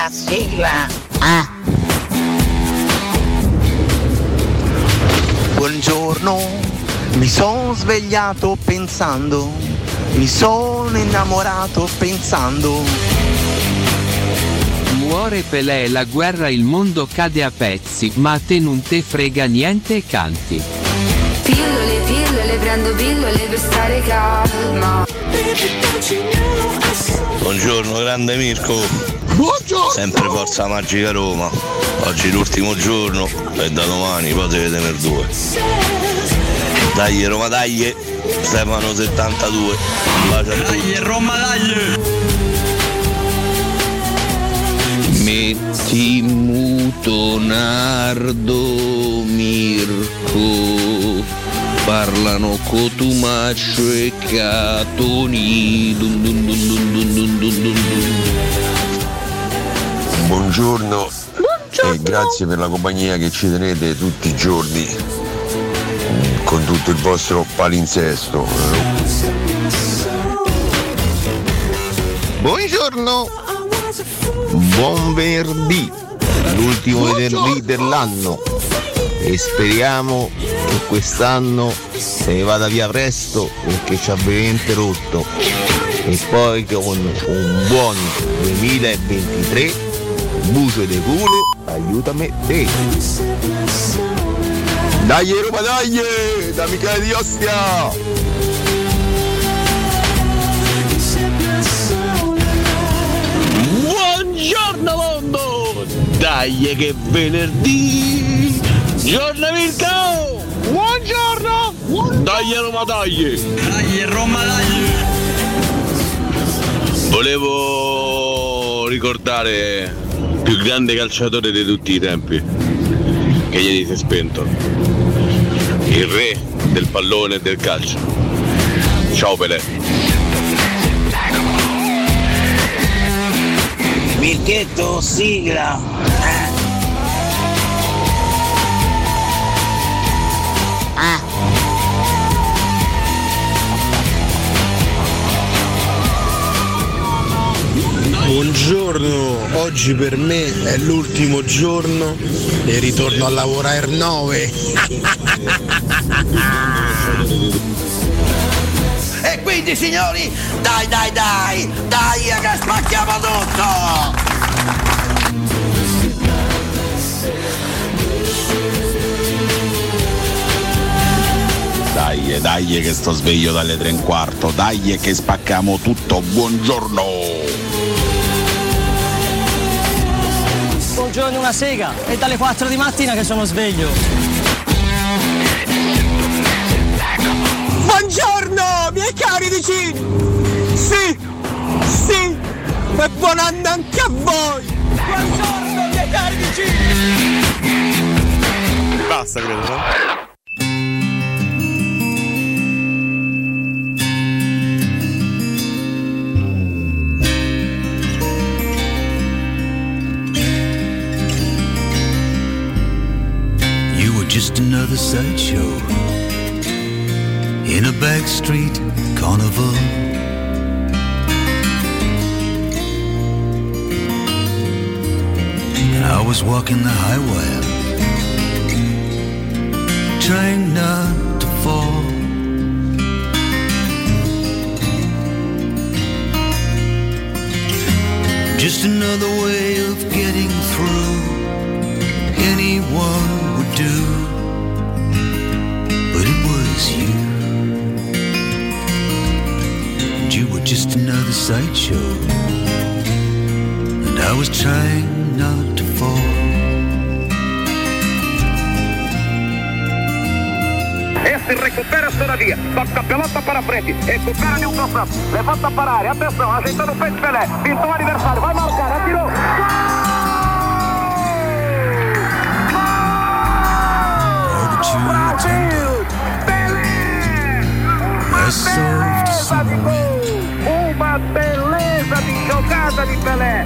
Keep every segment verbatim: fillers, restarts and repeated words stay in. la sigla. Ah. Buongiorno, mi sono svegliato pensando, mi sono innamorato pensando. Muore Pelé, la guerra, il mondo cade a pezzi, ma a te non te frega niente e canti. Pillole, pillole, prendo pillole per stare calma. Buongiorno grande Mirko. Buongiorno. Sempre Forza Magica Roma. Oggi l'ultimo giorno e da domani potete tenere due. Dai Roma dai. Stefano settantadue. Un bacio a tutti. Dai Roma dai. Metti muto Nardo Mirko. Parlano Cotumaccio e Catoni. Dun dun dun dun dun dun dun dun. Buongiorno. Buongiorno. E grazie per la compagnia che ci tenete tutti i giorni con tutto il vostro palinsesto. Buongiorno. Buon venerdì, l'ultimo Buongiorno. venerdì dell'anno, e speriamo che quest'anno se ne vada via presto perché ci ha veramente rotto, e poi con un buon duemilaventitré, bucio di culo, aiutami te. Dai Roma dai, da Michele Di Ostia. Buongiorno mondo, dai che venerdì. Buongiorno Mirko! Buongiorno! Buongiorno. Dai Roma dai! Dai Roma dai! Volevo ricordare il più grande calciatore di tutti i tempi, che ieri si è spento, il re del pallone e del calcio. Ciao Pelé! Mirchetto, sigla! Buongiorno, oggi per me è l'ultimo giorno e ritorno a lavorare alle nove. E quindi signori, dai dai dai, dai che spacchiamo tutto! Dai dai che sto sveglio dalle tre e un quarto, dai che spacchiamo tutto, buongiorno! Giorno una sega, è dalle quattro di mattina che sono sveglio. Buongiorno miei cari vicini, sì, sì, e buon anno anche a voi. Buongiorno miei cari vicini. Basta credo, no? Just another sideshow in a backstreet carnival. I was walking the high wire, trying not to fall. Just another way of getting through, anyone would do. You, and you were just another sideshow, and I was trying not to fall. Esse recupera a Soravia, toca a pelota para frente, recupera ali o Calçado, levanta para a área, atenção, ajeitando o peito de Pelé, pintou o adversário, vai marcar, atirou. Beleza de gol, uma beleza de jogada de Pelé.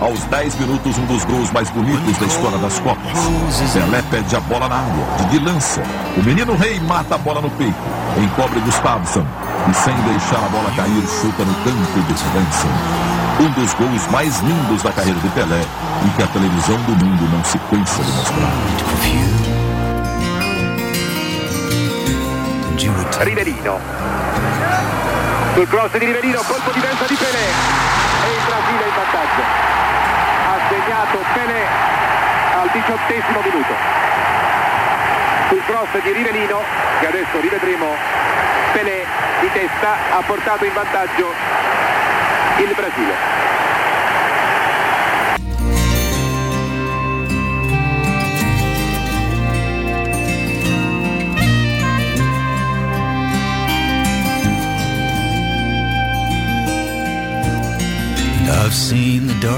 Aos dez minutos, um dos gols mais bonitos da história das Copas. Pelé perde a bola na área, de lança. O menino rei mata a bola no peito, encobre Gustafsson. e sem deixar a bola cair, chuta no canto de silêncio. Um dos gols mais lindos da carreira de Pelé e que a televisão do mundo não se cansa de mostrar. Riverino. Sul cross di Riverino, colpo di mezza di Pelé e il Brasile in vantaggio. Ha segnato Pelé al diciottesimo minuto. Sul cross di Rivelino, che adesso rivedremo, Pelé di testa ha portato in vantaggio il Brasile.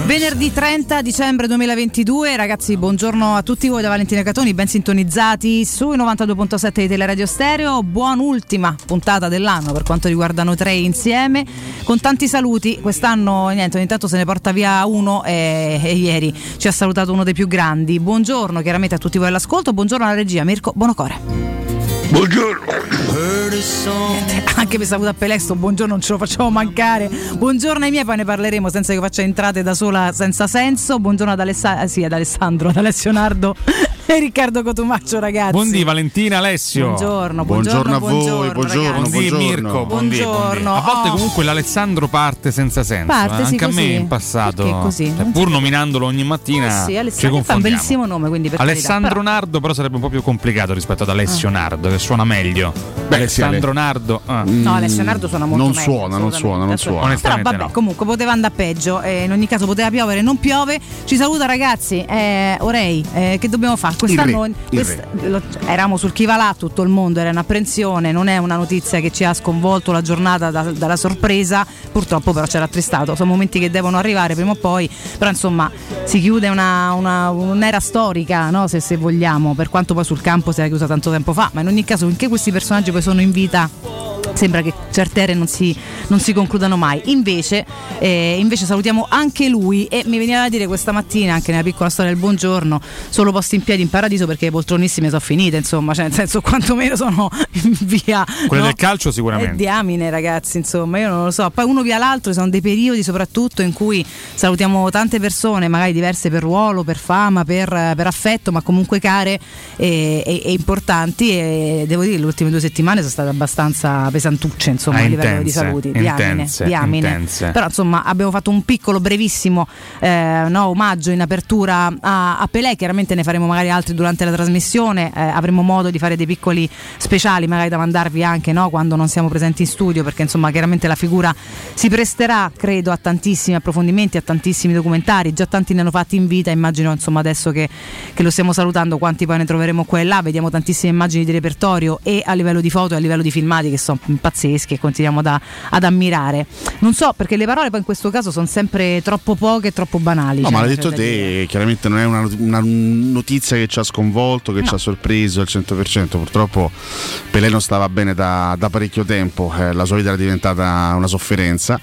Venerdì trenta dicembre duemilaventidue, ragazzi, buongiorno a tutti voi da Valentina Catoni, ben sintonizzati sui novantadue virgola sette di Teleradio Stereo. Buon'ultima puntata dell'anno per quanto riguarda noi tre insieme, con tanti saluti. Quest'anno niente, ogni tanto se ne porta via uno e, e ieri ci ha salutato uno dei più grandi. Buongiorno chiaramente a tutti voi all'ascolto, buongiorno alla regia Mirko Bonocore. Buongiorno. Anche per saluta Pelé, sto buongiorno non ce lo facciamo mancare. Buongiorno ai miei, poi ne parleremo senza che faccia entrate da sola senza senso. Buongiorno ad, Alessa- sì, ad Alessandro, ad Alessio Nardo e Riccardo Cotumaccio, ragazzi. Buondì Valentina, Alessio. Buongiorno, buongiorno, buongiorno a voi, buongiorno, buongiorno, buongiorno, buongiorno Mirko, buongiorno. buongiorno. A volte oh. comunque l'Alessandro parte senza senso, parte, eh? Sì, anche così. A me in passato, così? Cioè, pur nominandolo ogni mattina, eh sì, Alessandro, ci confondiamo. Fa un bellissimo nome, quindi per Alessandro carità, Nardo, però sarebbe un po' più complicato rispetto ad Alessio ah. Nardo, che suona meglio. Beh, Alessandro sì, Nardo ah. no, Alessio Nardo suona molto non meglio, suona, non suona, non suona, non suona. Però vabbè, no. Comunque poteva andare peggio, eh, in ogni caso poteva piovere, non piove. Ci saluta ragazzi, eh, Orei, eh, che dobbiamo fare? Quest'anno il re, quest- il lo, eravamo sul chi va là, tutto il mondo era in apprensione, non è una notizia che ci ha sconvolto la giornata da, dalla sorpresa, purtroppo però ci era attristato, sono momenti che devono arrivare prima o poi, però insomma si chiude una, una, un'era storica, no? se, se vogliamo, per quanto poi sul campo si era chiusa tanto tempo fa, ma in ogni caso finché questi personaggi poi sono in vita sembra che certe ere non si, non si concludano mai. Invece, eh, invece salutiamo anche lui, e mi veniva da dire questa mattina anche nella piccola storia del buongiorno, solo posti in piedi in paradiso perché le poltronissime sono finite, insomma, cioè nel senso quantomeno sono via quelle, no? Del calcio sicuramente, eh, diamine ragazzi, insomma io non lo so, poi uno via l'altro ci sono dei periodi soprattutto in cui salutiamo tante persone magari diverse per ruolo, per fama, per, per affetto, ma comunque care e, e, e importanti, e devo dire le ultime due settimane sono state abbastanza pesantucce, insomma, ah, a livello intense, di saluti, diamine, diamine. Intense. Però insomma abbiamo fatto un piccolo brevissimo eh, no, omaggio in apertura a, a Pelé, chiaramente ne faremo magari altri durante la trasmissione, eh, avremo modo di fare dei piccoli speciali magari da mandarvi anche, no, quando non siamo presenti in studio, perché insomma chiaramente la figura si presterà credo a tantissimi approfondimenti, a tantissimi documentari, già tanti ne hanno fatti in vita, immagino insomma adesso che, che lo stiamo salutando quanti poi ne troveremo qua e là, vediamo tantissime immagini di repertorio e a livello di foto e a livello di filmati che sono pazzeschi e continuiamo da, ad ammirare. Non so perché le parole poi in questo caso sono sempre troppo poche e troppo banali. No, cioè, ma l'hai detto te, dire. Chiaramente non è una, una notizia che ci ha sconvolto, che no, ci ha sorpreso al cento per cento. Purtroppo Pelé non stava bene da, da parecchio tempo, eh, la sua vita era diventata una sofferenza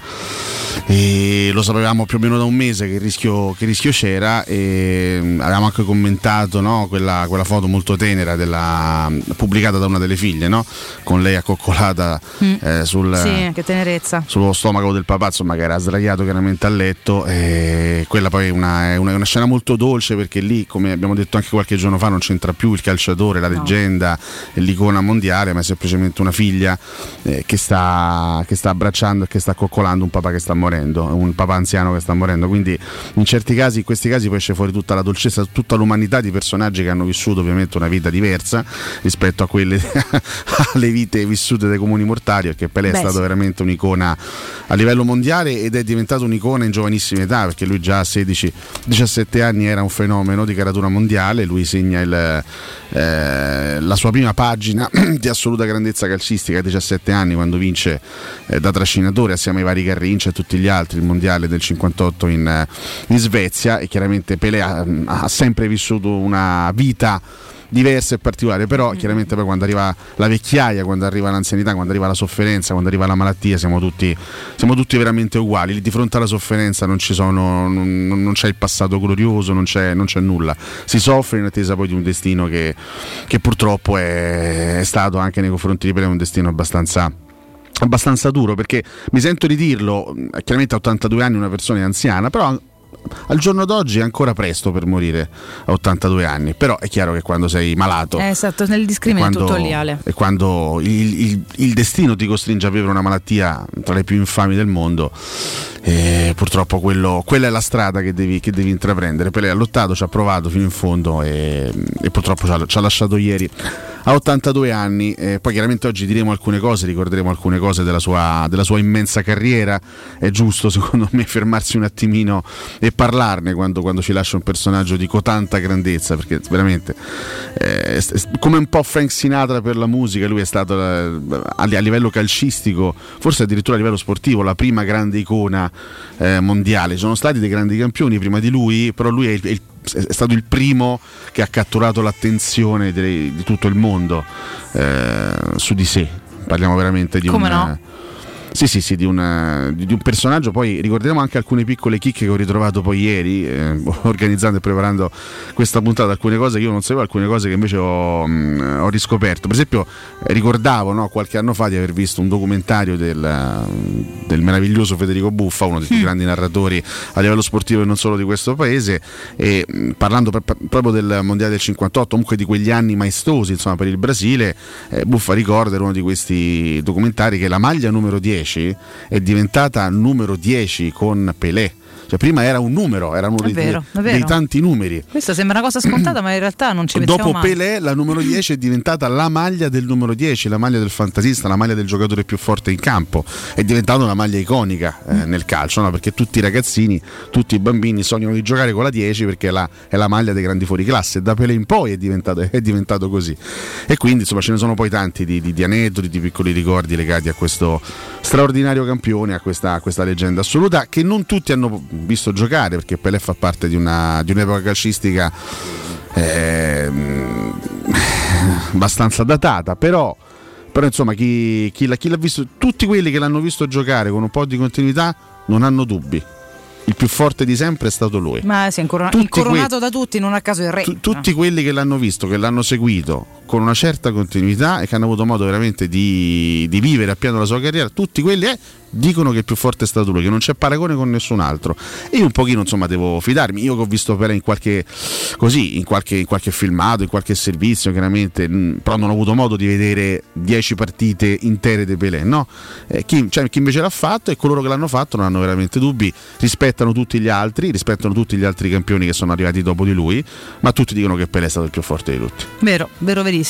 e lo sapevamo più o meno da un mese che il rischio, che rischio c'era, e avevamo anche commentato, no, quella, quella foto molto tenera della, pubblicata da una delle figlie, no? Con lei accoccolata Mm. Eh, sul, sì, che tenerezza, sullo stomaco del papà, insomma, che era sdraiato chiaramente a letto, e quella poi è una, una, una scena molto dolce, perché lì, come abbiamo detto anche qualche giorno fa, non c'entra più il calciatore, la leggenda, no, l'icona mondiale, ma è semplicemente una figlia eh, che, sta, che sta abbracciando e che sta coccolando un papà che sta morendo, un papà anziano che sta morendo. Quindi in certi casi, in questi casi poi esce fuori tutta la dolcezza, tutta l'umanità di personaggi che hanno vissuto ovviamente una vita diversa rispetto a quelle alle vite vissute dai comuni mortali, perché Pelé Beh, è stato sì. veramente un'icona a livello mondiale ed è diventato un'icona in giovanissima età, perché lui già a sedici diciassette anni era un fenomeno di caratura mondiale. Lui segna il, eh, la sua prima pagina di assoluta grandezza calcistica a diciassette anni, quando vince eh, da trascinatore assieme ai vari Garrincha e tutti gli altri il mondiale del cinquantotto in, in Svezia, e chiaramente Pelé ha, ha sempre vissuto una vita diverse e particolari, però chiaramente poi quando arriva la vecchiaia, quando arriva l'anzianità, quando arriva la sofferenza, quando arriva la malattia, siamo tutti, siamo tutti veramente uguali. Di fronte alla sofferenza non ci sono, non, non c'è il passato glorioso, non c'è, non c'è nulla. Si soffre in attesa poi di un destino che, che purtroppo è, è stato anche nei confronti di Pelé un destino abbastanza abbastanza duro, perché mi sento di dirlo, chiaramente a ottantadue anni una persona è anziana, però al giorno d'oggi è ancora presto per morire a ottantadue anni, però è chiaro che quando sei malato, eh, esatto, nel discrimine è tutto lì, Ale. E quando il, il, il destino ti costringe a vivere una malattia tra le più infami del mondo, eh, purtroppo quello, quella è la strada che devi, che devi intraprendere. Pelé ha lottato, ci ha provato fino in fondo e, e purtroppo ci ha, ci ha lasciato ieri a ottantadue anni, eh, poi chiaramente oggi diremo alcune cose, ricorderemo alcune cose della sua, della sua immensa carriera. È giusto secondo me fermarsi un attimino e parlarne quando, quando ci lascia un personaggio di cotanta grandezza, perché veramente eh, come un po' Frank Sinatra per la musica, lui è stato a livello calcistico, forse addirittura a livello sportivo, la prima grande icona eh, mondiale. Ci sono stati dei grandi campioni prima di lui, però lui è il, è il è stato il primo che ha catturato l'attenzione di, di tutto il mondo eh, su di sé. Parliamo veramente di Come un no? Sì, sì, sì, di, una, di un personaggio. Poi ricorderemo anche alcune piccole chicche che ho ritrovato poi ieri, eh, organizzando e preparando questa puntata, alcune cose che io non sapevo, alcune cose che invece ho, mh, ho riscoperto. Per esempio ricordavo, no, qualche anno fa di aver visto un documentario del, del meraviglioso Federico Buffa, uno dei più mm. grandi narratori a livello sportivo e non solo di questo paese, e mh, parlando per, per, proprio del Mondiale del cinquantotto, comunque di quegli anni maestosi insomma per il Brasile, eh, Buffa ricorda, era uno di questi documentari, che la maglia numero dieci è diventata numero dieci con Pelé. Cioè, prima era un numero, era uno dei, vero, dei tanti numeri. Questo sembra una cosa scontata, ma in realtà non ci pensiamo mai. Dopo Pelé la numero dieci è diventata la maglia del numero dieci, la maglia del fantasista, la maglia del giocatore più forte in campo. È diventata una maglia iconica eh, nel calcio, no? Perché tutti i ragazzini, tutti i bambini sognano di giocare con la dieci, perché è la, è la maglia dei grandi fuoriclasse. Da Pelé in poi è diventato, è diventato così. E quindi insomma ce ne sono poi tanti di, di, di aneddoti, di piccoli ricordi legati a questo straordinario campione, a questa, a questa leggenda assoluta, che non tutti hanno visto giocare, perché Pelé fa parte di, una, di un'epoca calcistica eh, abbastanza datata, però, però insomma chi, chi, l'ha, chi l'ha visto, tutti quelli che l'hanno visto giocare con un po' di continuità non hanno dubbi, il più forte di sempre è stato lui. Ma si è incoronato, incoronato que- da tutti, non a caso il re. T- tutti quelli che l'hanno visto, che l'hanno seguito con una certa continuità e che hanno avuto modo veramente di, di vivere appieno la sua carriera, tutti quelli è dicono che il più forte è stato lui, che non c'è paragone con nessun altro. E io un pochino insomma devo fidarmi, io che ho visto Pelé in qualche così, in qualche, in qualche filmato, in qualche servizio chiaramente, però non ho avuto modo di vedere dieci partite intere di Pelé, no? Eh, chi, cioè, chi invece l'ha fatto, e coloro che l'hanno fatto non hanno veramente dubbi, rispettano tutti gli altri, rispettano tutti gli altri campioni che sono arrivati dopo di lui, ma tutti dicono che Pelé è stato il più forte di tutti. Vero, vero, verissimo.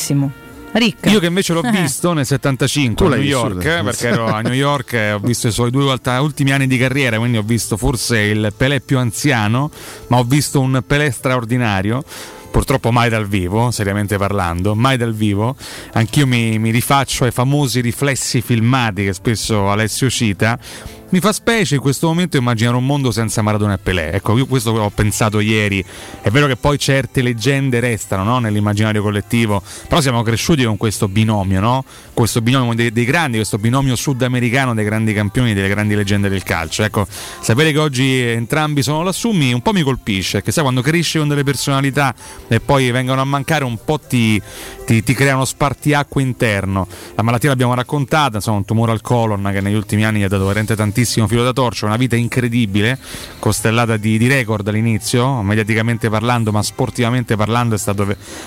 Ricca. Io che invece l'ho visto nel settantacinque a New York, vissuta, perché ero a New York e ho visto i suoi due ultimi anni di carriera, quindi ho visto forse il Pelé più anziano, ma ho visto un Pelé straordinario. Purtroppo mai dal vivo, seriamente parlando, mai dal vivo. Anch'io mi, mi rifaccio ai famosi riflessi filmati che spesso Alessio cita. Mi fa specie in questo momento immaginare un mondo senza Maradona e Pelé. Ecco, io questo ho pensato ieri. È vero che poi certe leggende restano, no? Nell'immaginario collettivo, però siamo cresciuti con questo binomio, no? Questo binomio dei, dei grandi, questo binomio sudamericano dei grandi campioni, delle grandi leggende del calcio. Ecco, sapere che oggi entrambi sono lassù mi, un po' mi colpisce, perché sai, quando cresci con delle personalità e poi vengono a mancare, un po' ti, ti, ti crea uno spartiacque interno. La malattia l'abbiamo raccontata, insomma, un tumore al colon che negli ultimi anni gli ha dato veramente tantissimo filo da torcia, una vita incredibile, costellata di, di record all'inizio, mediaticamente parlando, ma sportivamente parlando è stato,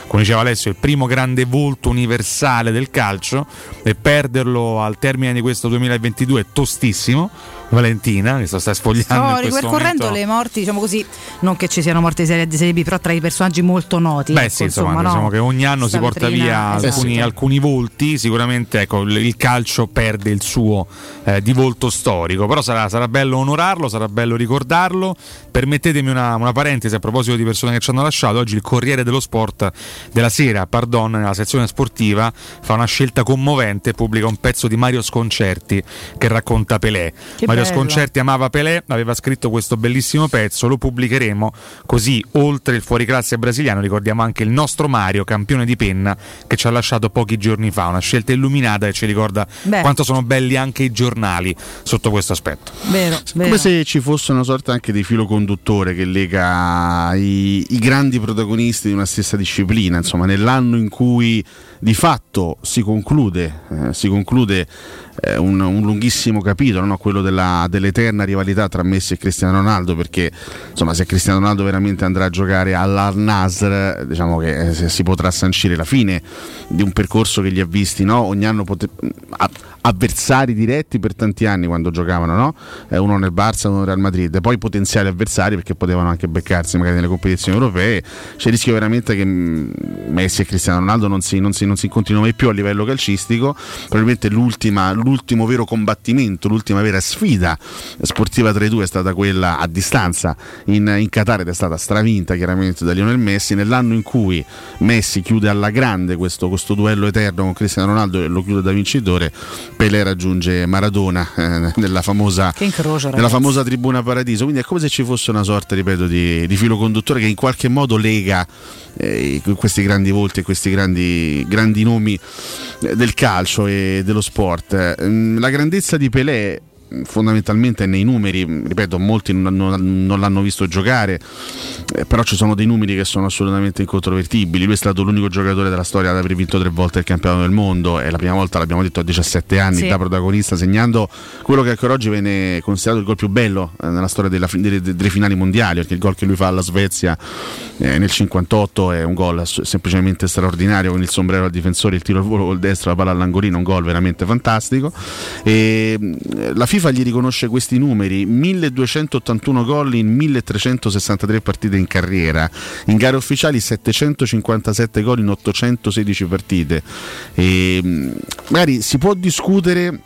come diceva Alessio, il primo grande volto universale del calcio, e perderlo al termine di questo duemilaventidue è tostissimo. Valentina, che sto sta sfogliando, sto in questo momento, le morti, diciamo così, non che ci siano morti di serie A, di serie B, però tra i personaggi molto noti. Beh, ecco, sì, insomma, insomma no? Diciamo che ogni anno Sta si porta vetrina, via alcuni, esatto. alcuni volti, sicuramente ecco, il calcio perde il suo eh, di volto storico, però sarà, sarà bello onorarlo, sarà bello ricordarlo. Permettetemi una, una parentesi a proposito di persone che ci hanno lasciato. Oggi il Corriere dello Sport della sera, pardon, nella sezione sportiva fa una scelta commovente, pubblica un pezzo di Mario Sconcerti che racconta Pelé. Che Mario Bella. Sconcerti amava Pelé, aveva scritto questo bellissimo pezzo, lo pubblicheremo, così oltre il fuoriclasse brasiliano ricordiamo anche il nostro Mario, campione di penna, che ci ha lasciato pochi giorni fa, una scelta illuminata e ci ricorda Beh. quanto sono belli anche i giornali sotto questo aspetto. Vero, vero. Come se ci fosse una sorta anche di filo conduttore che lega i, i grandi protagonisti di una stessa disciplina, insomma, nell'anno in cui di fatto si conclude eh, si conclude eh, un, un lunghissimo capitolo, no? Quello della, dell'eterna rivalità tra Messi e Cristiano Ronaldo, perché insomma se Cristiano Ronaldo veramente andrà a giocare all'Al-Nasr, diciamo che eh, si potrà sancire la fine di un percorso che li ha visti, no? Ogni anno pote- a- avversari diretti per tanti anni quando giocavano, no? eh, uno nel Barça, uno nel Real Madrid, poi potenziali avversari perché potevano anche beccarsi magari nelle competizioni europee. C'è il rischio veramente che mh, Messi e Cristiano Ronaldo non si, non si non si continua mai più a livello calcistico, probabilmente l'ultima, l'ultimo vero combattimento, l'ultima vera sfida sportiva tra i due è stata quella a distanza in, in Qatar, ed è stata stravinta chiaramente da Lionel Messi, nell'anno in cui Messi chiude alla grande questo, questo duello eterno con Cristiano Ronaldo e lo chiude da vincitore. Pelé raggiunge Maradona eh, nella, famosa, incrocio, nella famosa Tribuna Paradiso, quindi è come se ci fosse una sorta, ripeto, di, di filo conduttore che in qualche modo lega eh, questi grandi volti e questi grandi, grandi nomi del calcio e dello sport. La grandezza di Pelé fondamentalmente nei numeri, ripeto, molti non, non, non l'hanno visto giocare, eh, però ci sono dei numeri che sono assolutamente incontrovertibili. Lui è stato l'unico giocatore della storia ad aver vinto tre volte il campionato del mondo, e la prima volta, l'abbiamo detto, a diciassette anni, sì, da protagonista, segnando quello che ancora oggi viene considerato il gol più bello eh, nella storia della, delle, delle finali mondiali, perché il gol che lui fa alla Svezia eh, nel cinquantotto è un gol semplicemente straordinario, con il sombrero al difensore, il tiro al volo col destro, la palla all'angolino, un gol veramente fantastico. E la FIFA gli riconosce questi numeri: milleduecentottantuno gol in milletrecentosessantatré partite in carriera, in gare ufficiali settecentocinquantasette gol in ottocentosedici partite. E magari si può discutere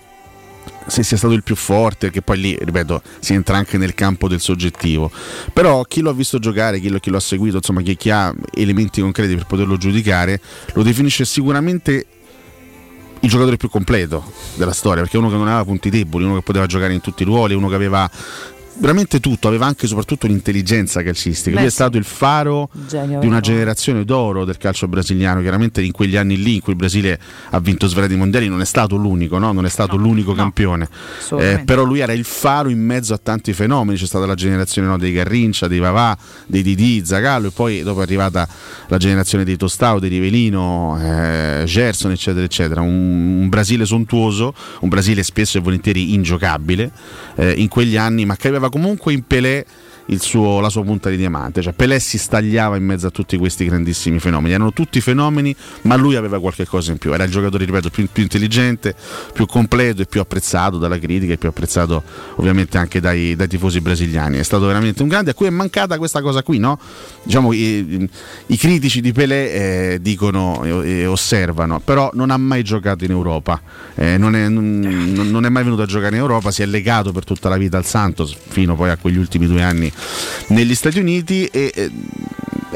se sia stato il più forte, che poi lì, ripeto, si entra anche nel campo del soggettivo, però chi lo ha visto giocare, chi lo, chi lo ha seguito, insomma chi, chi ha elementi concreti per poterlo giudicare, lo definisce sicuramente il giocatore più completo della storia, perché uno che non aveva punti deboli, uno che poteva giocare in tutti i ruoli, uno che aveva veramente tutto, aveva anche e soprattutto l'intelligenza calcistica. Beh, lui è stato il faro genio, di una generazione d'oro del calcio brasiliano, chiaramente in quegli anni lì in cui il Brasile ha vinto svariati mondiali non è stato l'unico, no? non è stato no, l'unico no, campione eh, però lui era il faro in mezzo a tanti fenomeni. C'è stata la generazione no, dei Garrincha, dei Vavà, dei Didi, Zagallo, e poi dopo è arrivata la generazione dei Tostão, dei Rivelino, eh, Gerson eccetera eccetera. Un, un Brasile sontuoso, un Brasile spesso e volentieri ingiocabile eh, in quegli anni, ma che aveva comunque in Pelé il suo, la sua punta di diamante. Cioè Pelé si stagliava in mezzo a tutti questi grandissimi fenomeni, erano tutti fenomeni, ma lui aveva qualche cosa in più, era il giocatore, ripeto, più, più intelligente, più completo e più apprezzato dalla critica e più apprezzato ovviamente anche dai, dai tifosi brasiliani. È stato veramente un grande, a cui è mancata questa cosa qui, no? Diciamo i, i critici di Pelé eh, dicono e eh, osservano, però non ha mai giocato in Europa, eh, non, è, non, non è mai venuto a giocare in Europa, si è legato per tutta la vita al Santos fino poi a quegli ultimi due anni negli Stati Uniti. E eh,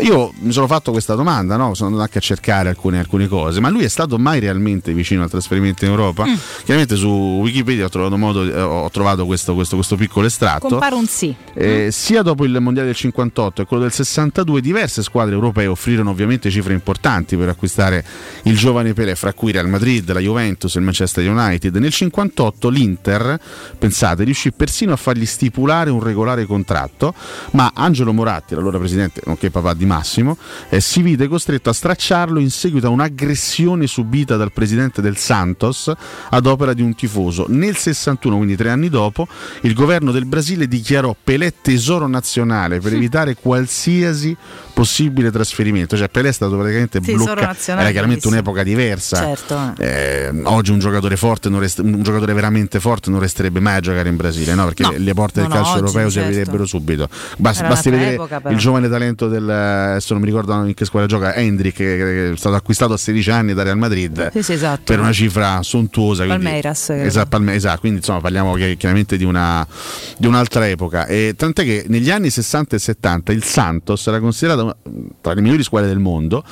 io mi sono fatto questa domanda, no? Sono andato anche a cercare alcune, alcune cose, ma lui è stato mai realmente vicino al trasferimento in Europa? Mm. Chiaramente su Wikipedia ho trovato, modo, eh, ho trovato questo, questo, questo piccolo estratto. Compare un sì. Eh, mm. Sia dopo il mondiale del cinquantotto e quello del sessantadue diverse squadre europee offrirono ovviamente cifre importanti per acquistare il giovane Pelé, fra cui Real Madrid, la Juventus, il Manchester United. Nel cinquantotto l'Inter, pensate, riuscì persino a fargli stipulare un regolare contratto, ma Angelo Moratti, l'allora presidente nonché papà di Massimo, eh, si vide costretto a stracciarlo in seguito a un'aggressione subita dal presidente del Santos ad opera di un tifoso. Nel sessantuno, quindi tre anni dopo, il governo del Brasile dichiarò Pelé tesoro nazionale per sì. evitare qualsiasi possibile trasferimento. Cioè Pelé è stato praticamente sì, bloccato, era chiaramente un'epoca diversa, certo. eh, oggi un giocatore forte non rest- un giocatore veramente forte non resterebbe mai a giocare in Brasile, no? Perché no, le porte no, del calcio no, oggi, europeo certo. si aprirebbero subito. Basti, basti vedere epoca, il giovane talento del, adesso non mi ricordo in che squadra gioca, Endrick, che è stato acquistato a sedici anni da Real Madrid, sì, sì, esatto, per una cifra sontuosa. Palmeiras, quindi, esatto, Palme- esatto, quindi insomma parliamo chiaramente di, una, di un'altra epoca, e tant'è che negli anni sessanta e settanta il Santos era considerato una, tra le migliori squadre del mondo,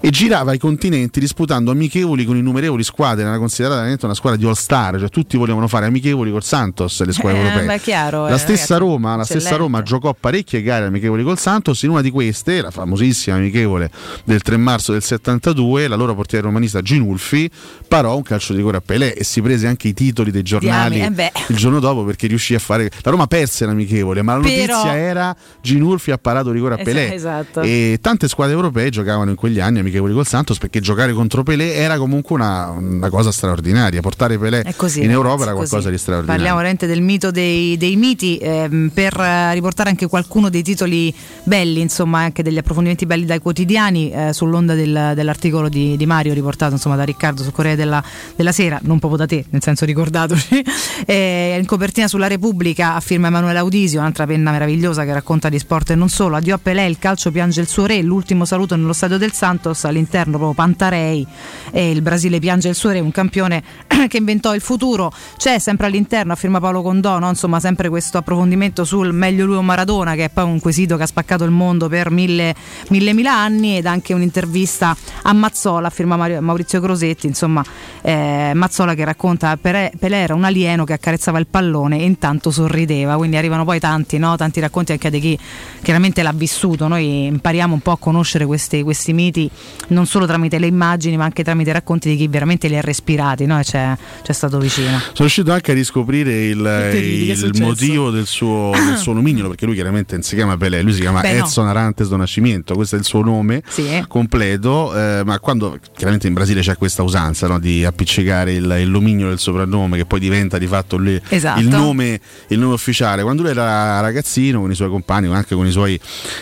e girava i continenti disputando amichevoli con innumerevoli squadre, era considerata veramente una squadra di all star, cioè tutti volevano fare amichevoli col Santos, le squadre eh, europee. Beh, chiaro, la eh, stessa ragazzi, Roma, la stessa Roma giocò parecchie gare amichevoli col Santos, in una di queste, la famosissima amichevole del tre marzo del settantadue, la loro portiere romanista Ginulfi parò un calcio di rigore a Pelé e si prese anche i titoli dei giornali Diami, eh il giorno dopo, perché riuscì a fare, la Roma perse l'amichevole, ma la notizia Però... era Ginulfi ha parato rigore a Pelé, esatto, esatto. E tante squadre europee giocavano in quegli anni amichevoli col Santos, perché giocare contro Pelé era comunque una, una cosa straordinaria, portare Pelé così, in Europa era qualcosa così di straordinario. Parliamo veramente del mito dei, dei miti, ehm, per riportare anche qualcuno dei titoli belli, insomma anche degli approfondimenti belli dai quotidiani, eh, sull'onda del, dell'articolo di, di Mario riportato insomma da Riccardo sul Corriere della, della Sera, non proprio da te, nel senso ricordatoci, eh, in copertina sulla Repubblica a firma Emanuele Audisio, un'altra penna meravigliosa che racconta di sport e non solo. Addio a Pelé, il calcio piange il suo re, l'ultimo saluto nello stadio del Santos, all'interno proprio Pantarei, e il Brasile piange il suo re, un campione che inventò il futuro. C'è sempre all'interno a firma Paolo Condò, no? Insomma sempre questo approfondimento sul meglio lui o Maradona, che è poi un quesito che ha spaccato il mondo per mille, mille mila anni, ed anche un'intervista a Mazzola a firma Mario, Maurizio Crosetti, insomma eh, Mazzola che racconta Pelé, Pelé era un alieno che accarezzava il pallone e intanto sorrideva, quindi arrivano poi tanti, no? Tanti racconti anche di chi chiaramente l'ha vissuto. Noi impariamo un po' a conoscere questi, questi miti non solo tramite le immagini ma anche tramite i racconti di chi veramente li ha respirati, no? C'è, c'è stato vicino. Sono riuscito anche a riscoprire il, il, il motivo del suo, del suo nomignolo, perché lui chiaramente non si chiama Pelé, lui si chiama Beh, Edson no. Arantes do Nascimento, questo è il suo nome sì. completo, eh, ma quando chiaramente in Brasile c'è questa usanza, no? Di appiccicare il, il nomignolo del soprannome, che poi diventa di fatto le, esatto. il, nome, il nome ufficiale. Quando lui era ragazzino con i suoi compagni, anche con i suoi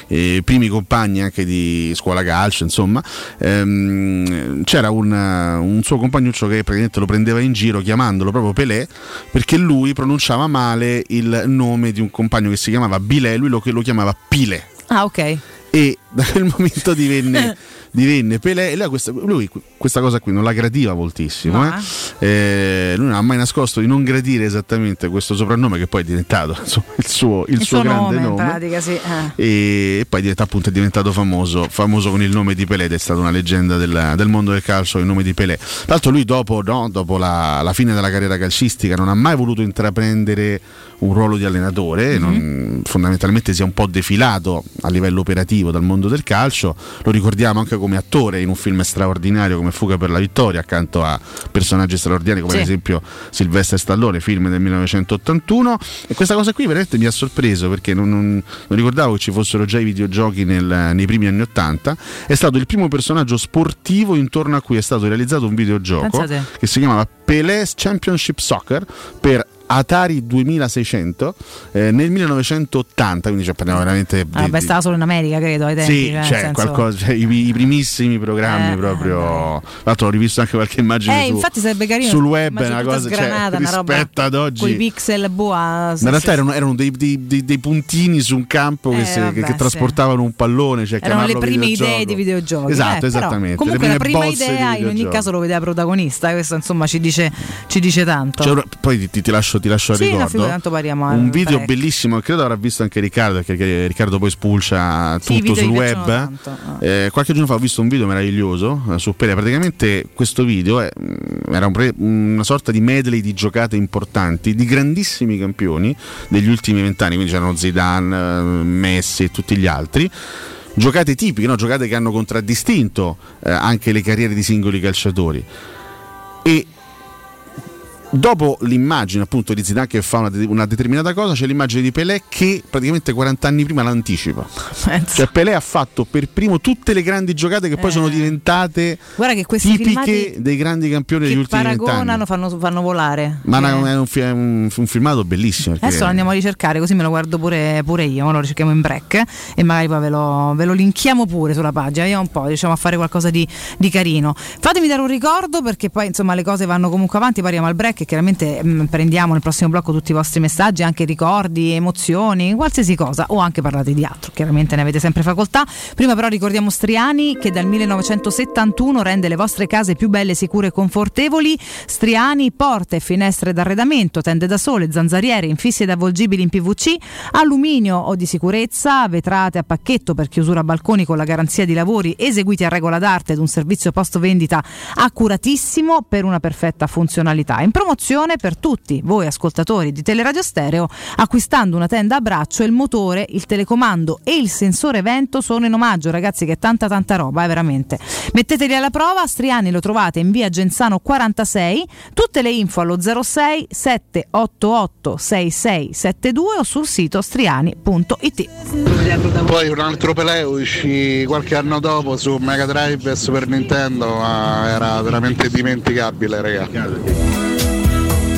eh, primi compagni anche di scuola calcio, insomma ehm, c'era un, un suo compagnuccio che praticamente lo prendeva in giro chiamandolo proprio Pelé, perché lui pronunciava male il nome di un compagno che si chiamava Bilé, lui lo, lo chiamava Pilé. Ah, ok. E da quel momento divenne divenne Pelé, e lui questa, lui questa cosa qui non la gradiva moltissimo, ah. eh? Eh, lui non ha mai nascosto di non gradire esattamente questo soprannome, che poi è diventato insomma, il suo, il il suo, suo grande nome, nome. In pratica, sì. eh. e, e poi diventa, appunto, è diventato famoso famoso con il nome di Pelé, ed è stata una leggenda del, del mondo del calcio il nome di Pelé. Tra l'altro lui dopo, no, dopo la, la fine della carriera calcistica non ha mai voluto intraprendere un ruolo di allenatore, mm-hmm. non, fondamentalmente si è un po' defilato a livello operativo dal mondo del calcio, lo ricordiamo anche come attore in un film straordinario come Fuga per la vittoria, accanto a personaggi straordinari come sì. ad esempio Sylvester Stallone, film del millenovecentottantuno. E questa cosa qui veramente mi ha sorpreso, perché non, non, non ricordavo che ci fossero già i videogiochi nel, nei primi anni ottanta. È stato il primo personaggio sportivo intorno a cui è stato realizzato un videogioco. Pensate. Che si chiamava Pelé Championship Soccer per Atari duemilaseicento eh, nel millenovecentottanta, quindi cioè, parliamo veramente di, ah, beh, stava solo in America, credo, ai tempi, sì, cioè, senso... qualcosa, cioè, i, i primissimi programmi eh, proprio. Tra l'altro ho rivisto anche qualche immagine eh, su, infatti sarebbe carino, sul web, una cosa sgranata, cioè, una rispetto roba ad oggi con i pixel boa. In realtà erano, erano dei, dei, dei, dei puntini su un campo che, eh, se, vabbè, che sì. trasportavano un pallone, cioè, erano le prime videogioco. idee di videogiochi, esatto, eh, esattamente, però, comunque la prima idea in ogni caso lo vedeva protagonista, questo insomma ci dice, ci dice tanto, cioè, poi ti, ti lascio ti lascio sì, a ricordo un video parecchio. bellissimo, credo avrà visto anche Riccardo, perché Riccardo poi spulcia sì, tutto sul web ah. eh, qualche giorno fa ho visto un video meraviglioso eh, su Pelé. Praticamente questo video è, era un pre, una sorta di medley di giocate importanti di grandissimi campioni degli ultimi vent'anni, quindi c'erano Zidane, Messi e tutti gli altri. Giocate tipiche, no? Giocate che hanno contraddistinto eh, anche le carriere di singoli calciatori. E dopo l'immagine, appunto, di Zidane che fa una, una determinata cosa, c'è l'immagine di Pelé che praticamente quaranta anni prima l'anticipa. Penso. Cioè Pelé ha fatto per primo tutte le grandi giocate che poi eh. sono diventate che tipiche dei grandi campioni degli ultimi vent'anni. Che paragonano, fanno, fanno volare. Ma eh. è, un, è, un, è un filmato bellissimo. Adesso lo andiamo a ricercare, così me lo guardo pure, pure io, ma lo ricerchiamo in break e magari poi ve lo, ve lo linkiamo pure sulla pagina. Vediamo un po', riusciamo a fare qualcosa di, di carino. Fatemi dare un ricordo, perché poi insomma le cose vanno comunque avanti, parliamo al break. che chiaramente mh, prendiamo nel prossimo blocco tutti i vostri messaggi, anche ricordi, emozioni, qualsiasi cosa, o anche parlate di altro, chiaramente ne avete sempre facoltà. Prima però ricordiamo Striani, che dal millenovecentosettantuno rende le vostre case più belle, sicure e confortevoli. Striani, porte e finestre d'arredamento, tende da sole, zanzariere, infissi ed avvolgibili in P V C, alluminio o di sicurezza, vetrate a pacchetto per chiusura balconi con la garanzia di lavori eseguiti a regola d'arte ed un servizio post vendita accuratissimo per una perfetta funzionalità. In promozione per tutti voi ascoltatori di Teleradio Stereo, acquistando una tenda a braccio, il motore, il telecomando e il sensore vento sono in omaggio. Ragazzi, che tanta tanta roba, è eh, veramente. Metteteli alla prova. Striani lo trovate in via Genzano quarantasei, tutte le info allo zero sei sette otto otto sei sei sette due o sul sito striani punto it. Poi un altro Pelé uscì qualche anno dopo su Mega Drive e Super Nintendo, ma era veramente dimenticabile, ragazzi.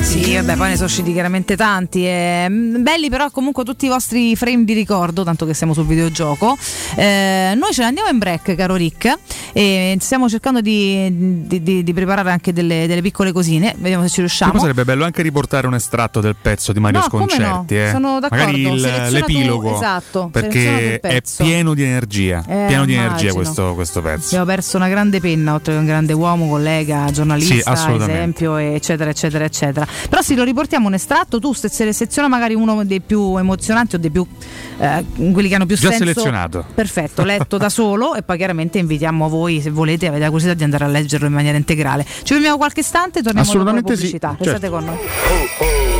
Sì, vabbè, poi ne sono usciti chiaramente tanti, eh, belli però comunque tutti i vostri frame di ricordo, tanto che siamo sul videogioco. Eh, noi ce ne andiamo in break, caro Rick, e stiamo cercando di, di, di, di preparare anche delle, delle piccole cosine, vediamo se ci riusciamo. Poi sarebbe bello anche riportare un estratto del pezzo di Mario no, Sconcerti, no? Eh. Sono d'accordo. Magari il, l'epilogo tu, esatto, perché è pieno di energia, eh, pieno di energia questo, questo pezzo. Abbiamo perso una grande penna, oltre che un grande uomo, collega, giornalista, sì, esempio, eccetera eccetera eccetera. Però se lo riportiamo un estratto, tu se seleziona magari uno dei più emozionanti o dei più eh, quelli che hanno più già senso selezionato, perfetto, letto da solo, e poi chiaramente invitiamo voi, se volete, avete la curiosità di andare a leggerlo in maniera integrale. Ci fermiamo qualche istante e torniamo alla pubblicità. Sì, restate certo con noi. Oh, oh.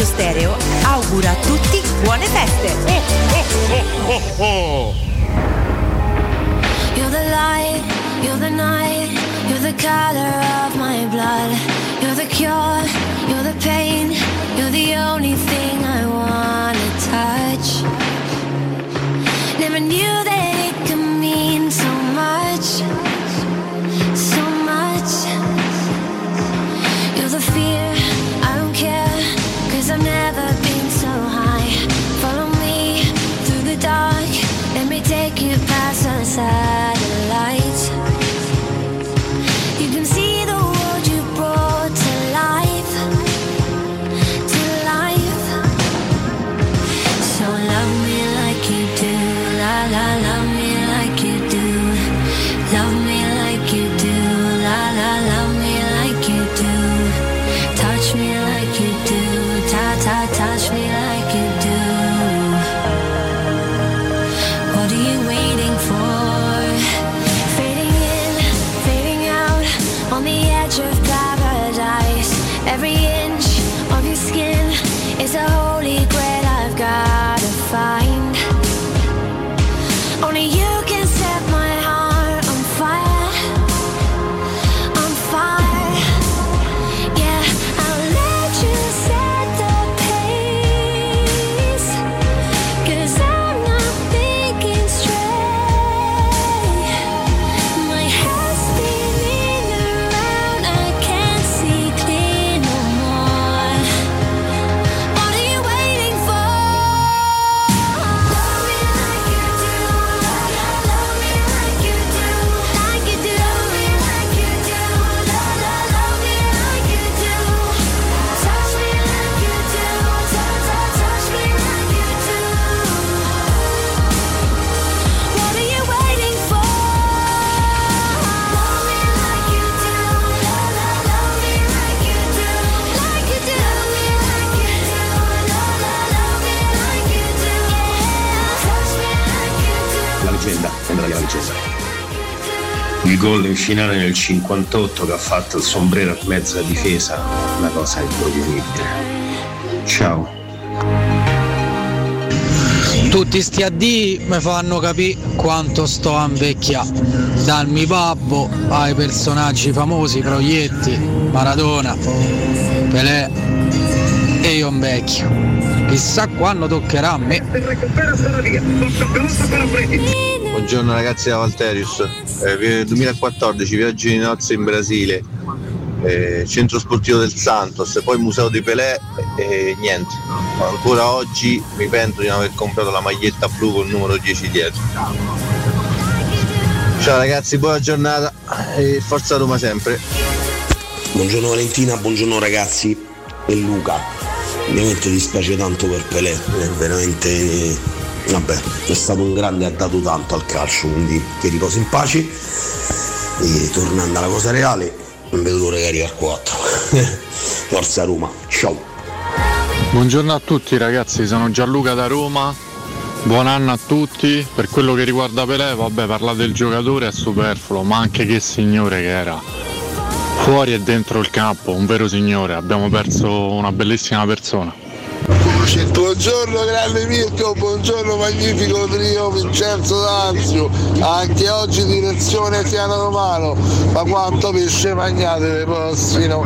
Stereo augura a tutti buone feste. Oh, oh, oh, oh, oh. You're the light, you're the night, you're the color of my blood. You're the cure, you're the pain, you're the only thing I wanna touch. Never knew that it could mean so much, so much. You're the fear, I don't care. I've never been so high. Follow me through the dark. Let me take you past our satellites. You can see the world you brought to life, to life. So love me like you do, la la. Love me like you do, love me like you do, la la. Love me like you do, touch me like you do. Touch me like you do. What are you waiting for? Fading in, fading out, on the edge of paradise. Every inch of your skin is a holy grail I've gotta find. Only you can set my heart on fire, on fire. Yeah, I'll let you set the il gol in finale nel cinquantotto che ha fatto il Sombrero a mezza difesa, una cosa improponibile. Ciao. Tutti sti addii mi fanno capire quanto sto a invecchiare, dal mi babbo ai personaggi famosi, Proietti, Maradona, Pelé, e io invecchio. Chissà quando toccherà a me. Buongiorno ragazzi da Valterius, eh, duemilaquattordici viaggio di nozze in Brasile, eh, centro sportivo del Santos, poi museo di Pelé e eh, niente, ancora oggi mi pento di non aver comprato la maglietta blu con il numero dieci dietro. Ciao ragazzi, buona giornata e forza Roma sempre. Buongiorno Valentina, buongiorno ragazzi e Luca, ovviamente dispiace tanto per Pelé, è veramente... Vabbè, è stato un grande, ha dato tanto al calcio, quindi che riposi in pace. E tornando alla cosa reale, non vedo l'ora che arriva al quattro. Forza Roma, ciao. Buongiorno a tutti ragazzi, sono Gianluca da Roma. Buon anno a tutti. Per quello che riguarda Pelé, vabbè, parlare del giocatore è superfluo, ma anche che signore che era. Fuori e dentro il campo, un vero signore. Abbiamo perso una bellissima persona. Buongiorno grande Mirko, buongiorno magnifico trio Vincenzo D'Anzio, anche oggi direzione Siano Romano, ma quanto pesce magnate le prossimo.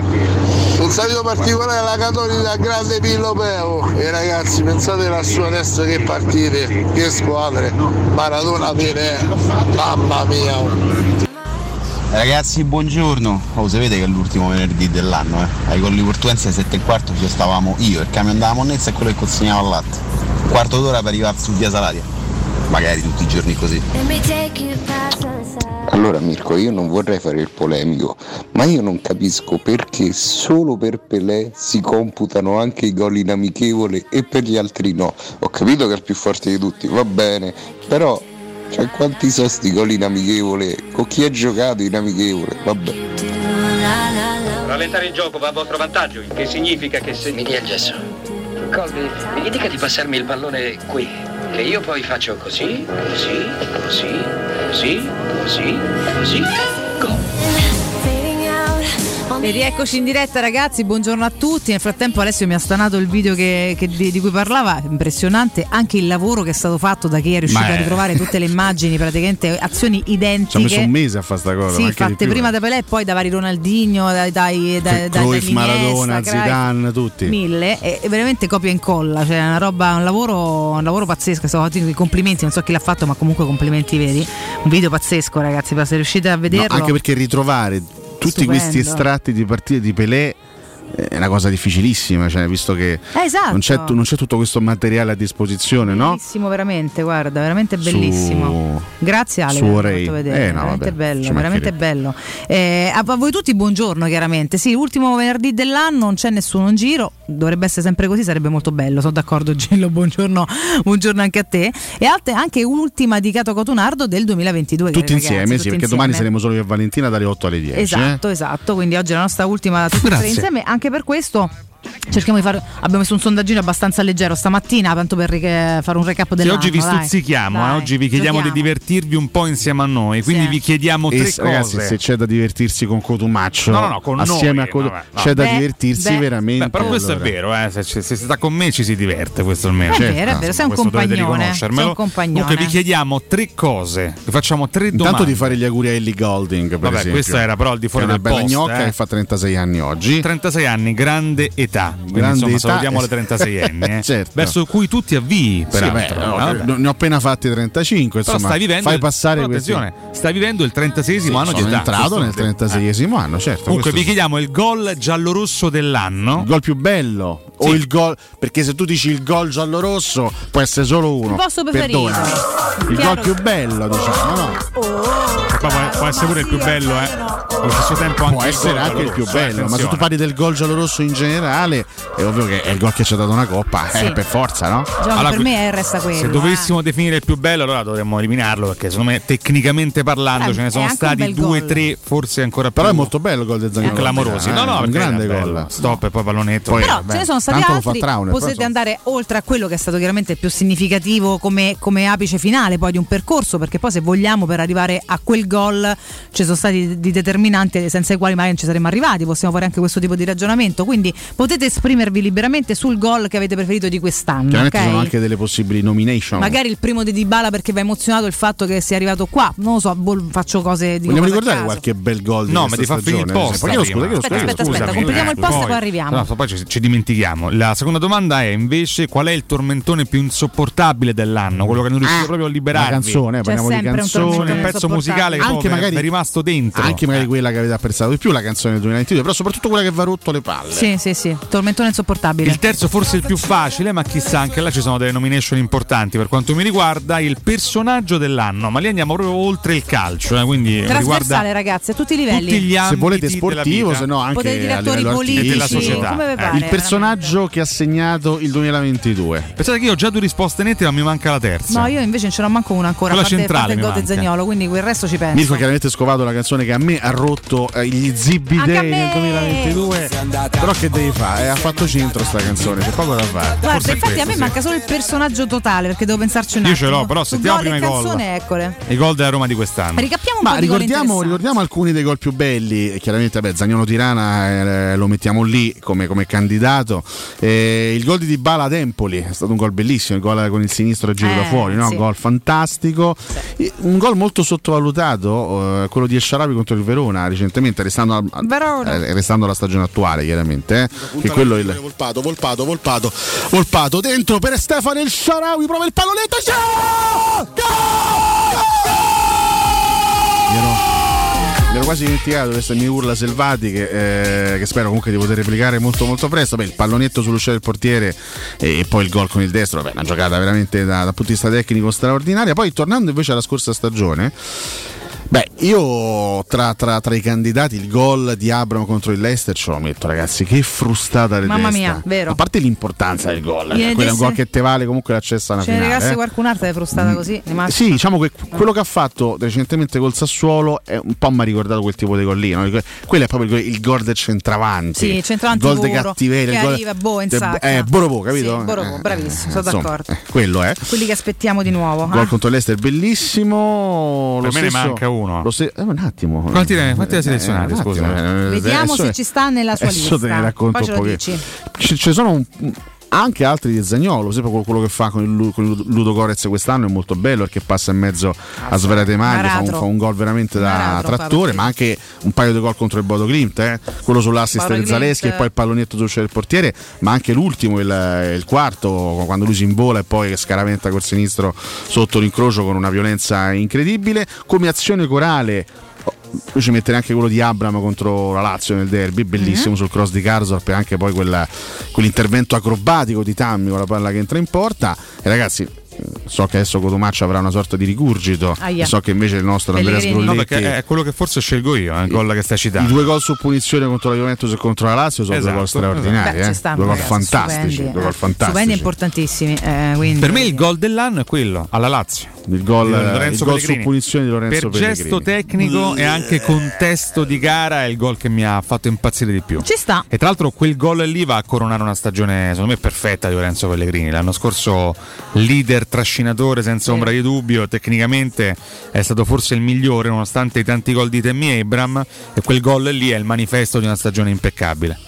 Un saluto particolare alla Cattolica, grande Pillo Peo, e ragazzi pensate la sua testa che partite, che squadre, Maradona Pelé, mamma mia. Ragazzi buongiorno, oh, sapete che è l'ultimo venerdì dell'anno, eh? Ai Colli Portuensi alle sette e quindici ci stavamo io, il camion della Monnezza e quello che consegnava il latte, un quarto d'ora per arrivare su via Salaria, magari tutti i giorni così. Allora Mirko, io non vorrei fare il polemico, ma io non capisco perché solo per Pelé si computano anche i gol in amichevole e per gli altri no. Ho capito che è il più forte di tutti, va bene, però... cioè quanti sono sti gol in amichevole, con chi ha giocato in amichevole, vabbè. Rallentare il gioco va a vostro vantaggio, che significa che se... Mi dia il gesso. Colby, mi dica di passarmi il pallone qui, che io poi faccio così, così, così, così, così, così, go. E rieccoci in diretta ragazzi, buongiorno a tutti. Nel frattempo Alessio mi ha stanato il video che, che, di, di cui parlava, impressionante anche il lavoro che è stato fatto da chi è riuscito ma a ritrovare è... tutte le immagini, praticamente azioni identiche. Ci ha messo un mese a fare sta cosa. Sì, fatte prima eh. da Pelé e poi da vari Ronaldinho, dai, dai, dai, Cruyff, da Maradona, Craig, Zidane, tutti. Mille, e, e veramente copia e incolla, cioè una roba, un lavoro, un lavoro pazzesco. Sono i complimenti, non so chi l'ha fatto, ma comunque complimenti veri. Un video pazzesco ragazzi, se riuscite a vederlo. No, anche perché ritrovare tutti stupendo. Questi estratti di partite di Pelé è una cosa difficilissima, cioè, visto che eh, esatto. non, c'è, non c'è tutto questo materiale a disposizione, bellissimo, no? Bellissimo, veramente, guarda, veramente bellissimo. Su... Grazie Ale, su Ray. Vedere. Eh, no, veramente vabbè, bello, veramente bello. Eh, a voi tutti buongiorno, chiaramente. Sì, ultimo venerdì dell'anno, non c'è nessuno in giro, dovrebbe essere sempre così, sarebbe molto bello, sono d'accordo Gello, buongiorno, buongiorno anche a te. E altre, anche ultima di Cato Cotunardo del duemilaventidue. Tutti ragazzi, insieme, tutti sì, perché insieme. Domani saremo solo io e Valentina dalle otto alle dieci. Esatto, eh? esatto, quindi oggi è la nostra ultima tutti insieme. Anche per questo cerchiamo di fare, abbiamo messo un sondaggino abbastanza leggero stamattina, tanto per re- fare un recap dell'anno. Oggi vi stuzzichiamo, dai, eh, oggi vi chiediamo giochiamo. di divertirvi un po' insieme a noi, quindi sì. vi chiediamo tre e, cose. Ragazzi, se c'è da divertirsi con Cotumaccio, no, no, no, con assieme noi, a Cotum- vabbè, no. c'è da beh, divertirsi beh. veramente. Beh, però questo allora. è vero, eh, se, se, se sta con me ci si diverte, questo almeno. È vero, certo. è vero, sei un compagnone. Sei un compagnone. Dunque vi chiediamo tre cose, vi facciamo tre domande. Intanto di fare gli auguri a Ellie Goulding, per vabbè, esempio. Questa era però al di fuori del post. Una bella gnocca che fa trentasei anni oggi. trentasei anni, grande età, quindi grande insomma età. Salutiamo la trentaseienne eh, certo. verso cui tu ti avvii, peraltro. Sì, beh, no, ne ho appena fatti trentacinque, insomma, stai vivendo fai il, passare attenzione, stai vivendo il trentaseiesimo sì, anno di età. Sono entrato nel trentaseiesimo eh. anno, certo. Comunque vi chiediamo il gol giallorosso dell'anno. Il gol più bello sì. o il gol, perché se tu dici il gol giallorosso può essere solo uno. Il vostro preferito. Il gol più bello, diciamo, no? Oh, può, può essere pure il più bello, eh. Allo stesso tempo anche può essere anche il più bello, ma se tu parli del gol giallorosso in generale è ovvio che è il gol che ci ha dato una coppa, sì. eh, per forza, no? Gioca, allora, per me resta quello. Se dovessimo eh. definire il più bello, allora dovremmo eliminarlo, perché secondo me tecnicamente parlando eh, ce ne sono stati due, tre, forse ancora più. Però è molto bello il gol del Zaniolo. Clamorosi. Eh, no, no, un grande gol. Stop e poi pallonetto. Poi, però vabbè. ce ne sono stati Tanto altri. Traune, potete però, andare oltre a quello che è stato chiaramente più significativo come, come apice finale poi di un percorso, perché poi se vogliamo per arrivare a quel gol ci sono stati di determinanti senza i quali magari non ci saremmo arrivati, possiamo fare anche questo tipo di ragionamento, quindi potete esprimervi liberamente sul gol che avete preferito di quest'anno. Chiaramente okay? sono anche delle possibili nomination. Magari il primo di Dybala perché vi ha emozionato il fatto che sia arrivato qua. Non lo so, bol- faccio cose di vogliamo ricordare qualche bel gol di no, ma ti fa finire il post. Io scusa, io aspetta, aspetta, aspetta, eh, completiamo eh, il post poi, e poi arriviamo. No, poi ci, ci dimentichiamo. La seconda domanda è invece qual è il tormentone più insopportabile dell'anno? Quello che non riuscite ah, proprio a liberarvi. Una canzone, c'è parliamo di canzone, un pezzo musicale che anche magari è rimasto dentro. Anche magari quella che avete apprezzato di più, la canzone del duemilaventidue, però soprattutto quella che vi ha rotto le palle. Sì, sì, sì. Tormentone insopportabile. Il terzo forse il più facile, ma chissà, anche là ci sono delle nomination importanti per quanto mi riguarda, il personaggio dell'anno, ma lì andiamo proprio oltre il calcio, eh, quindi trasversale ragazzi, a tutti i livelli. Tutti gli se volete sportivo, se no anche a direttori politici della società. Come pare, eh, il personaggio che ha segnato il duemilaventidue. Pensate che io ho già due risposte nette, ma mi manca la terza. No, io invece non ce n'ho manco una ancora, la centrale, parte il Zaniolo, quindi quel resto ci penso. Mirko chiaramente scovato la canzone che a me ha rotto eh, gli zibidei del duemilaventidue. Però che devi fare? Eh, ha fatto centro sta canzone, c'è poco da fare. Guarda, forse infatti questo, a me sì. manca solo il personaggio totale, perché devo pensarci un attimo. Io ce l'ho, però sentiamo prima i gol. Eccole. I gol della Roma di quest'anno. Ricappiamo un Ma po' di ricordiamo, ricordiamo alcuni dei gol più belli. Chiaramente, beh, Zaniolo Tirana eh, lo mettiamo lì come, come candidato. eh, il gol di Dybala ad Empoli è stato un gol bellissimo, il gol con il sinistro giro eh, da fuori, no? Sì. Un gol fantastico, sì. Un gol molto sottovalutato, eh, quello di Esciarabi contro il Verona recentemente, restando, a, Verona. Eh, restando alla stagione attuale chiaramente, eh, che quello il... Volpato, Volpato, Volpato Volpato dentro per Stefano Esciarabi, prova il pallonetto, gol! Gol! Gol! Mi ero quasi dimenticato questa mia urla selvatiche, eh, che spero comunque di poter replicare molto molto presto. Beh, il pallonetto sull'uscita del portiere e, e poi il gol con il destro, beh, una giocata veramente da, dal punto di vista tecnico straordinaria. Poi tornando invece alla scorsa stagione, beh, io tra, tra, tra i candidati il gol di Abramo contro il Leicester ce lo metto, ragazzi, che frustata di mamma testa. Mia, vero. A parte l'importanza del gol, cioè, quello è un gol che te vale comunque l'accesso alla cioè, finale. Ragazzi, eh. qualcun'altra è frustata così. Mm, sì, diciamo che quello che ha fatto recentemente col Sassuolo è un po' mi ha ricordato quel tipo di gollino. Quello è proprio il gol del centravanti. Sì, centravanti gol di cattiveria, che arriva boh in sacca. Eh, Borobò, capito? Sì, Borobò, eh, bravissimo, eh, sono insomma, d'accordo. Eh, quello è. Quelli che aspettiamo di nuovo. Gol eh? contro il Leicester bellissimo, per lo me stesso. Ne manca uno. Uno. Lo se- eh, un attimo, quanti ne eh, selezionate? Eh, scusa, eh, vediamo se ci sta nella sua lista. Te ne racconto poi ce lo dici. C- ci sono un, anche altri di Zaniolo, sempre quello che fa con il, con il Ludo Gorez quest'anno è molto bello, perché passa in mezzo a svariate maglie, fa un, fa un gol veramente da Maratro, trattore, ma anche un paio di gol contro il Bodo Glimt, eh? Quello sull'assist di Zaleschi e poi il pallonetto sul del portiere, ma anche l'ultimo, il, il quarto, quando lui si imbola e poi scaraventa col sinistro sotto l'incrocio con una violenza incredibile. Come azione corale lui ci mette anche quello di Abramo contro la Lazio nel derby, bellissimo, mm-hmm. sul cross di Karsdorp, e anche poi quella, quell'intervento acrobatico di Tammy con la palla che entra in porta. E ragazzi, so che adesso Cotumaccio avrà una sorta di rigurgito, ah, yeah. so che invece il nostro Andrea Sgrulletti, no, perché è quello che forse scelgo io, eh, il gol che stai citando, i due gol su punizione contro la Juventus e contro la Lazio sono esatto, due gol straordinari, esatto. eh. stanno, due gol ragazzi, fantastici, stupendi, due gol fantastici, stupendi, importantissimi, eh, quindi, per me il gol dell'anno è quello alla Lazio, il gol, il gol su punizione di Lorenzo per Pellegrini, gesto tecnico e anche contesto di gara è il gol che mi ha fatto impazzire di più, ci sta, e tra l'altro quel gol lì va a coronare una stagione secondo me perfetta di Lorenzo Pellegrini, l'anno scorso leader trascinatore senza ombra di dubbio, tecnicamente è stato forse il migliore nonostante i tanti gol di Tammy Abraham, e quel gol lì è il manifesto di una stagione impeccabile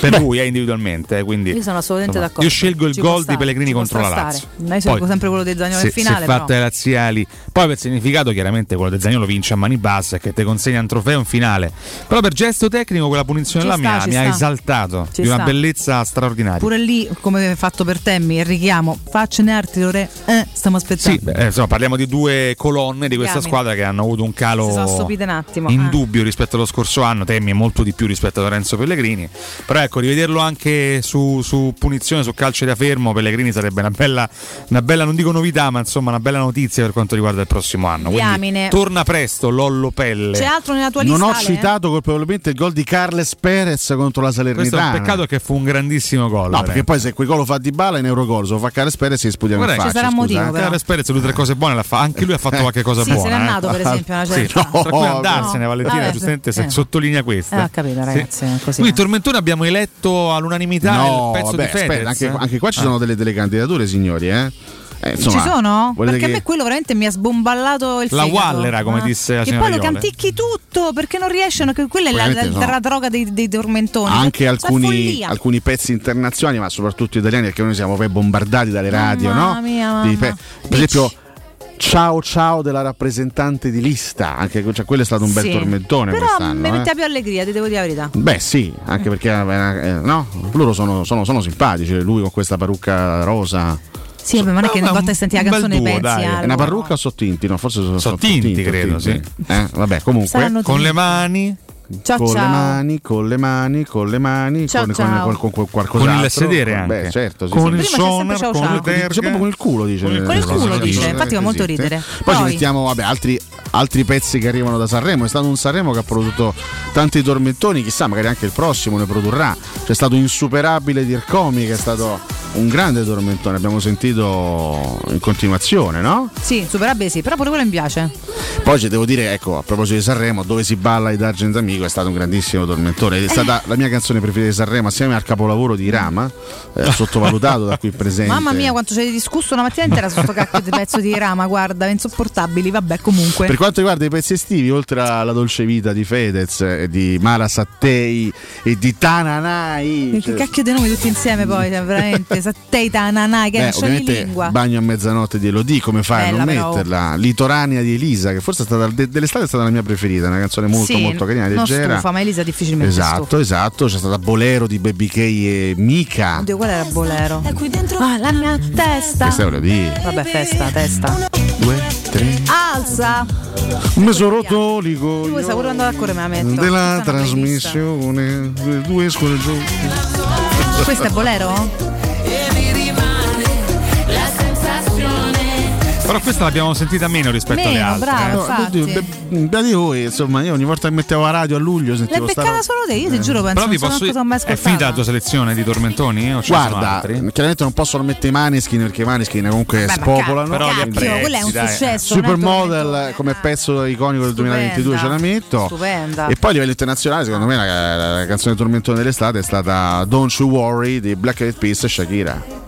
per Beh. lui, eh, individualmente, eh, quindi io sono assolutamente insomma, d'accordo, io scelgo il ci gol di Pellegrini contro la Lazio, io scelgo sempre quello del Zaniolo in finale, se fatta ai laziali, poi per significato chiaramente quello del Zaniolo vince a mani basse, che te consegna un trofeo in finale, però per gesto tecnico quella punizione ci là sta, mi, ha, mi ha esaltato ci di una sta. bellezza straordinaria, pure lì come fatto per Tammy, richiamo faccene altri, re, eh, stiamo aspettando, sì, beh, insomma parliamo di due colonne di questa Chiami. squadra che hanno avuto un calo un indubbio ah. rispetto allo scorso anno. Tammy è molto di più rispetto a Lorenzo Pellegrini, però ecco, rivederlo anche su, su punizione, su calcio da fermo, Pellegrini sarebbe una bella, una bella, non dico novità, ma insomma una bella notizia per quanto riguarda il prossimo anno. Quindi, torna presto Lollo Pelle. C'è altro nella tua lista? Non ho citato eh? colpevolmente il gol di Carles Perez contro la Salernitana. Questo è un peccato, che fu un grandissimo gol. No, veramente. Perché poi se quel gol lo fa Dybala in Eurogol, se lo fa Carles Perez si spudiamo in faccia. Ci sarà un motivo, però. Carles Perez lui tre cose buone la fa, anche lui ha fatto qualche cosa sì, buona. Se n'è andato eh. per esempio una certa. Sì, no, tra cui andarsene no. Valentina Vabbè, giustamente eh. sottolinea questa. Ah, capito ragazzi, sì. così. Lui tormentone abbiamo eletto all'unanimità no, il pezzo vabbè, di Fedez. Aspetta, anche, anche qua ci sono ah. delle, delle candidature, signori, eh? Eh, insomma, ci sono? Perché che... a me quello veramente mi ha sbomballato il fegato. La wallera, come ah. disse la signora, e poi lo canticchi tutto perché non riescono, che quella è la, la, no. la droga dei, dei tormentoni. Anche alcuni, alcuni pezzi internazionali, ma soprattutto italiani, perché noi siamo poi bombardati dalle radio, mamma no? Mia, mamma. Pe... per esempio ciao ciao della rappresentante di lista, anche cioè, quello è stato un bel sì. tormentone però quest'anno, mi mette eh. più allegria, ti devo dire la verità. Beh sì, anche perché eh, no? loro sono, sono, sono simpatici, lui con questa parrucca rosa. Sì, ma non è che una volta che senti la canzone duo, pezzi è una parrucca o sottinti? No, forse sono sottinti, sottinti credo, sottinti. Sì. Eh, vabbè, comunque con le mani Ciao, con ciao. le mani, con le mani, con le mani, ciao, con, ciao. Con, con, con qualcos'altro, con il sedere anche. Beh, certo, sì, con il sonar, ciao, con ciao. Le cioè, con il culo dice. Con il, con il culo, culo dice, infatti fa molto ridere. Poi, Poi ci mettiamo, vabbè, altri altri pezzi che arrivano da Sanremo, è stato un Sanremo che ha prodotto tanti tormentoni, chissà, magari anche il prossimo ne produrrà. C'è stato Insuperabile di Ercomi, che è stato un grande tormentone, abbiamo sentito in continuazione, no? Sì, Insuperabile sì, però pure quello mi piace. Poi ci devo dire, ecco, a proposito di Sanremo, dove si balla i Dargent Amici dico, è stato un grandissimo tormentone. È stata la mia canzone preferita di Sanremo, assieme al capolavoro di Rama, eh, sottovalutato da qui presente. Mamma mia, quanto ci hai discusso una mattina intera su sto cacchio di pezzo di Rama, guarda, insopportabili. Vabbè, comunque. Per quanto riguarda i pezzi estivi, oltre alla dolce vita di Fedez e di Mara Sattei e di Tananai, che cacchio dei nomi tutti insieme poi, veramente. Sattei, Tananai, che è di lingua. Bagno a mezzanotte di Elodie, come fai Bella, a non però. metterla? Litorania di Elisa, che forse è stata de- dell'estate è stata la mia preferita, una canzone molto sì, molto carina, leggera. Non stufa, ma Elisa difficilmente esatto, stufa. Esatto, c'è stata Bolero di Baby K e Mika. Oddio, qual era Bolero? È qui dentro ah, la mia testa. Questa è Elodie. Vabbè, festa, testa. Due, tre. Alza. Un meso rotolico. Tu vuoi sapere andare a correre, me la metto. Della trasmissione. Due, due scuole giù. Questo è Bolero? Però questa l'abbiamo sentita meno rispetto meno, alle altre. Bravo, eh. no, da di voi, insomma, io ogni volta che mettevo la radio a luglio sentivo. L'hai beccata solo te, io ti eh. giuro, penso però vi posso non sono è finita la tua selezione di tormentoni? O guarda, chiaramente non possono mettere i Maneskin perché i Maneskin comunque beh, spopolano. Ma cacchio, però cacchio, quello è un dai, successo. Supermodel come pezzo iconico del duemilaventidue ce la metto. Stupenda. E poi a livello internazionale, secondo me, la, la canzone tormentone dell'estate è stata Don't You Worry di Black Eyed Peas e Shakira.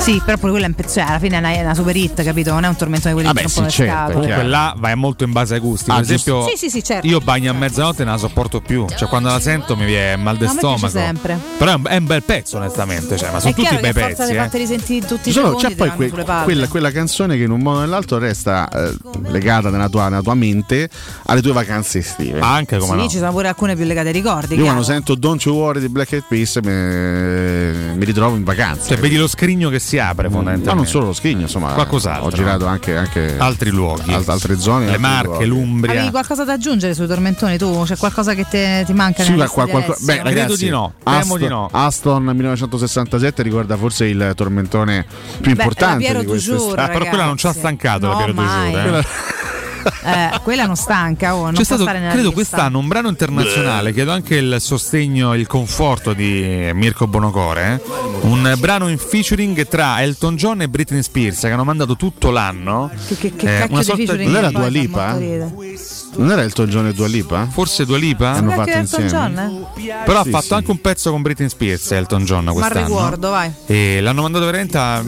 Sì, però pure quella è un pezzo, alla fine è una, è una super hit, capito? Non è un tormentone quelli che sono un po' certo, comunque là va molto in base ai gusti. Ah, per esempio, sì, sì, sì, certo, io Bagno a mezzanotte non la sopporto più, cioè quando la sento mi viene mal de no, stomaco. Però è un, è un bel pezzo, onestamente, cioè, ma sono è tutti bei pezzi. Di eh. Risentire tutti solo, i c'è poi que- quella, quella canzone che in un modo o nell'altro resta eh, legata nella tua, nella tua mente alle tue vacanze estive. Ah, anche come sì, no. Ci sono pure alcune più legate ai ricordi. Io quando sento Don't You Worry di Black Eyed Peas mi, mi ritrovo in vacanza. Cioè, vedi lo scrigno che si apre fondamentalmente. Ma non solo lo scrigno, insomma, qualcos'altro. Ho girato anche, anche altri luoghi, alt- altre zone, le altri Marche, luoghi. L'Umbria. Avevi qualcosa da aggiungere sui tormentoni tu? C'è qualcosa che te, ti manca? Sì, qual- qual- beh, ragazzi, credo di no. Aston, di no. Aston millenovecentosessantasette ricorda forse il tormentone più beh, importante di quest'estate. Però quella non ci ha stancato no, la Piero Toujours, eh. Quella... Eh, quella non stanca oh, non c'è stato, credo lista. Quest'anno un brano internazionale, chiedo anche il sostegno, il conforto di Mirko Bonocore, eh? Un brano in featuring tra Elton John e Britney Spears che hanno mandato tutto l'anno, che, che, che eh, una sorta di... non era Dua Lipa? Non era Elton John e Dua Lipa? Forse Dua Lipa? Hanno fatto insieme John, eh? Però sì, ha fatto sì. anche un pezzo con Britney Spears Elton John quest'anno, ma riguardo, vai. E l'hanno mandato veramente a...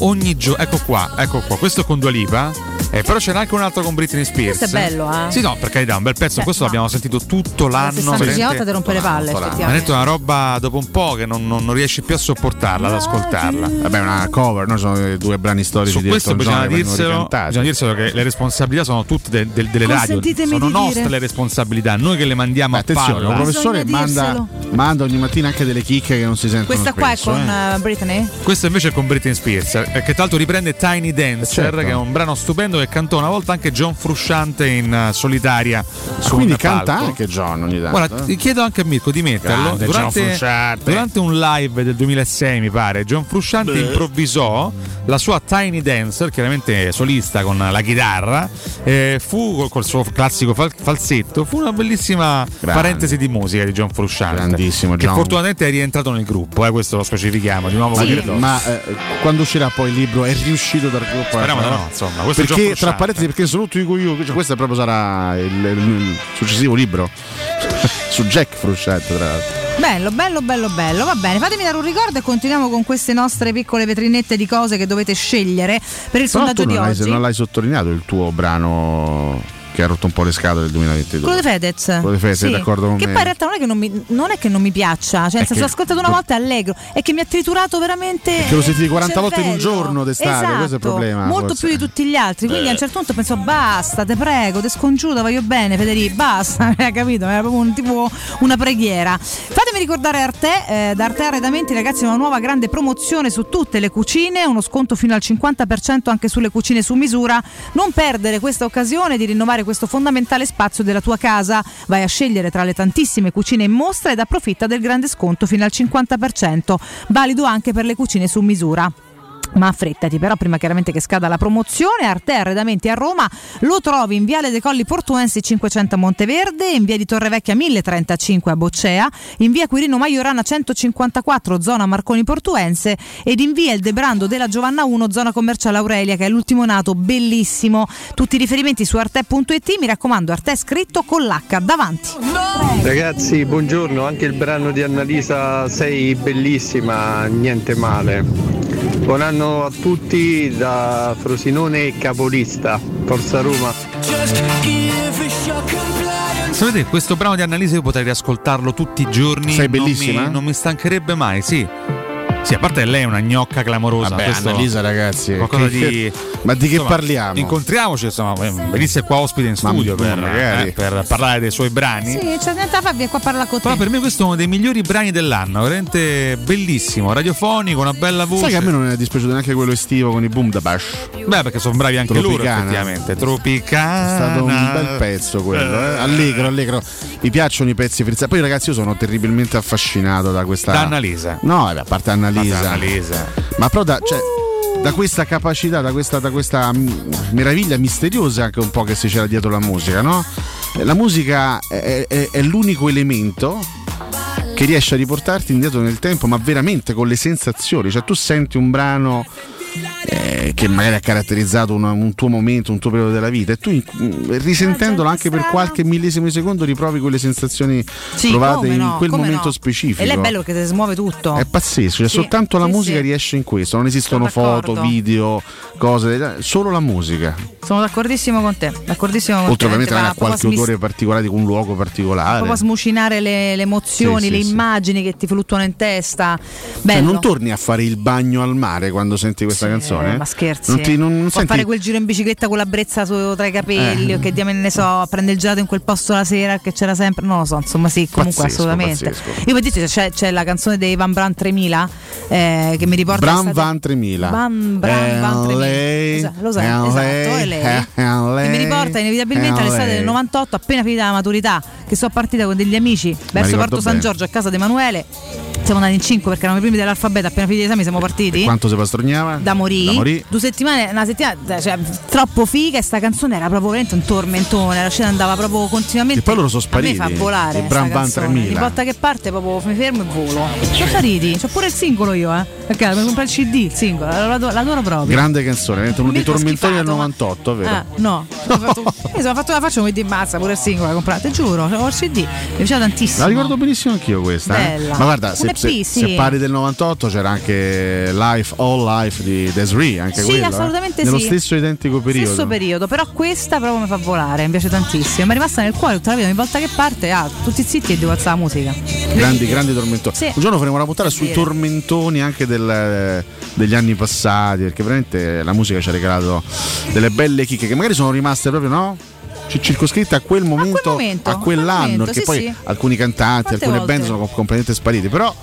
ogni giorno, ecco qua, ecco qua, questo con Dua Lipa, eh, però c'era anche un altro con Britney Spears. Questo è bello, eh? Sì, no, per carità, un bel pezzo. Beh, questo no. l'abbiamo sentito tutto l'anno. sessantacinque volte ti rompe le palle. Mi ha detto una roba dopo un po' che non, non, non riesci più a sopportarla, ad ascoltarla. Vabbè, una cover, no? Sono due brani storici. Su di questo bisogna dirselo, bisogna dirselo che le responsabilità sono tutte de, de, delle radio. Sono nostre dire. le responsabilità, noi che le mandiamo Beh, a palla. Il professore manda, manda ogni mattina anche delle chicche che non si sentono. Questa spesso, qua è con eh. Britney? Questa invece è con Britney Spears, che tra l'altro riprende Tiny Dancer, certo. che è un brano stupendo che cantò una volta anche John Frusciante in uh, solitaria su quindi un canta palco. Anche John ogni tanto. Guarda, ti chiedo anche a Mirko di metterlo. Grande, durante, durante un live del duemilasei mi pare John Frusciante Beh. improvvisò la sua Tiny Dancer, chiaramente solista con la chitarra, eh, fu col, col suo classico fal- falsetto, fu una bellissima Grande. parentesi di musica di John Frusciante, grandissimo John, che fortunatamente è rientrato nel gruppo, eh, questo lo specifichiamo di nuovo, sì. ma, ma eh, quando uscirà poi il libro è riuscito dal gruppo, speriamo no, no insomma, questo perché tra parentesi perché sono tutti io, cioè questo proprio sarà il, il successivo libro su Jack Frusciante, tra l'altro. Bello, bello, bello, bello, va bene, fatemi dare un ricordo e continuiamo con queste nostre piccole vetrinette di cose che dovete scegliere per il Però sondaggio di oggi. Se non l'hai sottolineato il tuo brano che ha rotto un po' le scatole del duemilaventidue, quello di Fedez, quello di Fedez sì. d'accordo con che me, che poi in realtà non è che non mi, non è che non mi piaccia, cioè l'ho ascoltato una volta allegro, è che mi ha triturato veramente, che lo sentivi quaranta volte in un giorno d'estate, esatto, questo è il problema molto forse. Più di tutti gli altri, quindi a un certo punto penso basta, te prego, te scongiuro, voglio bene Federico, basta, hai capito, era proprio un, tipo una preghiera. Fatemi ricordare Arte, eh, da Arte Arredamenti ragazzi una nuova grande promozione su tutte le cucine, uno sconto fino al cinquanta per cento anche sulle cucine su misura, non perdere questa occasione di rinnovare questo fondamentale spazio della tua casa. Vai a scegliere tra le tantissime cucine in mostra ed approfitta del grande sconto fino al cinquanta per cento, valido anche per le cucine su misura. Ma affrettati però prima chiaramente che scada la promozione. Arte Arredamenti a Roma lo trovi in Viale dei Colli Portuensi cinquecento a Monteverde, in Via di Torrevecchia mille e trentacinque a Boccea, in Via Quirino Maiorana centocinquantaquattro zona Marconi Portuense ed in Via Ildebrando della Giovanna uno zona commerciale Aurelia, che è l'ultimo nato, bellissimo. Tutti i riferimenti su arte punto it, mi raccomando Arte scritto con l'H davanti. Ragazzi, buongiorno, anche il brano di Annalisa Sei bellissima, niente male. Buon anno a tutti da Frosinone e Capolista. Forza Roma. Sapete, questo brano di Annalisa io potrei riascoltarlo tutti i giorni. Sei bellissima? Non mi, non mi stancherebbe mai, sì. Sì, a parte lei è una gnocca clamorosa. Vabbè, questo... Annalisa, ragazzi, qualcosa di... ma di che insomma, parliamo? Incontriamoci, insomma, venisse qua ospite in studio per, eh, per parlare dei suoi brani. Sì, c'è tanta Fabio qua parla con te. Però per me questo è uno dei migliori brani dell'anno, veramente bellissimo, radiofonico, una bella voce. Sai che a me non è dispiaciuto neanche quello estivo con i Boom da Bash. Beh, perché sono bravi anche Tropicana. loro, effettivamente. Tropicana. È stato un bel pezzo quello, eh. Allegro, allegro. Mi piacciono i pezzi frizzati. Poi ragazzi, io sono terribilmente affascinato da questa da Annalisa. No, a parte Annalisa Analisa. Ma però da, cioè, da questa capacità, da questa, da questa meraviglia misteriosa anche un po' che si c'era dietro la musica, no? La musica è, è, è l'unico elemento che riesce a riportarti indietro nel tempo, ma veramente con le sensazioni. Cioè tu senti un brano eh, che magari ha caratterizzato un, un tuo momento, un tuo periodo della vita, e tu risentendolo anche per qualche millesimo di secondo riprovi quelle sensazioni sì, provate in no, quel momento no. specifico. E lei è bello che si smuove tutto. È pazzesco, cioè sì, soltanto la sì, musica sì. riesce in questo. Non esistono foto, video, cose, solo la musica. Sono d'accordissimo con te, d'accordissimo con Oltre te. Oltre ovviamente a qualche odore smis- particolare di un luogo particolare. Prova a smucinare le, le emozioni, sì, le sì, immagini sì. che ti fluttuano in testa. Bello. Cioè non torni a fare il bagno al mare quando senti questa sì, canzone? Ma scherzi. Non ti, non, non senti... fare quel giro in bicicletta con la brezza su, tra i capelli eh. o che diamine ne so, prende il gelato in quel posto la sera che c'era sempre, non lo so, insomma sì, comunque pazzesco, assolutamente. Pazzesco. Io per dire c'è, c'è la canzone dei Van Bran tremila eh, che mi riporta Bran stata... Van tremila. Van Bran Van tremila. Lo sai, esatto, è lei. Lei, che mi riporta inevitabilmente all'estate del novantotto, appena finita la maturità, che sono partita con degli amici verso Porto San bene. Giorgio a casa di Emanuele. Siamo andati in cinque perché erano i primi dell'alfabeto, appena finiti gli esami siamo partiti. E quanto si pastrognava? Da morì. Due settimane, una settimana, cioè troppo figa, e sta canzone era proprio veramente un tormentone, la scena andava proprio continuamente. E poi loro sono spariti. A me fa volare. Bran Van tremila. Ogni volta che parte proprio mi fermo e volo. Sono spariti. C'ho pure il singolo io, eh. Perché mi compra il C D, il singolo, l'adoro proprio. Grande canzone, uno dei tormentori del novantotto. Vero? Ah, no, sono fatto, io sono fatto la faccia come di mazza pure il singolo, la comprate, giuro, ho il C D, mi piaceva tantissimo. La ricordo benissimo anch'io questa. Bella. Eh? Ma guarda, se, se, se parli del novantotto c'era anche Life All Life di Desiree, anche sì, quello. Assolutamente eh? Nello sì. stesso identico periodo. Stesso periodo, però questa proprio mi fa volare, mi piace tantissimo. Mi è rimasta nel cuore tutta la vita, ogni volta che parte, ah, tutti zitti e devo alzare la musica. Grandi, grandi tormentoni. Sì. Un giorno faremo una puntata sui tormentoni anche del, degli anni passati, perché veramente la musica ci ha regalato delle belle le chicche che magari sono rimaste proprio no circoscritte a quel momento, a, quel momento, a quell'anno, a quel momento, perché sì, poi sì. alcuni cantanti, Quante alcune volte? band sono completamente spariti, però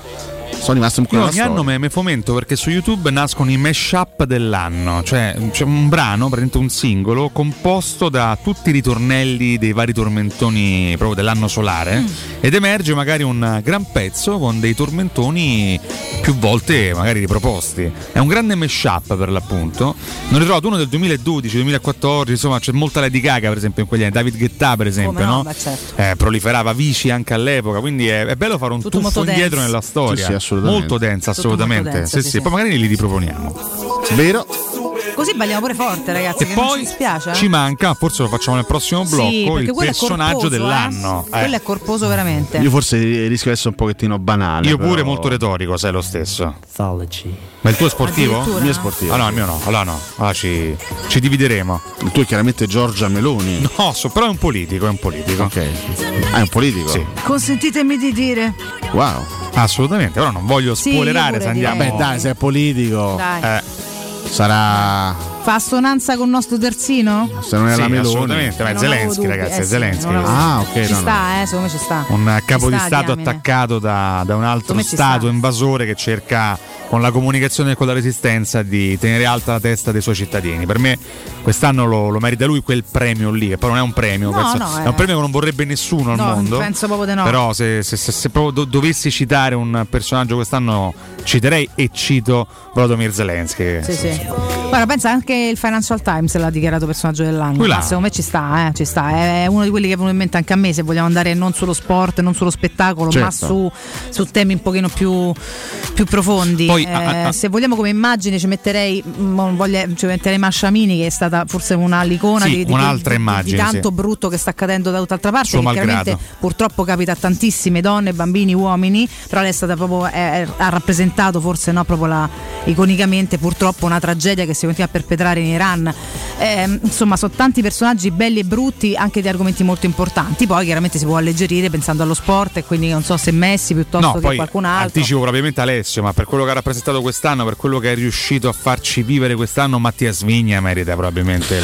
sono rimasto un po' ogni storia. Anno me, me fomento perché su YouTube nascono i mashup dell'anno, cioè c'è un brano, praticamente un singolo composto da tutti i ritornelli dei vari tormentoni proprio dell'anno solare mm. ed emerge magari un gran pezzo con dei tormentoni più volte magari riproposti. È un grande mashup per l'appunto. Non ne trovato uno del duemiladodici duemilaquattordici, insomma c'è molta Lady Gaga per esempio in quegli anni, David Guetta per esempio, oh, no? No? Certo. Eh, proliferava Vici anche all'epoca, quindi è, è bello fare un Tutto tuffo indietro dance. nella storia. Sì, sì, molto densa, assolutamente. Molto densa, sì, sì, sì. Poi magari li riproponiamo. Vero? Così balliamo pure forte, ragazzi. E poi non ci dispiace. Ci manca, forse lo facciamo nel prossimo blocco, sì, il personaggio corposo, dell'anno. Eh. Quello è corposo veramente. Io forse rischio di essere un pochettino banale. Io pure però... molto retorico, sai lo stesso. Mythology. Ma il tuo è sportivo? Il mio è sportivo. Ah no, il mio no. Allora no. Allora ci, ci divideremo. Il tuo è chiaramente Giorgia Meloni. No, so, però è un politico, è un politico. Ok. Ah, è un politico? Sì. Consentitemi di dire. Wow. Assolutamente, però non voglio spoilerare, sì, se andiamo. Beh, dai, se è politico. Dai. Eh. Sarà Fa assonanza con il nostro terzino? Se non è sì, la Meloni. Assolutamente, ma è Zelensky, ragazzi, eh, è Zelensky. Sì, ah, ok. Ci no, sta, no. eh, secondo me ci sta. Un capo sta, di Stato diamine. attaccato da, da un altro Stato invasore che cerca, con la comunicazione e con la resistenza, di tenere alta la testa dei suoi cittadini. Per me quest'anno lo, lo merita lui quel premio lì, che poi non è un premio, no, penso, no, è eh. un premio che non vorrebbe nessuno al no, mondo. Penso proprio di no. Però se, se, se, se proprio do, dovessi citare un personaggio quest'anno, citerei e cito Volodymyr Zelensky. Sì, sì. Guarda, pensa anche il Financial Times l'ha dichiarato personaggio dell'anno. Secondo me ci sta, eh, ci sta. È uno di quelli che vengono in mente anche a me, se vogliamo andare non sullo sport, non sullo spettacolo, certo. ma su, su temi un pochino più, più profondi. Poi, eh, a, a, se vogliamo come immagine ci metterei voglio, ci metterei Masciamini, che è stata forse una l'icona sì, di, di, un'altra di, immagine, di tanto sì. brutto che sta accadendo da tutt'altra parte. Suo che malgrado. Chiaramente purtroppo capita a tantissime donne, bambini, uomini, però lei è stata proprio è, è, ha rappresentato forse no proprio la, iconicamente purtroppo una tragedia che si continua a perpetrare in Iran. Eh, insomma, sono tanti personaggi belli e brutti, anche di argomenti molto importanti. Poi chiaramente si può alleggerire pensando allo sport, e quindi non so se Messi piuttosto no, che poi qualcun altro. Anticipo probabilmente Alessio, ma per quello che ha rappresentato quest'anno, per quello che è riuscito a farci vivere quest'anno, Mattia Svigna merita probabilmente il,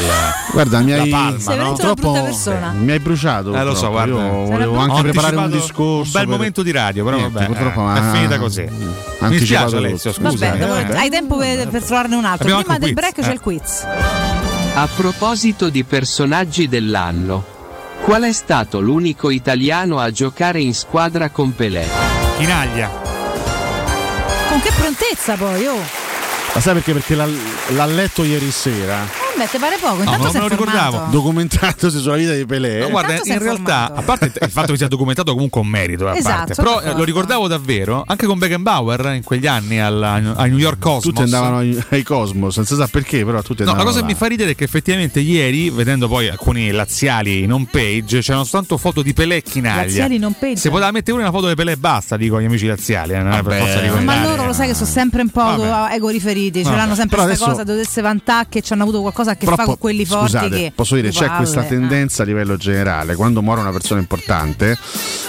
guarda, la mi hai, palma. Sei no? troppo, persona. Mi hai bruciato. Eh, lo so, guarda, io volevo anche preparare un discorso. Un bel per... momento di radio, però niente, vabbè, purtroppo, eh, è finita così. Mi dispiace Alessio, scusa. Vabbè, eh, hai tempo per, per trovarne un altro. Prima del break eh. c'è il quiz. A proposito di personaggi dell'anno, qual è stato l'unico italiano a giocare in squadra con Pelé? Chinaglia. Con che prontezza poi, oh! Ma sai perché? Perché l'ha, l'ha letto ieri sera. Eh beh, te pare poco, intanto no, non me lo ricordavo. Documentato sulla vita di Pelé. No, guarda, in realtà, formato. a parte il fatto che sia documentato, comunque un merito da esatto, parte. Però eh, lo ricordavo davvero, anche con Beckenbauer in quegli anni al, al New York Cosmos. Tutti andavano ai, ai Cosmos, senza sapere perché, però tutti andavano. No, la cosa là. che mi fa ridere è che effettivamente ieri, vedendo poi alcuni laziali in home page, c'erano soltanto foto di Pelé e Chinaglia. Laziali in home page? Se poteva mettere una foto di Pelé e basta, dico agli amici laziali. Eh, per forza di ma loro lo sai che sono sempre un po' egoriferiti. Ce no, l'hanno sempre questa cosa, dovesse vantare che ci hanno avuto qualcosa a che fare con quelli forti. Scusate, che posso dire, c'è questa tendenza a livello generale, quando muore una persona importante,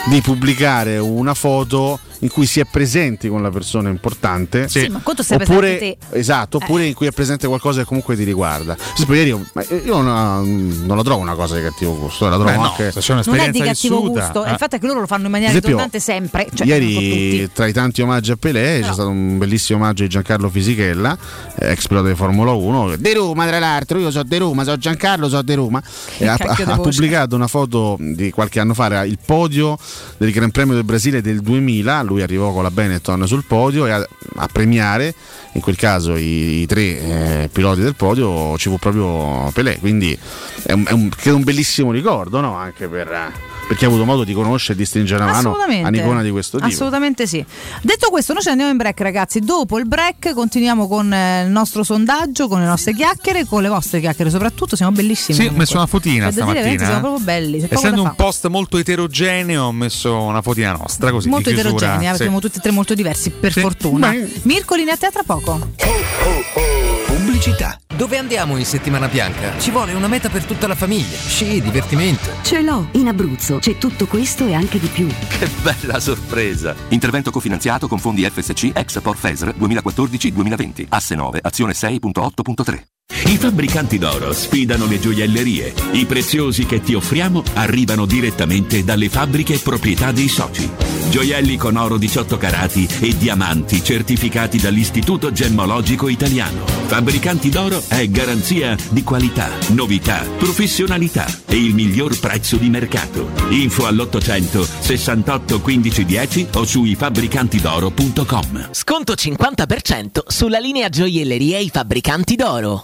di pubblicare una foto in cui si è presenti con la persona importante, sì, sì, ma quanto sei oppure, te? Esatto, oppure eh. in cui è presente qualcosa che comunque ti riguarda. Sì, ieri io, io non, non la trovo una cosa di cattivo gusto, la trovo Beh, anche no, c'è non è di cattivo vissuta. gusto, eh. il fatto è che loro lo fanno in maniera ritornante sempre. Cioè, ieri tra i tanti omaggi a Pelé no. c'è stato un bellissimo omaggio di Giancarlo Fisichella, ex pilota di Formula uno, De Roma tra l'altro, io so De Roma, so Giancarlo, so De Roma, e ha, ha pubblicato una foto di qualche anno fa, era il podio del Gran Premio del Brasile del duemila. Lui arrivò con la Benetton sul podio e a, a premiare in quel caso i, i tre eh, piloti del podio ci fu proprio Pelé, quindi è un, è un, è un bellissimo ricordo, no? Anche per, per chi ha avuto modo di conoscere e di stringere la mano a un'icona di questo tipo. Assolutamente sì. Detto questo, noi ce ne andiamo in break, ragazzi. Dopo il break continuiamo con eh, il nostro sondaggio, con le nostre chiacchiere, con le vostre chiacchiere soprattutto. Siamo bellissimi. Sì, ho messo una fotina stamattina. Dire, siamo proprio belli. C'è Essendo un fa. post molto eterogeneo, ho messo una fotina nostra così. Molto eterogeneo. Sì. Siamo tutti e tre molto diversi, per sì. fortuna. Beh. Mircoli, a te tra poco. Oh, oh, oh. Pubblicità. Dove andiamo in settimana bianca? Ci vuole una meta per tutta la famiglia. Sci, divertimento. Ce l'ho, in Abruzzo c'è tutto questo e anche di più. Che bella sorpresa. Intervento cofinanziato con fondi F S C Export FESR duemilaquattordici duemilaventi Asse nove, azione sei punto otto punto tre. I fabbricanti d'oro sfidano le gioiellerie. I preziosi che ti offriamo arrivano direttamente dalle fabbriche proprietà dei soci. Gioielli con oro diciotto carati e diamanti certificati dall'Istituto Gemmologico Italiano. Fabbricanti d'oro è garanzia di qualità, novità, professionalità e il miglior prezzo di mercato. Info all'ottocento sessantotto quindici dieci o su i fabbricanti d'oro punto com. Sconto cinquanta per cento sulla linea gioielleria I Fabbricanti d'Oro.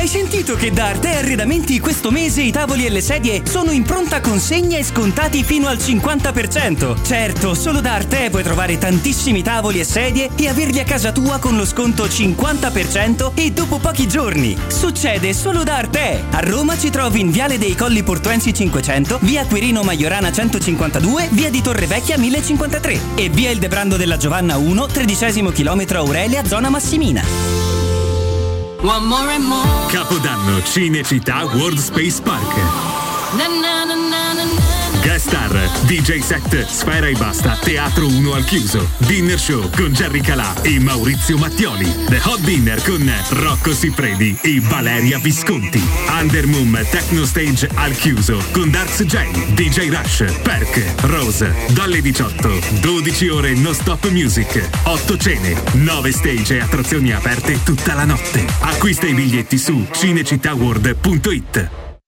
Hai sentito Certo che da Arte Arredamenti questo mese i tavoli e le sedie sono in pronta consegna e scontati fino al cinquanta per cento. Certo, solo da Arte puoi trovare tantissimi tavoli e sedie e averli a casa tua con lo sconto cinquanta per cento e dopo pochi giorni. Succede solo da Arte. A Roma ci trovi in Viale dei Colli Portuensi cinquecento, Via Quirino Maiorana centocinquantadue, Via di Torrevecchia mille cinquantatré e Via Il Debrando della Giovanna uno, tredicesimo chilometro Aurelia, zona Massimina. One more and more. Capodanno Cinecittà World Space Park. Na na na na na na. Guest star, D J set, Sfera e Basta, Teatro uno al chiuso. Dinner show con Jerry Calà e Maurizio Mattioli. The Hot Dinner con Rocco Siffredi e Valeria Visconti. Undermoon Techno Stage al chiuso con Darks J, D J Rush, Perk, Rose. Dalle diciotto, dodici ore non stop music, otto cene, nove stage e attrazioni aperte tutta la notte. Acquista i biglietti su cinecittà world punto it.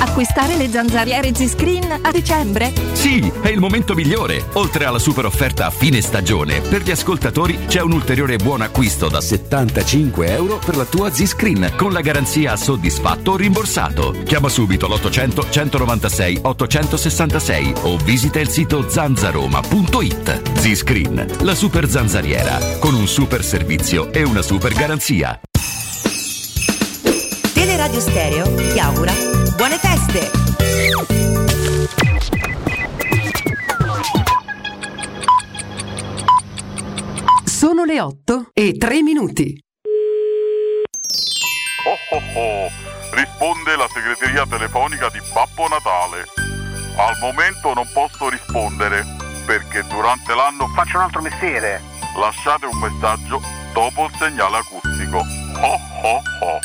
Acquistare le zanzariere Z-Screen a dicembre? Sì, è il momento migliore. Oltre alla super offerta a fine stagione, per gli ascoltatori c'è un ulteriore buon acquisto da settantacinque euro per la tua Z-Screen, con la garanzia soddisfatto o rimborsato. Chiama subito l'ottocento centonovantasei ottocentosessantasei o visita il sito zanzaroma punto it. Z-Screen, la super zanzariera, con un super servizio e una super garanzia. Teleradio Stereo ti augura buone feste! Sono le otto e tre minuti. Oh oh oh! Risponde la segreteria telefonica di Babbo Natale. Al momento non posso rispondere perché durante l'anno faccio un altro mestiere. Lasciate un messaggio dopo il segnale acustico. Oh oh oh!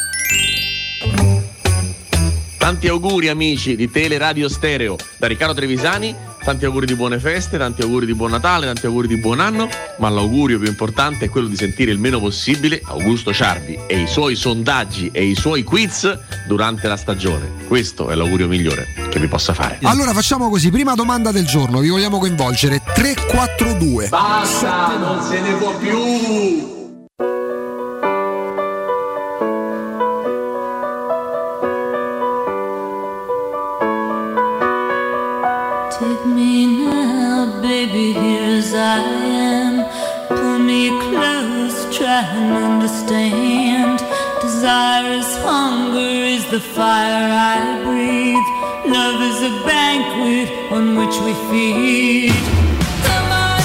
Tanti auguri amici di Teleradio Stereo, da Riccardo Trevisani, tanti auguri di buone feste, tanti auguri di buon Natale, tanti auguri di buon anno, ma l'augurio più importante è quello di sentire il meno possibile Augusto Ciardi e i suoi sondaggi e i suoi quiz durante la stagione. Questo è l'augurio migliore che vi possa fare. Allora facciamo così, prima domanda del giorno, vi vogliamo coinvolgere, tre quattro due. Basta, non se ne può più! Take me now, baby, here as I am. Pull me close, try and understand. Desire is hunger, is the fire I breathe. Love is a banquet on which we feed. Night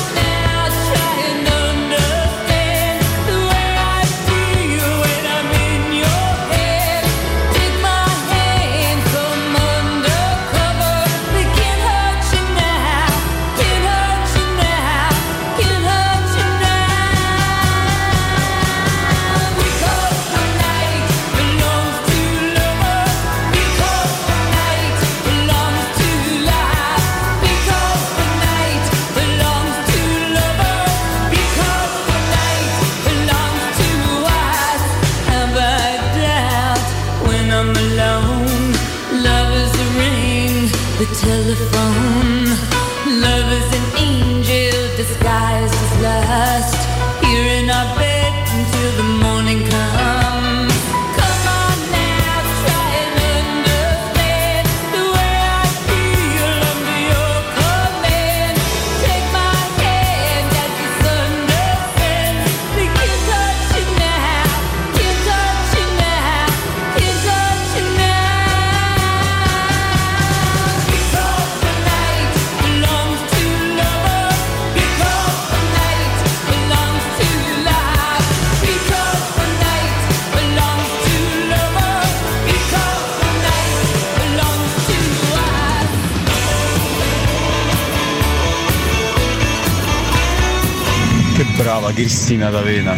Brava Cristina D'Avena.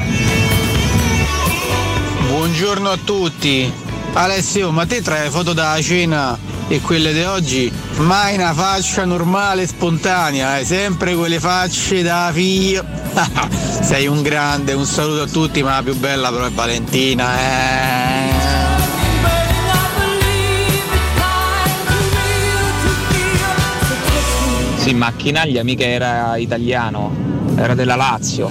Buongiorno a tutti. Alessio, ma te tra le foto da cena e quelle di oggi mai una faccia normale e spontanea, eh? Sempre quelle facce da figlio. Sei un grande, un saluto a tutti, ma la più bella però è Valentina, eh. Sì, Macchinaglia mica era italiano, era della Lazio.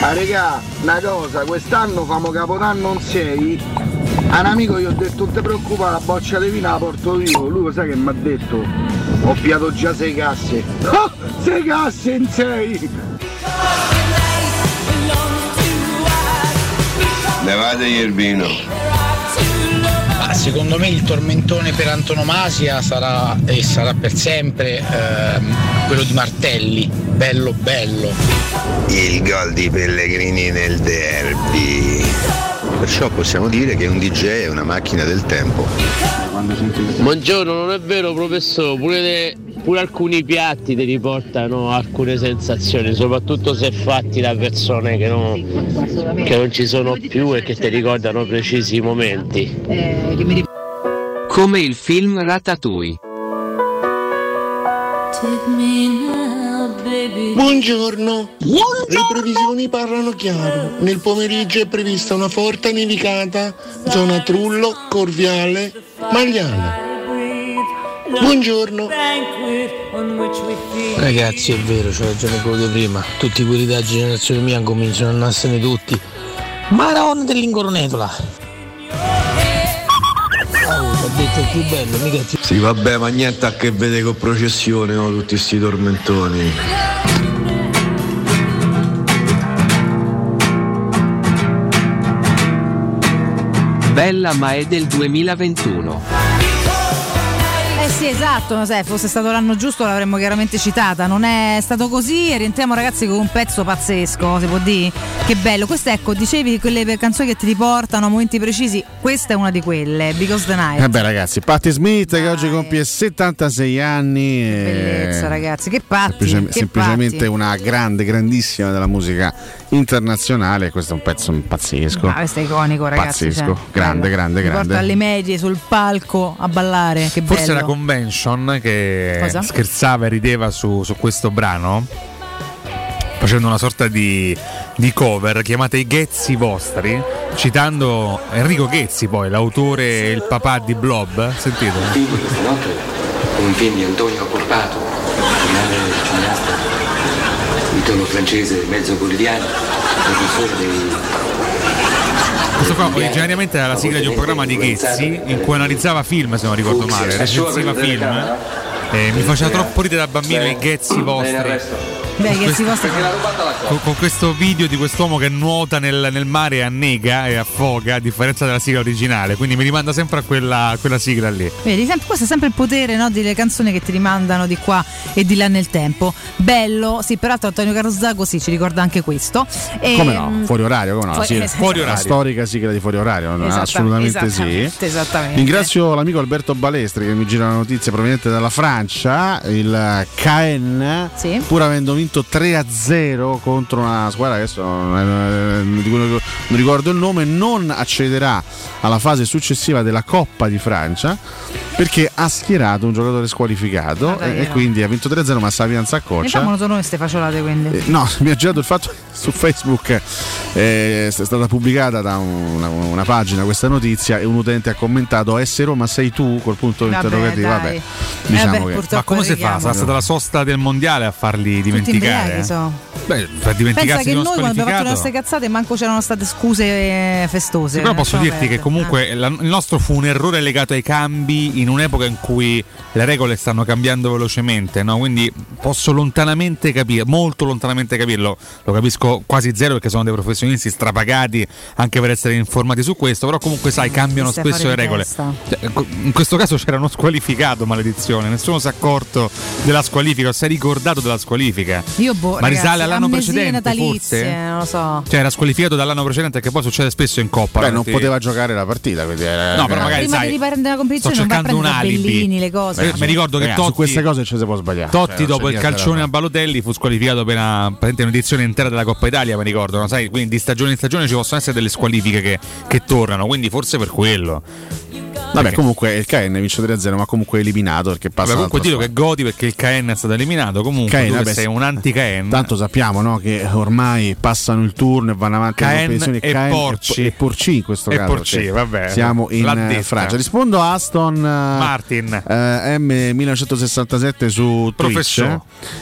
Ma regà, una cosa, quest'anno famo Capodanno un sei. A un amico gli ho detto, non ti preoccupare, la boccia di vino la porto io. Lui lo sai che mi ha detto? Ho piato già sei casse. Oh, sei casse in sei! Levategli il vino. Secondo me il tormentone per antonomasia sarà e sarà per sempre ehm, quello di Martelli, bello bello. Il gol di Pellegrini nel derby. Perciò possiamo dire che un D J è una macchina del tempo. Buongiorno, non è vero professore, pure, de, pure alcuni piatti ti riportano alcune sensazioni, soprattutto se fatti da persone che non, che non ci sono più e che ti ricordano precisi momenti. Come il film Ratatouille. Buongiorno. Buongiorno, le previsioni parlano chiaro. Nel pomeriggio è prevista una forte nevicata, zona Trullo, Corviale, Magliana. Buongiorno. Ragazzi, è vero, c'ho ragione quello di prima. Tutti quelli della generazione mia cominciano a andarsene tutti. Maronna dell'ingoronetola. Ho detto il più bello, mica ci... Sì, vabbè, ma niente a che vedere con processione, no? Tutti sti tormentoni. Bella, ma è del duemilaventuno. Eh sì, esatto, se fosse stato l'anno giusto l'avremmo chiaramente citata. Non è stato così e rientriamo, ragazzi, con un pezzo pazzesco, si può dire? Che bello, questa, ecco, dicevi quelle canzoni che ti riportano a momenti precisi, questa è una di quelle, Because the Night. Vabbè, ragazzi, Patti Smith che ah, oggi compie settantasei anni. Che bellezza, e... ragazzi, che Patti, semplici- che semplicemente Patti. Una grande, grandissima della musica internazionale, questo è un pezzo pazzesco. Ah, questo è iconico, ragazzi. Pazzesco, cioè, grande, grande, grande. Porta alle medie sul palco a ballare, che bello. Forse la convention che Cosa? scherzava e rideva su, su questo brano, facendo una sorta di, di cover chiamata I Ghezzi Vostri, citando Enrico Ghezzi, poi l'autore e il papà di Blob. Sentite. Un film di Antonio Corpato, originale del cineasta, italo francese mezzo boliviano, professore dei... Questo qua originariamente era la sigla di un programma di Ghezzi in cui analizzava film, se non ricordo male, recensiva film. E mi faceva troppo ridere da bambino I Ghezzi Vostri. Beh, con, questo, vostri... con, con questo video di quest'uomo che nuota nel, nel mare e annega e affoga, a differenza della sigla originale, quindi mi rimanda sempre a quella, quella sigla lì. Vedi, sempre, questo è sempre il potere, no, delle canzoni che ti rimandano di qua e di là nel tempo. Bello, sì, peraltro Antonio Carozzago sì, ci ricorda anche questo. E, come no, fuori orario, come no? Fuori, sì, esatto. Fuori orario. La storica sigla di fuori orario, no? Assolutamente, assolutamente sì. Esattamente. Ringrazio l'amico Alberto Balestri che mi gira la notizia proveniente dalla Francia, il Caen, sì. Pur avendo vinto tre a zero contro una squadra che adesso non ricordo il nome, non accederà alla fase successiva della Coppa di Francia perché ha schierato un giocatore squalificato, ah, dai, e no. Quindi ha vinto tre a zero, ma sta fidanza a coccia. Facciamo noi queste facciolate, quindi. Eh, no, mi ha girato il fatto su Facebook, eh, è stata pubblicata da una, una pagina questa notizia e un utente ha commentato "S Roma sei tu?" col punto vabbè, interrogativo. Dai. Vabbè, diciamo eh beh, che... Ma come si fa? Sarà stata la sosta del mondiale a farli diventare dimenticare. So. Beh, per pensa che noi quando abbiamo fatto le nostre cazzate manco c'erano state scuse festose. Sì, però posso dirti perde. che comunque la, il nostro fu un errore legato ai cambi in un'epoca in cui le regole stanno cambiando velocemente, no? Quindi posso lontanamente capire, molto lontanamente capirlo, lo capisco quasi zero perché sono dei professionisti strapagati anche per essere informati su questo, però comunque sai, cambiano sì, spesso le regole. Cioè, in questo caso c'era uno squalificato, maledizione, nessuno si è accorto della squalifica o si è ricordato della squalifica. Io boh, ma ragazzi, risale alla dall'anno precedente natalizie, forse. Non lo so. Cioè era squalificato dall'anno precedente, che poi succede spesso in Coppa. Beh, non poteva giocare la partita, quindi era... No, però magari prima sai, di riprendere la competizione non va a prendere i bellini, le cose. Beh, cioè, mi ricordo che Totti, su queste cose ci si può sbagliare. Totti cioè, dopo il calcione a Balotelli fu squalificato per una, praticamente un'edizione intera della Coppa Italia, mi ricordo, no? Sai, quindi di stagione in stagione ci possono essere delle squalifiche che, che tornano, quindi forse per quello. Vabbè, perché? Comunque il Caen vince tre a zero, ma comunque è eliminato perché passa. Vabbè, comunque dillo che godi perché il Caen è stato eliminato. Comunque Caen, tu vabbè, sei un anti-Caen. Tanto sappiamo, no, che ormai passano il turno e vanno avanti Caen le competizioni. E Caen Porci. e Porci in questo e caso. Porci, cioè, vabbè, siamo in Francia. Rispondo a Aston Martin eh, M millenovecentosessantasette su Twitch.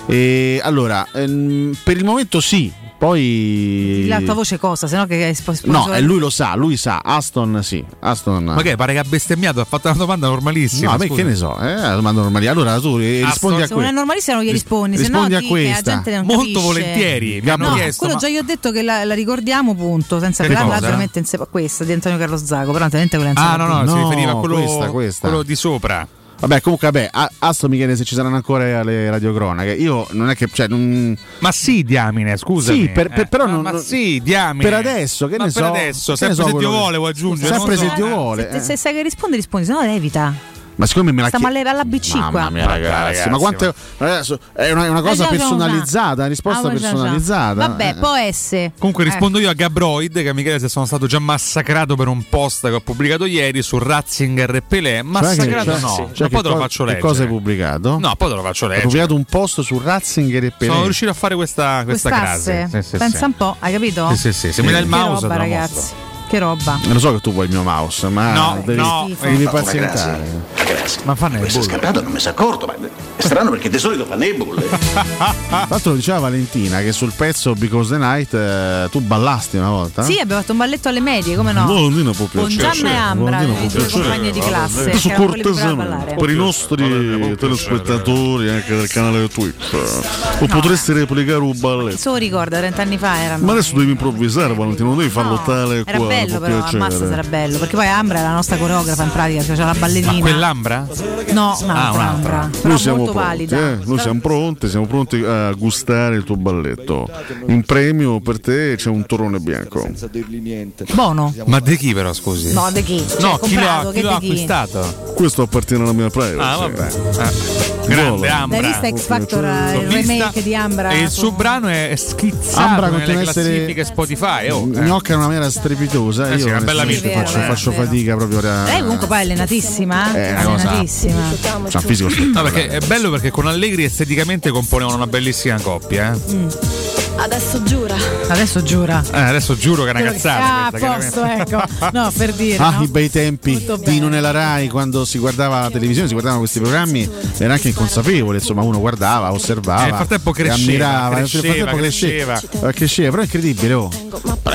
E allora, ehm, per il momento sì. Poi la tua voce cosa? Sennò che no, e lui lo sa, lui sa. Aston sì, Aston. Ma che pare che ha bestemmiato, ha fatto una domanda normalissima. No, ma che ne so, è eh? una domanda normalissima. Allora tu Aston, rispondi a se que- non è normalissima non gli rispondi, rispondi, rispondi a questa. La gente non molto capisce. Volentieri. Mi hanno no, chiesto, quello ma... già gli ho detto che la, la ricordiamo, punto, senza che la veramente in sepa questa di Antonio Carlo Zago, però veramente quella Ah, no, no, no, si riferiva a quello questa, questa. Quello di sopra. Vabbè, comunque, vabbè, Aston mi chiede se ci saranno ancora le radiocronache. Io non è che. Cioè, non... Ma sì, diamine, scusami. Sì, per, per, però eh, non. Ma sì, diamine. Per adesso, che ma ne per so. Per adesso, sempre se, so se Dio vuole, vuoi aggiungere. Sempre so. se Dio vuole. Eh. Se, se sai che rispondi, rispondi, se no evita. Ma siccome me la chiede. Stiamo alla B C qua. Mamma mia, ragazzi, ragazzi ma quanto. È una, una cosa personalizzata, una risposta ah, personalizzata. Vabbè, eh. può essere. Comunque, rispondo io a Gabroid che mi chiede se sono stato già massacrato per un post che ho pubblicato ieri su Ratzinger e Pelé. Massacrato, cioè che, no. Cioè, cioè poi te lo faccio leggere. Che cosa hai pubblicato? No, poi te lo faccio leggere. Ho pubblicato un post su Ratzinger e Pelé. Sono riuscito a fare questa, questa frase. Sì, sì, Pensa sì. un po', hai capito? Sì, sì, sì. Se sì. mi dai il mouse, roba, ragazzi. Che roba. Non lo so che tu vuoi il mio mouse, ma no, devi, no, devi pazientare. Ma grazie. Ma fa nebbulle. Questa scarpata non mi sono accorto, ma è strano perché di solito fa nebbulle. Tanto lo diceva Valentina che sul pezzo Because the Night eh, tu ballasti una volta. Sì, abbiamo fatto un balletto alle medie, come no? Buongiorno può piacere. e Ambra, i due compagni di classe. Su cortesemente, per i nostri telespettatori anche del canale Twitch, o potresti replicare un balletto. Se lo ricorda, trent'anni fa erano. Ma adesso devi improvvisare, Valentina, non devi farlo tale qua. Bello però, piacere. Ammazza sarà bello, perché poi Ambra è la nostra coreografa in pratica, cioè c'è la ballerina. Ma quell'Ambra? No, un'altra ah, un'altra. Ambra, però noi molto valida. Eh? Noi siamo pronti, siamo pronti a gustare il tuo balletto. In premio per te c'è un torrone bianco. Buono. Ma di chi però, scusi? No, di chi? Cioè, no, chi lo ha, chi lo ha acquistato? Questo appartiene alla mia privacy. Ah, vabbè. Ah. Grande Ambra. L'hai vista X Factor, il remake di Ambra? E il suo brano è schizzato Ambra nelle classifiche Spotify. Oh, eh. Gnocca in una maniera strepitosa. Eh sì, io una bella vita, vero, faccio, eh, faccio fatica proprio. A... Lei comunque poi è allenatissima. È una cosa. Allenatissima. C'è un fisico no, perché è bello perché con Allegri esteticamente componevano una bellissima coppia. Eh? Mm. Adesso giura. Adesso giura. Eh, adesso giuro che è una cazzata. Ah, questa, posto, ecco. No, per dire. Ah, no? I bei tempi di non è la Rai, quando si guardava la televisione, si guardavano questi programmi, era anche inconsapevole, insomma, uno guardava, osservava. Eh, nel frattempo cresceva, ammirava, cresceva, nel frattempo cresceva. Cresceva. cresceva, però è incredibile, oh.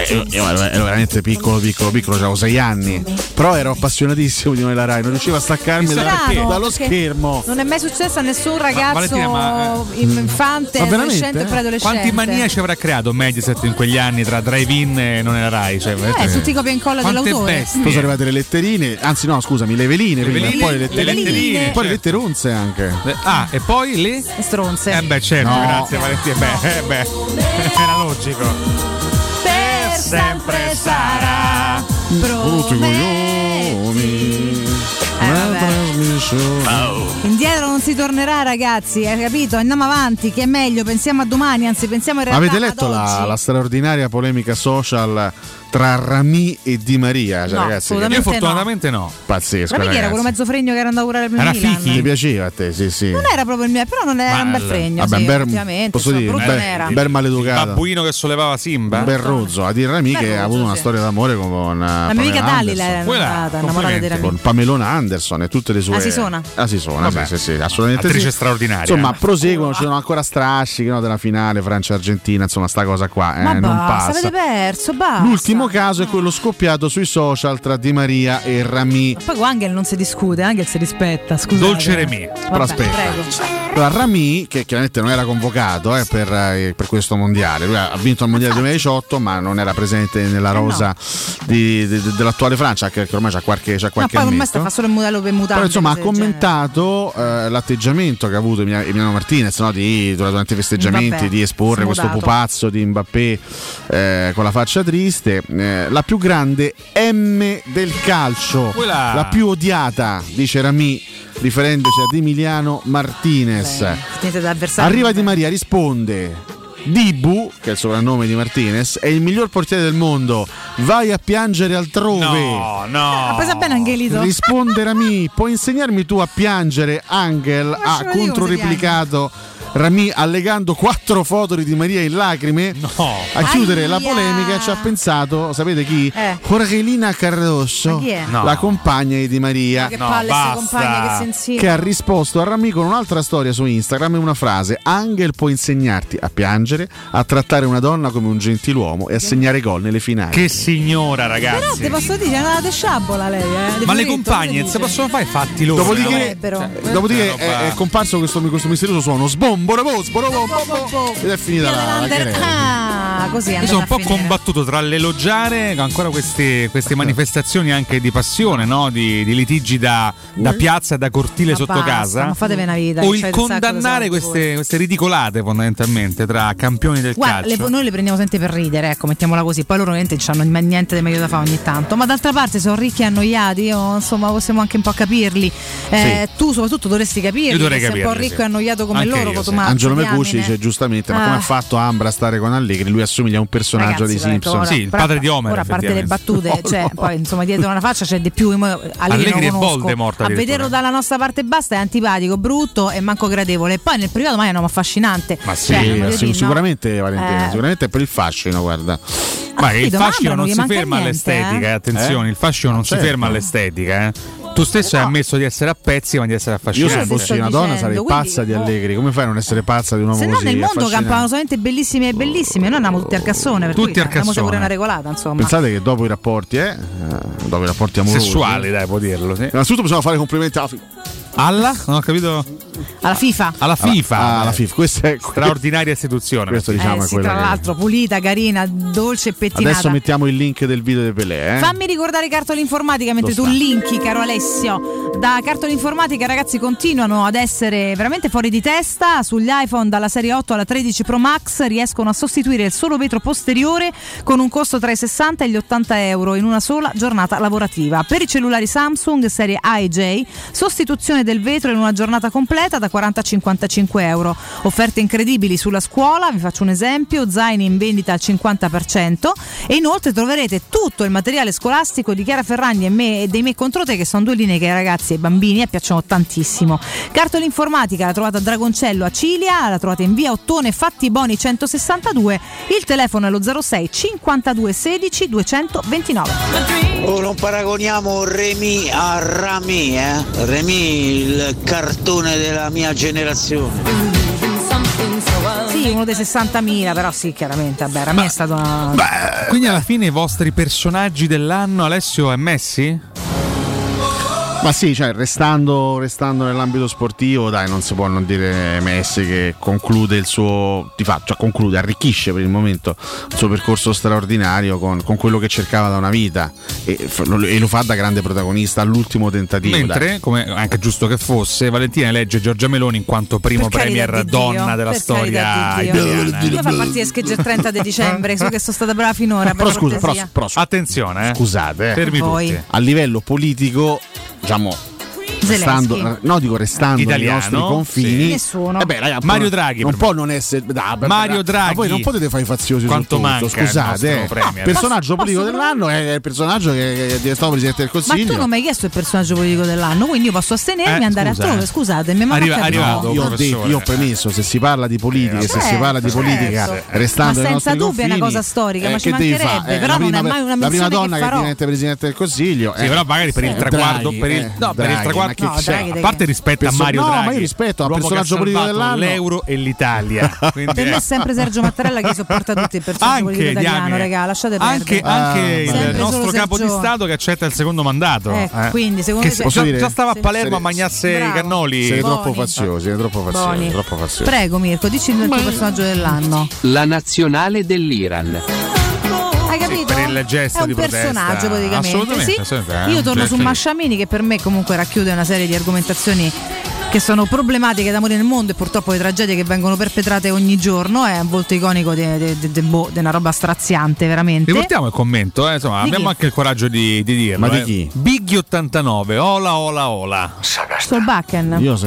Io, io ero veramente piccolo, piccolo, piccolo, avevo sei anni. Però ero appassionatissimo di non è la Rai, non riuscivo a staccarmi da, raro, dallo schermo. Non è mai successo a nessun ragazzo ma, ma, infante, adolescente e preadolescente. Quanti mania ci avrà creato Mediaset in quegli anni tra drive-in e non era Rai, cioè, eh, eh. tutti copia e incolla dell'autore. Poi sono arrivate le letterine, anzi no scusami le veline, le veline prima, poi le letterine, le letterine cioè. Poi le letteronze anche le, ah e poi le stronze eh beh certo no. grazie Valentina beh, eh, beh. era logico per sempre sarà prometti. Oh. Indietro non si tornerà, ragazzi, hai capito? Andiamo avanti, che è meglio, pensiamo a domani, anzi pensiamo in realtà. Avete letto la, la straordinaria polemica social tra Rami e Di Maria? Cioè, no, ragazzi, io fortunatamente no. no. Pazzesco. Rami era quello mezzo fregno che era andato a curare il Milan. Era Fichi. Ti piaceva a te, sì, sì. Non era proprio il mio, però non era un bel fregno. Vabbè, sì, ber, ovviamente, posso dire, un bel, bel maleducato. Il babbuino che sollevava Simba. Un bel rozzo. A dire Rami che ha avuto sì. una storia d'amore con una. La mia amica Dalila era innamorata, innamorata di Rami. Con Pamelona Anderson e tutte le sue. Ah, si suona. Ah, si suona, sì, sì, sì, assolutamente. Attrice sì. straordinaria. Insomma, proseguono, ci sono ancora strascichi no, della finale Francia-Argentina, insomma, sta cosa qua. Eh, ma non passa. Avete perso, basta. L'ultimo caso è quello scoppiato sui social tra Di Maria e Rami. Ma poi con Angel non si discute, Angel si rispetta. Scusate. Dolce Remi. Però aspetta. Prego. Allora, Rami, che chiaramente non era convocato eh, per, eh, per questo mondiale, lui ha vinto il mondiale duemiladiciotto, ma non era presente nella rosa eh no. di, di, dell'attuale Francia, che ormai c'ha qualche, c'ha qualche no, poi ormai sta fa solo il modello per mutare. Però insomma ha, commentato eh, l'atteggiamento che ha avuto Emiliano Martinez, no? di, durante i festeggiamenti Mbappé, di esporre questo pupazzo di Mbappé eh, con la faccia triste, eh, la più grande M del calcio, quella, la più odiata, dice Rami, riferendosi ad Emiliano Martinez. Beh, arriva Di Maria, risponde: Dibu, che è il soprannome di Martinez, è il miglior portiere del mondo, vai a piangere altrove. No, no, ha presa bene Angelito. Risponde Rami: puoi insegnarmi tu a piangere, Angel? Ha controreplicato Rami allegando quattro foto di Di Maria in lacrime. No. A chiudere Aia. la polemica ci ha pensato, sapete chi? Eh. Jorgelina Cardoso, no. la compagna di Di Maria, che, no, compagna, che, che ha risposto a Rami con un'altra storia su Instagram e una frase: Angel può insegnarti a piangere, a trattare una donna come un gentiluomo e a segnare gol nelle finali. Che signora, ragazzi. Però te posso dire, è una sciabola lei, eh? Ma le compagne se possono fare fatti loro. Dopodiché, cioè, dopodiché è, è comparso questo, questo misterioso suono, sbombo. Boravos, boravos, boravos, ed è finita la, la ah, così è. Io sono un po' combattuto tra l'elogiare ancora queste, queste manifestazioni anche di passione, no? di, di litigi da, da piazza e da cortile, ma sotto basta, casa. Non fatevi una vita. O il condannare queste, queste ridicolate, fondamentalmente, tra campioni del Guarda, calcio. Le, noi le prendiamo sempre per ridere, ecco, mettiamola così. Poi loro ovviamente non hanno niente di meglio da fare ogni tanto. Ma d'altra parte sono ricchi e annoiati, io, insomma, possiamo anche un po' capirli. Eh, sì. Tu soprattutto dovresti capirli. Io dovrei capirli, sei un po' ricco sì. e annoiato come anche loro. Io, Angelo Mecucci dice giustamente: ma ah. come ha fatto Ambra a stare con Allegri? Lui assomiglia a un personaggio dei Simpson. Sì, il padre di Homer. Ora, a parte le battute, oh, cioè, no. poi insomma dietro una faccia c'è di più. Allegri, Allegri è Voldemort. A vederlo dalla nostra parte basta è antipatico, brutto e manco gradevole. E poi nel privato mai è un uomo affascinante. Ma sì, cioè, sì, sì sicuramente no? Valentina, eh. sicuramente è per il fascino, guarda. Ma il fascino non si ferma all'estetica, attenzione, il fascino non si ferma all'estetica, eh. Tu stesso no. hai ammesso di essere a pezzi, ma di essere affascinante. Io se fossi una dicendo, donna sarei quindi, pazza di Allegri. Come fai a non essere pazza di un uomo così? Se no, nel mondo campavano solamente bellissime e bellissime. Noi andiamo tutti al cassone. Per tutti cui, al cassone. Andiamo pure una regolata, insomma. Pensate che dopo i rapporti, eh, dopo i rapporti amorosi, sessuali, dai, può dirlo. Sì. Innanzitutto bisogna fare complimenti alla alla? Non ho capito. Alla FIFA. Alla FIFA. Alla, alla FIFA. Questa è straordinaria istituzione. Questo diciamo eh, è sì, tra l'altro che... pulita, carina, dolce e pettinata. Adesso mettiamo il link del video di Pelé. Eh? Fammi ricordare Cartolinformatica mentre tu linki, caro Alessio. Da Cartolinformatica, ragazzi, continuano ad essere veramente fuori di testa. Sugli iPhone dalla serie otto alla tredici Pro Max riescono a sostituire il solo vetro posteriore con un costo tra i sessanta e gli ottanta euro in una sola giornata lavorativa. Per i cellulari Samsung serie A e J, sostituzione del vetro in una giornata completa da quaranta a cinquantacinque euro. Offerte incredibili sulla scuola, vi faccio un esempio: zaini in vendita al cinquanta per cento, e inoltre troverete tutto il materiale scolastico di Chiara Ferragni e, me, e dei Me contro te, che sono due linee che ai ragazzi e ai bambini piacciono tantissimo. Cartolinformatica la trovate a Dragoncello a Cilia, la trovate in via Ottone Fatti Boni centosessantadue, il telefono è lo zero sei cinquantadue sedici duecentoventinove. Oh, non paragoniamo Remi a Rami, eh? Remi il cartone della mia generazione. Sì, uno dei sessantamila, però sì, chiaramente. Vabbè, Rami è stato una... Beh, quindi alla fine i vostri personaggi dell'anno, Alessio e Messi? Ma sì, cioè, restando, restando nell'ambito sportivo, dai, non si può non dire Messi, che conclude il suo, di fatto, cioè conclude, arricchisce per il momento il suo percorso straordinario con, con quello che cercava da una vita, e, e lo fa da grande protagonista all'ultimo tentativo. Mentre, dai, come anche giusto che fosse, Valentina elegge Giorgia Meloni in quanto primo per premier di donna Dio, della storia italiana. Io fa partire schegge il trenta di dicembre, so che sono stata brava finora. Però, per scusa, però, però attenzione, eh. scusate, fermi tutti. A livello politico, diciamo, restando, no, dico restando italiano, nei nostri confini, sì. eh beh, ragazzi, Mario Draghi non può non essere da, da, Mario Draghi, ma voi non potete fare i faziosi quanto manca, scusate, il no, personaggio posso, politico posso... dell'anno è il personaggio che è diventato presidente del Consiglio. Ma tu non mi hai chiesto il personaggio politico dell'anno, quindi io posso astenermi e eh, andare scusa. altrove, scusate, mi Arriva, arrivato, io, ho detto, io ho premesso, se si parla di politica, eh, se certo, si parla di politica certo. restando ma nei senza dubbio confini, è una cosa storica, eh, ma ci mancherebbe, però non è mai una missione che farò. La prima donna che diventa presidente del Consiglio, però magari per il traguardo, per il traguardo, no, Draghi, a parte rispetto Perso- a Mario Draghi, no, ma io rispetto al personaggio politico dell'anno, l'euro e l'Italia. Per me è sempre Sergio Mattarella che sopporta tutti il personaggio politico italiano, regà, lasciate perdere. Anche, anche ah, il nostro capo Sergio. di Stato che accetta il secondo mandato. Eh, eh. Quindi secondo me già, dire, già stava sì. a Palermo a mangiarsi i cannoli. Sei troppo faziosi, sei troppo faziosi, troppo faziosi. Prego Mirko, dici il tuo personaggio dell'anno. La nazionale dell'Iran. hai capito? Sì, per il gesto è un di personaggio protesta, praticamente. Sì. Assolutamente, io torno su Masciamini, che per me comunque racchiude una serie di argomentazioni che sono problematiche da morire nel mondo e purtroppo le tragedie che vengono perpetrate ogni giorno. È un volto iconico di una roba straziante, veramente. Riportiamo il commento, eh? Insomma, di abbiamo chi? Anche il coraggio di, di dirlo. Ma di eh? chi? Biggie ottantanove, ola ola ola. Solbakken. Io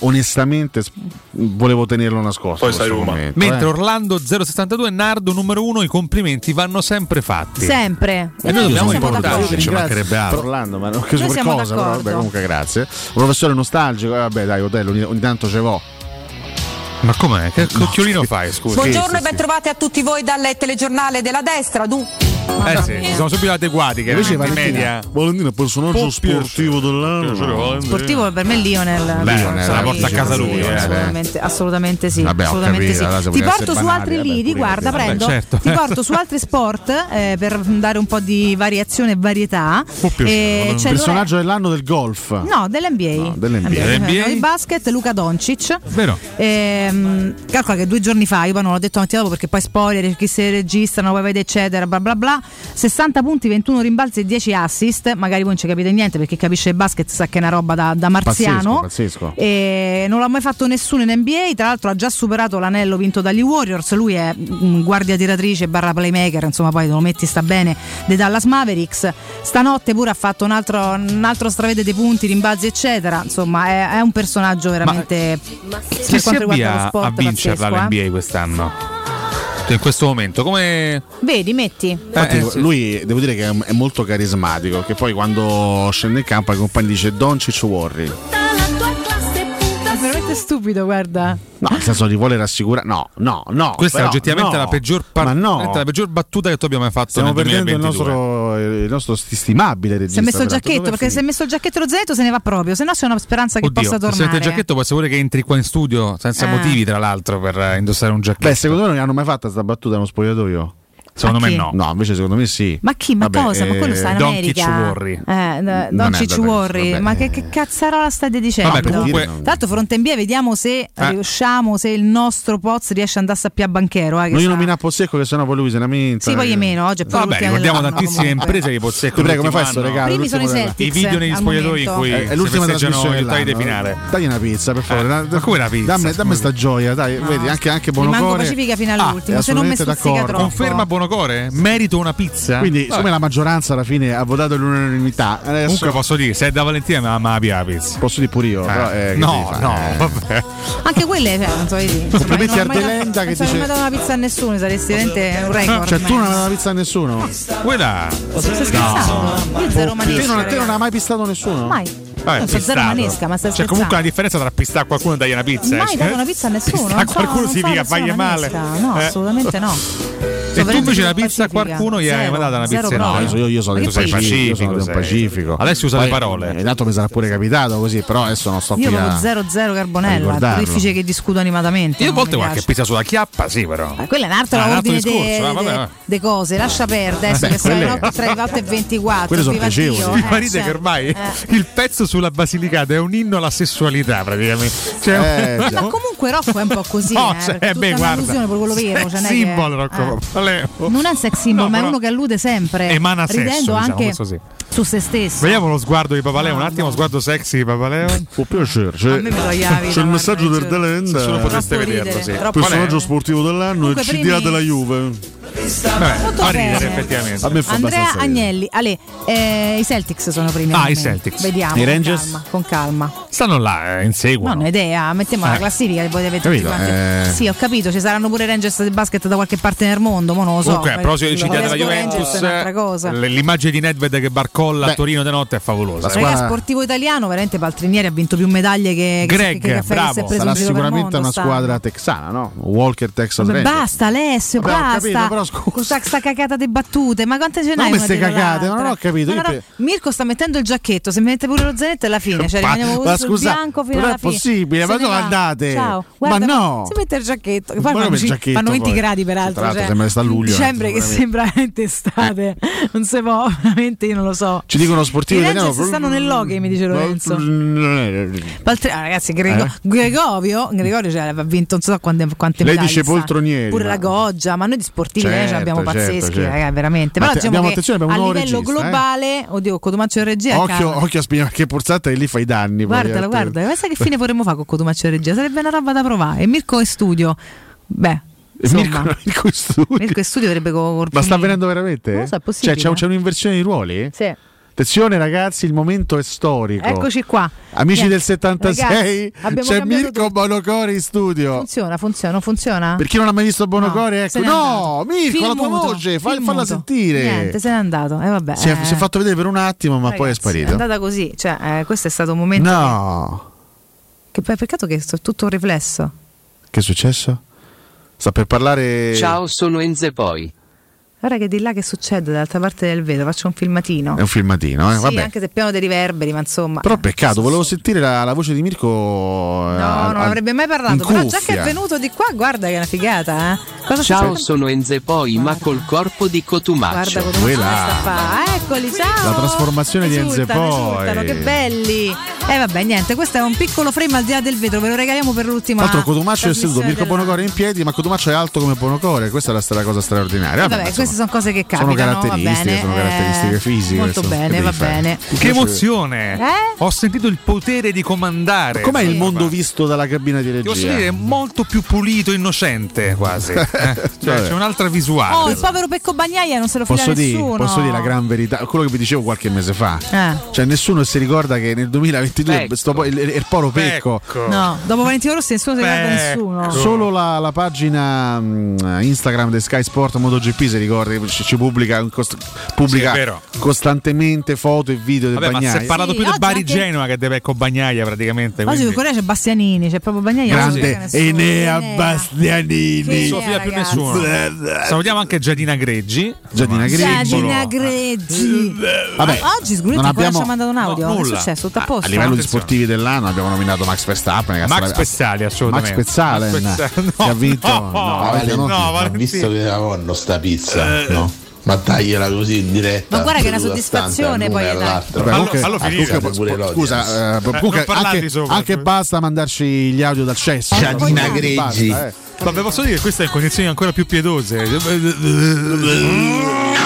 onestamente volevo tenerlo nascosto. Poi sai Roma. Mentre eh? Orlando zero settantadue, Nardo numero uno, i complimenti vanno sempre fatti. Sempre. E, e noi dobbiamo riportarci, ci mancherebbe altro. Orlando, ma non ho chiuso per cosa, però vabbè, comunque grazie. Professore nostalgico, eh, beh dai, Otello, ogni, ogni tanto ce vo'. Ma com'è? Che no, cocchiolino sì. fai? Scusa. Buongiorno sì, e ben sì. trovati a tutti voi dal telegiornale della destra. Du. Eh sì, mia. Sono subito adeguati. Che invece Valentina, media. Valentina è il personaggio Pop sportivo dell'anno. Sportivo per me è Lionel. Lionel, la porta a casa lui. Eh, assolutamente, assolutamente sì. Vabbè, assolutamente capito, sì. Allora, ti porto su banali, altri vabbè, lidi, guarda, vabbè, prendo. Certo. Ti porto su altri sport eh, per dare un po' di variazione e varietà. Il personaggio dell'anno del golf. No, dell'N B A. Dell'N B A. Di basket, Luca Doncic. Vero. Calcola che due giorni fa, io poi non l'ho detto avanti dopo perché poi spoiler, chi si registrano, poi vede eccetera, bla bla bla, sessanta punti, ventuno rimbalzi e dieci assist, magari voi non ci capite niente perché capisce il basket, sa che è una roba da, da marziano, pazzesco, pazzesco. E non l'ha mai fatto nessuno in N B A, tra l'altro ha già superato l'anello vinto dagli Warriors, lui è guardia tiratrice barra playmaker, insomma poi lo metti sta bene, dei Dallas Mavericks, stanotte pure ha fatto un altro, un altro stravede dei punti, rimbalzi eccetera, insomma è, è un personaggio veramente. Ma per quanto riguarda lo sport, a vincerla pazzesco, l'N B A eh? quest'anno in questo momento come vedi metti eh, eh, sì. Lui devo dire che è molto carismatico, che poi quando scende in campo ai compagni dice Doncic Warri, è veramente stupido, guarda. No, nel senso ti vuole rassicurare. No, no, no. Questa però, è oggettivamente no, la, peggior par- no. la peggior battuta che tu abbiamo mai fatto. Stiamo nel perdendo duemilaventidue. il nostro, il nostro stimabile regista. Si è messo il giacchetto, perché se è messo il giacchetto lo zainetto se ne va proprio, se no c'è una speranza che Oddio, possa tornare. Se siete il giacchetto può sapere che entri qua in studio senza eh. motivi, tra l'altro, per indossare un giacchetto. Beh, secondo me non hanno mai fatto questa battuta nello spogliatoio. Secondo me no. No, invece secondo me sì. Ma chi? Ma vabbè, cosa? Ma quello sta in America. Eh, Doncic Warri. Ma che, che cazzarola state dicendo? Vabbè, comunque... Tra l'altro Frontenbia, vediamo se eh. riusciamo, se il nostro Poz riesce ad andare a più a banchero. Eh, non io nomina Pozzecco, che sennò poi lui se ne mente. Sì, poi è meno. Oggi è poi vabbè, ricordiamo tantissime imprese di Pozzecco. Ti prego, come fai questo regalo? Primi sono i Celtics. I video negli spogliatoi in cui si festeggiano i tagli di finale. Dagli una pizza, per favore. Ma come la pizza? Dammi sta gioia, dai. Vedi, anche Bonocore. Rimango pacifica fino all'ultimo, se non mi stuzzica troppo. Conferma Bonocore? Merito una pizza? Quindi siccome la maggioranza alla fine ha votato l'unanimità, adesso... Comunque posso dire, se è da Valentina me la mapia la pizza. Posso dire pure io eh, però, eh, no, no, eh. vabbè. Anche quelle, cioè, non so di dire. Insomma, non ho mai dato, che dice... mai dato una pizza a nessuno, saresti veramente un record. Cioè tu non hai dato una pizza a nessuno? Quella no. Io zero manesca. Te non, te non ha mai pistato nessuno? Mai. Vabbè, so zero manesca, ma stai cioè, comunque la differenza tra pistare a qualcuno e dargli una pizza. Mai eh? dato una pizza a nessuno. A so, qualcuno significa fagli male. No, assolutamente no. E tu invece la pizza a qualcuno gli hai mandato una pizza? No, io, io sono del pacifico, pacifico. Adesso usa poi, le parole. Dato mi sarà pure capitato così, però adesso non sto più. Io proprio zero zero carbonella, è difficile che discuto animatamente. Io a volte qualche pizza sulla chiappa, sì, però. Ma quella è un'altra ah, ordine di cose, lascia perdere adesso che sono tra le otto e ventiquattro. Quello sono piacevoli. Mi parite che ormai il pezzo sulla Basilicata è un inno alla sessualità, praticamente. Ma comunque Rocco è un po' così, è una fusione per quello vero, cioè simbolo Rocco. Non è sex symbol, no, ma è uno che allude sempre emana ridendo sesso, anche diciamo, sì. su se stesso. Vediamo lo sguardo di Papaleo, no, un attimo, no. sguardo sexy di Papaleo. Può piacere, cioè, c'è il messaggio del Delenda. Se solo potreste vederlo, sì. Personaggio sportivo dell'anno e C D A della Juve. Vabbè, a ridere effettivamente. A Andrea Agnelli, Ale, eh, i Celtics sono primi. Ah, i Celtics. Vediamo. I Rangers con calma, con calma. Stanno là, eh, inseguono. Non ho idea, mettiamo eh. la classifica che potete vedere. Eh. Sì, ho capito, ci saranno pure i Rangers del basket da qualche parte nel mondo, ma non lo so. Comunque, a proposito di città della Juventus, eh, l'immagine di Nedved che barcolla Beh. a Torino di notte è favolosa. Ragazzi, squadra... sportivo italiano, veramente Paltrinieri ha vinto più medaglie che Greg, che, che bravo. Sarà sicuramente una squadra texana, no? Walker Texas Rangers. Basta Alessio, basta. Scusa, sta cacata di battute, ma quante ce n'hai? Ma queste cacate, non ho capito. No, no, no. Mirko sta mettendo il giacchetto, se mette pure lo zainetto alla fine, cioè rimaniamo ma sul scusa, bianco fino non alla fine. Non è possibile, ma dove andate? Ciao. Guarda, ma no. Si mette il giacchetto, poi fanno, il ci, giacchetto, fanno venti poi. gradi peraltro, l'altro cioè, sembra sta luglio. Dicembre eh, che sembra veramente estate. Non si può, veramente io non lo so. Ci dicono sportivi italiani, se stanno nell'hockey, mi dice Lorenzo. Ragazzi, Gregorio, Gregorio ha vinto non so quante medaglie. Lei dice poltronieri. Pure la Goggia, ma noi di sportivi ne certo, abbiamo pazzeschi, certo, certo. Ragazzi, veramente. Ma, Ma te, abbiamo attenzione, abbiamo un a livello regista, globale, eh? Oddio, Cotumaccio in regia. Occhio, occhio a Spina, che Porzata e lì fai danni. Guardalo, guarda, pensa che fine vorremmo fare con Cotumaccio in regia? Sarebbe una roba da provare. E Mirko in studio, beh. Mirko, Mirko in studio. Mirko in studio avrebbe cor- Ma sta avvenendo veramente? Non lo so, è possibile. Cioè, c'è, c'è un'inversione di ruoli? Sì. Attenzione ragazzi, il momento è storico. Eccoci qua. Amici yeah. del settantasei, ragazzi, c'è Mirko tutto. Bonocore in studio. Funziona, funziona, funziona. Per chi non ha mai visto Bonocore, no, ecco. No, Mirko, film la tua muto, voce, falla muto. sentire. Niente, se n'è andato. Eh, vabbè, si, è, eh. si è fatto vedere per un attimo, ma ragazzi, poi è sparito. È andata così, cioè, eh, questo è stato un momento. No. Che, che peccato che è tutto un riflesso. Che è successo? Sta per parlare. Ciao, sono Enze Poi. Guarda che di là che succede dall'altra parte del vetro, faccio un filmatino. È un filmatino, eh? Sì, vabbè. Anche se piano dei riverberi, ma insomma. Però peccato, volevo sentire la, la voce di Mirko. No, a, non avrebbe mai parlato. Però cuffia. Già che è venuto di qua, guarda che è una figata, eh? Cosa ciao, sono Enze Poi, ma col corpo di Cotumaccio. Guarda Cotumaccio sta fa. Eccoli, ciao. La trasformazione risultano, di Enze Poi. Risultano, che belli. Eh vabbè, niente, questo è un piccolo frame al di là del vetro, ve lo regaliamo per l'ultima. Altro Cotumaccio è seduto, Mirko della... Bonocore in piedi, ma Cotumaccio è alto come Bonocore, questa è la, la cosa straordinaria. Vabbè, vabbè, sono cose che capitano, sono caratteristiche, bene, sono caratteristiche eh, fisiche, molto sono, bene, va fare? bene, che emozione, eh? Ho sentito il potere di comandare. Com'è sì. il mondo visto dalla cabina di regia? Posso dire, è molto più pulito, innocente quasi, eh? Cioè, c'è un'altra visuale. Oh, il povero Pecco Bagnaia non se lo fila nessuno. Posso dire la gran verità, quello che vi dicevo qualche mese fa, eh. cioè nessuno si ricorda che nel duemilaventidue sto, il, il poro Pecco. Pecco no, dopo Valentino Rossi nessuno si ricorda nessuno, solo la, la pagina mh, Instagram del Sky Sport MotoGP si ricorda, ci pubblica, cost- pubblica sì, costantemente foto e video del Vabbè, Bagnaia. Ma si è parlato sì, più del Bari Genova che di Pecco Bagnaia praticamente. Oggi in Corea c'è Bastianini, c'è proprio Bagnaia. Grande Enea Bastianini. Non fila più nessuno. Salutiamo anche Giadina Greggi. Giadina Greggi. Giadina Greggi. Vabbè, oggi Sguriti ancora ci ha mandato un audio. No, che è successo? Tutto a posto. A livello di sportivi dell'anno abbiamo nominato Max Verstappen. Max Pezzali, assolutamente. Max Pezzali che ha vinto. No, visto che avevano sta pizza. No, ma tagliela così in diretta. Ma guarda che è una soddisfazione poi all'altro. Allora, finire. Scusa, anche basta mandarci gli audio dal cesso. Giadina Greggi. Vabbè, posso dire che questa è in condizioni ancora più pietose.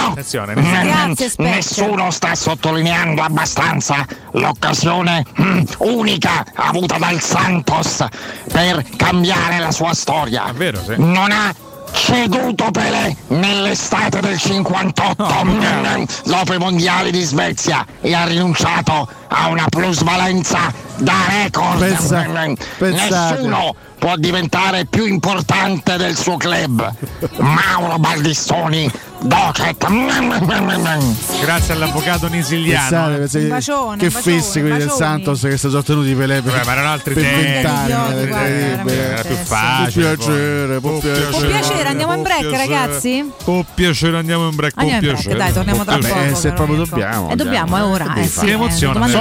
Attenzione. Ragazzi, nessuno sta sottolineando abbastanza l'occasione mh, unica avuta dal Santos per cambiare la sua storia. È vero, sì. Non ha ceduto Pelé nell'estate del cinquantotto oh, dopo i mondiali di Svezia e ha rinunciato a una plusvalenza da record. Pensa, nessuno può diventare più importante del suo club. Mauro Baldissoni Docet. Grazie all'avvocato nisiliano. Pensate, un bacione, che fessi quelli del Santos che si sono tenuti Pelé per, Beh, ma erano altri per vent'anni. Era più facile. Può piacere, può piacere, può piacere. Andiamo in break, ragazzi. Può piacere, andiamo in break. Andiamo in break, dai, torniamo tra poco. Se proprio dobbiamo. E dobbiamo, è ora. Che emozione.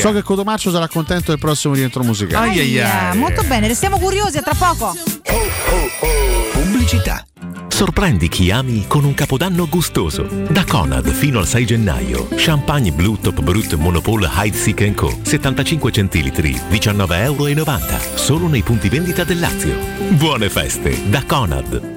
So che Cotumaccio sarà contento del prossimo rientro musicale. Molto bene, restiamo curiosi, a tra poco. Pubblicità. Sorprendi chi ami con un capodanno gustoso. Da Conad fino al sei gennaio. Champagne Blue Top Brut Monopole Heidsick and Co. settantacinque centilitri, diciannove virgola novanta euro. Solo nei punti vendita del Lazio. Buone feste da Conad.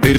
Per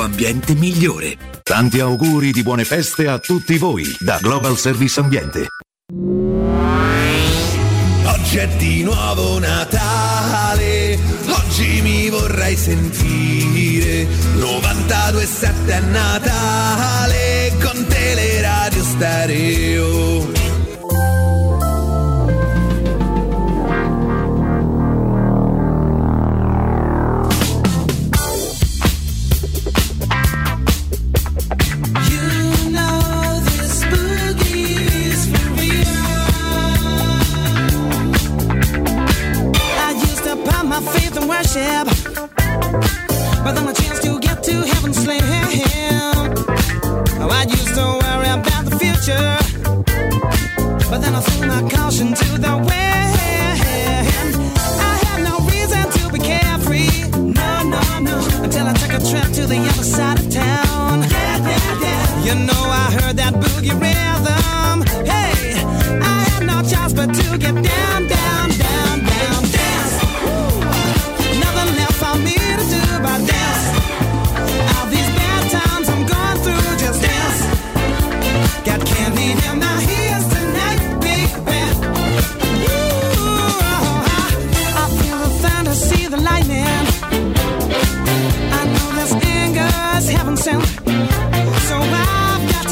ambiente migliore. Tanti auguri di buone feste a tutti voi da Global Service Ambiente. Oggi è di nuovo Natale, oggi mi vorrei sentire novantadue sette è Natale con Teleradio Stereo. Worship, but on a chance to get to heaven, slay him. Oh, I used to worry about the future, but then I threw my caution to the wind. I had no reason to be carefree, no, no, no, until I took a trip to the other side of town. Yeah, yeah, yeah. You know I heard that boogie rhythm. Hey, I had no choice but to get down, down, down, down. So I've got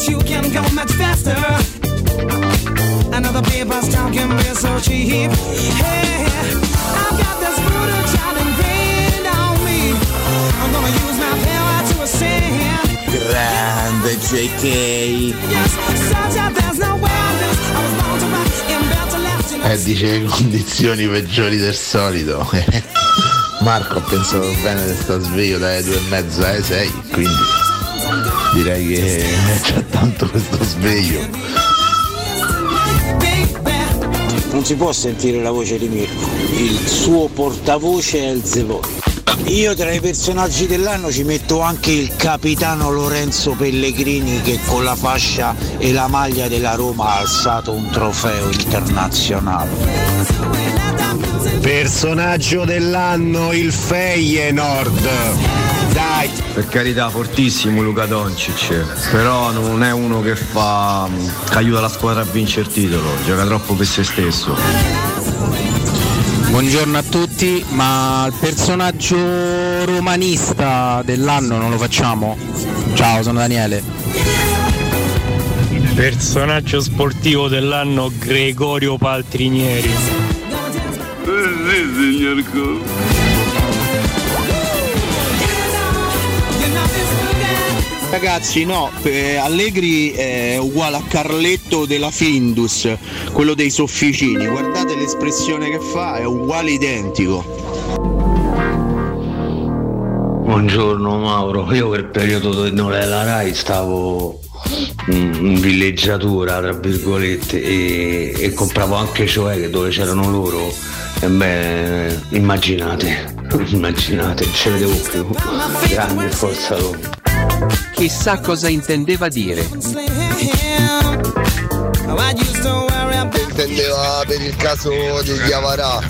but you can go much faster. Another people's talk can be so cheap. Hey, I've got this brutal child ingrained on me. I'm gonna use my power to ascend. Grande J K. Yes, such a there's no wellness. I was born to rock and built to last. Eh, dice condizioni peggiori del solito. Marco, ho pensato bene di sta sveglio dalle due e mezza alle sei, quindi direi che c'è tanto questo sveglio. Non si può sentire la voce di Mirko, il suo portavoce è il Zevò. Io tra i personaggi dell'anno ci metto anche il capitano Lorenzo Pellegrini, che con la fascia e la maglia della Roma ha alzato un trofeo internazionale. Personaggio dell'anno il Feyenoord. Dai, per carità, fortissimo Luka Doncic, però non è uno che fa che aiuta la squadra a vincere il titolo, gioca troppo per se stesso. Buongiorno a tutti, ma il personaggio romanista dell'anno non lo facciamo? Ciao, sono Daniele. Personaggio sportivo dell'anno Gregorio Paltrinieri. Signor Cole. Ragazzi, no, eh, Allegri è uguale a Carletto della Findus, quello dei sofficini. Guardate l'espressione che fa, è uguale, identico. Buongiorno Mauro, io per il periodo che non è la Rai stavo in villeggiatura tra virgolette e, e compravo anche Cioè dove c'erano loro e beh immaginate immaginate ce vedevo più grande forza loro. Chissà cosa intendeva dire. Intendeva per il caso degli Avarà.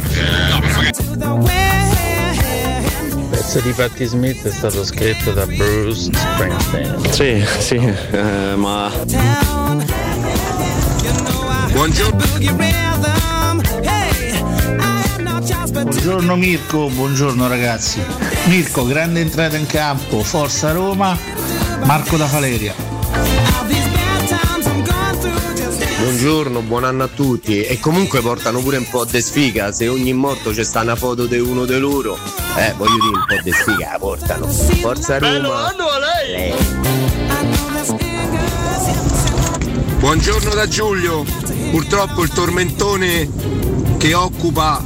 Il pezzo di Patti Smith è stato scritto da Bruce Springsteen. Sì, sì, eh, ma... Buongiorno. Buongiorno Mirko, buongiorno ragazzi. Mirko, grande entrata in campo, forza Roma, Marco da Valeria. Buongiorno, buon anno a tutti. E comunque portano pure un po' de sfiga, se ogni morto c'è sta una foto di uno de loro. Eh, voglio dire, un po' de sfiga la portano. Forza Roma. Bello anno a lei. Buongiorno da Giulio. Purtroppo il tormentone che occupa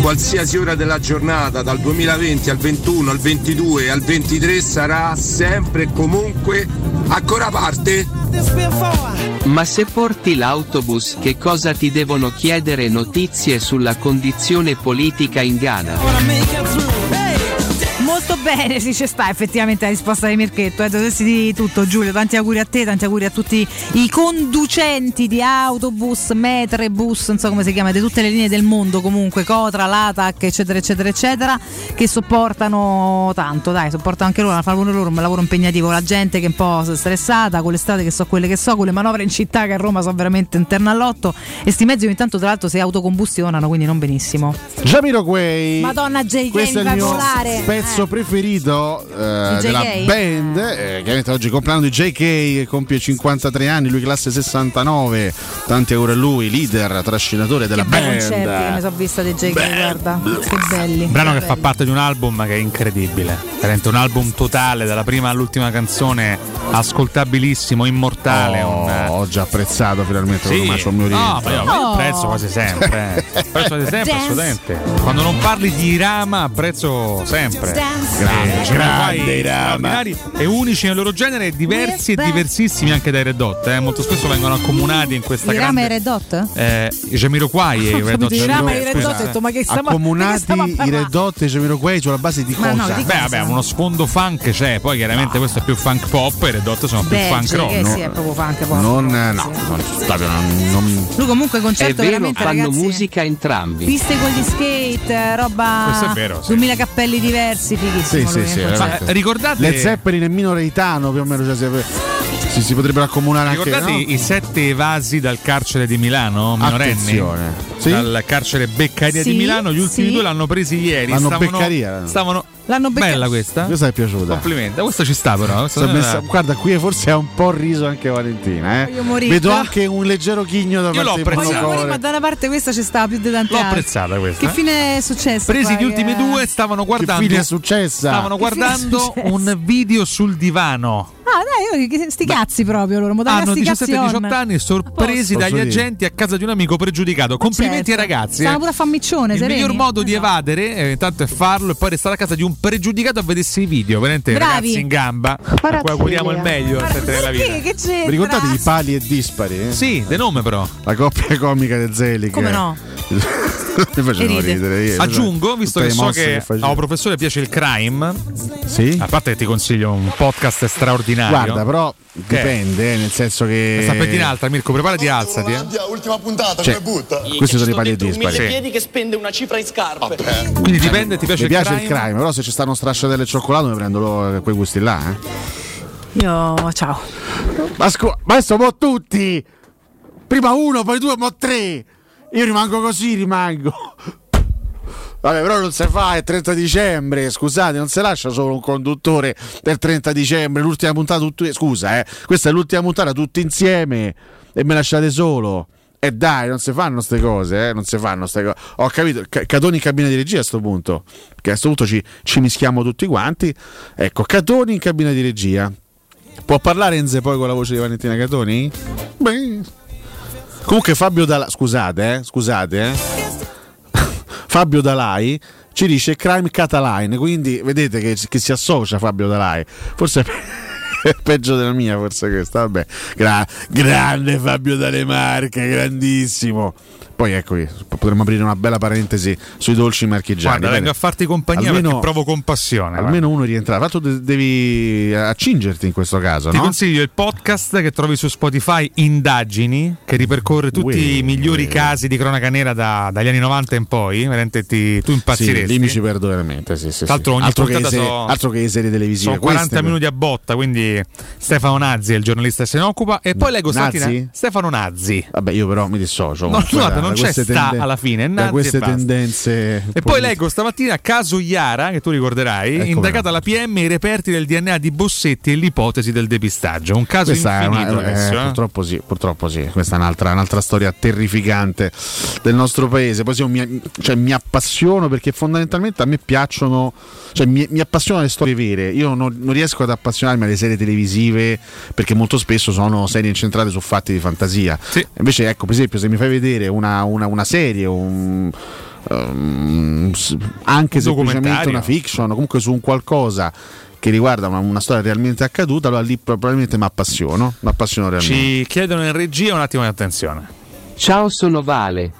qualsiasi ora della giornata dal duemilaventi al ventuno al ventidue al ventitré sarà sempre e comunque ancora parte. Ma se porti l'autobus, che cosa ti devono chiedere notizie sulla condizione politica in Ghana? Molto bene, sì, c'è sta effettivamente la risposta di Mirchetto, eh, dovresti di tutto Giulio, tanti auguri a te, tanti auguri a tutti i conducenti di autobus, metre, bus, non so come si chiama, di tutte le linee del mondo comunque, Cotra, Latac, eccetera eccetera eccetera, che sopportano tanto, dai, sopportano anche loro, fanno loro un lavoro impegnativo, la gente che è un po' stressata, con le strade che so quelle che so, con le manovre in città che a Roma sono veramente interna all'otto, e sti mezzi ogni tanto tra l'altro si autocombustionano, quindi non benissimo. Jamiroquai, Madonna J K, questo è il mio pezzo preferito eh, della band, eh, chiaramente oggi compleanno di J K che compie cinquantatré anni, lui classe sessantanove, tanti auguri a lui, leader, trascinatore della che band. Che concerti che mi sono vista di J K, guarda, che belli. Un brano che, che fa parte di un album che è incredibile, veramente un album totale, dalla prima all'ultima canzone, ascoltabilissimo, immortale. Oh, un... ho già apprezzato finalmente, sì. Ormai c'ho il mio no, ma io oh. apprezzo quasi sempre, apprezzo quasi sempre, assolutamente. Quando non parli di Rama apprezzo sempre. Grande, grande, grande e unici nel loro genere, diversi e diversissimi anche dai Red Hot, eh. Molto spesso vengono accomunati in questa I grande. I Red Hot? Eh, i Jamiroquai e i Red Hot. I Red Hot, ma che stiamo accomunati i Red Hot e i Jamiroquai sulla base di cosa? No, di Beh, cosa? Vabbè, uno sfondo funk c'è, poi chiaramente no. Questo è più funk pop e i Red Hot sono Beh, più funk rock. No, sì, è proprio funk pop. Non no, no, sì. non, non, non. Lui comunque concerto è vero, veramente fanno ragazzi, musica entrambi. Piste con gli skate, roba. Questo è vero. Sì. duemila cappelli diversi. Sì, sì, sì, ma ricordate le Zeppelin e Minoritano più o meno, cioè, si, si potrebbero accomunare. Ricordate anche, no? I sette evasi dal carcere di Milano, minorenni, sì? Dal carcere Beccaria, sì, di Milano, gli ultimi sì. due l'hanno presi ieri, stavano, Beccaria stavano L'hanno beccato. Bella questa. Questa è piaciuta. Complimenti. Questa ci sta però. Questa messa... Guarda, qui forse ha un po' riso anche Valentina. Eh? Vedo anche un leggero chigno da parte di Monopore. Ma da una parte questa ci stava più di tante altre. L'ho apprezzata questa. Che fine è successo? Presi gli ultimi due, stavano guardando. Che fine è successa? Stavano guardando un video sul divano. Ah dai, io, sti cazzi proprio loro. Hanno diciassette diciotto anni, sorpresi dagli agenti a casa di un amico pregiudicato. Complimenti ai ragazzi. Stava pure a fammiccione. Il miglior modo di evadere intanto è farlo e poi restare a casa di un pregiudicato a vedersi i video, veramente ragazzi in gamba. Poi auguriamo il meglio nella vita. Che c'è? Ricordate i pali e dispari? Eh? Sì, de nome però. La coppia comica del Zelig. Come no? Mi facevano ridere. Io, aggiungo, visto che so che a un professore piace il crime, sì? A parte che ti consiglio un podcast straordinario. Guarda, però dipende, eh, nel senso che sta pettina alta, Mirko, preparati, alzati. Eh. Ultima puntata, cioè, come butta. Questi sono i pali e dispari. Mille piedi che spende una cifra in scarpe. Vabbè. Quindi dipende, ti piace mi il piace crime? Mi piace il crime, però se ci stanno stracciatelle al cioccolato mi prendo quei gusti là, eh. Io ciao. Ma scu- ma adesso mo tutti. Prima uno, poi due, mo tre. Io rimango così, rimango. Vabbè, però non si fa, è trenta dicembre, scusate, non si lascia solo un conduttore per trenta dicembre, l'ultima puntata tutti, scusa, eh, questa è l'ultima puntata tutti insieme e me lasciate solo. E eh dai, non si fanno ste cose, eh, non si fanno ste cose. Ho capito, C- Catoni in cabina di regia a sto punto, perché a questo punto ci, ci mischiamo tutti quanti. Ecco, Catoni in cabina di regia. Può parlare Enze poi con la voce di Valentina Catoni? Beh. Comunque Fabio Dalla, scusate, eh, scusate, eh. Fabio Dalai ci dice crime Catalan, quindi vedete che, che si associa Fabio Dalai. Forse è, pe- è peggio della mia, forse questa, vabbè. Gra- grande Fabio Dalle Marche, grandissimo. Poi ecco, potremmo aprire una bella parentesi sui dolci marchigiani. Guarda, vengo a farti compagnia almeno, perché provo compassione. Almeno guarda, uno rientra. Fatto devi accingerti in questo caso. Ti no? consiglio il podcast che trovi su Spotify, Indagini, che ripercorre tutti Uè, i migliori casi di cronaca nera da, dagli anni novanta in poi. Veramente ti, tu impazziresti. Sì, lì mi ci perdo veramente. Sì, sì, sì. Altro, ogni altro, che se, so, altro che le serie televisive. Sono quaranta minuti per... a botta, quindi Stefano Nazzi è il giornalista che se ne occupa. E poi leggo Nazzi? Stefano Nazzi. Vabbè, io però mi dissocio. No, guarda, non c'è sta tenden- alla fine, da queste e tendenze. E politiche. Poi leggo stamattina caso Iara, che tu ricorderai, ecco indagata la P M i reperti del D N A di Bossetti e l'ipotesi del depistaggio. Un caso questa infinito una, adesso, eh, eh. Purtroppo sì, purtroppo sì. Questa è un'altra, un'altra storia terrificante del nostro paese. Poi io mi, cioè, mi appassiono perché fondamentalmente a me piacciono, cioè mi, mi appassionano le storie vere. Io non, non riesco ad appassionarmi alle serie televisive perché molto spesso sono serie incentrate su fatti di fantasia. Sì. Invece ecco, per esempio, se mi fai vedere una Una, una serie, un, um, anche un semplicemente una fiction, comunque su un qualcosa che riguarda una, una storia realmente accaduta, allora lì probabilmente mi appassiono, mi appassiono realmente. Ci chiedono in regia un attimo di attenzione. Ciao, sono Vale.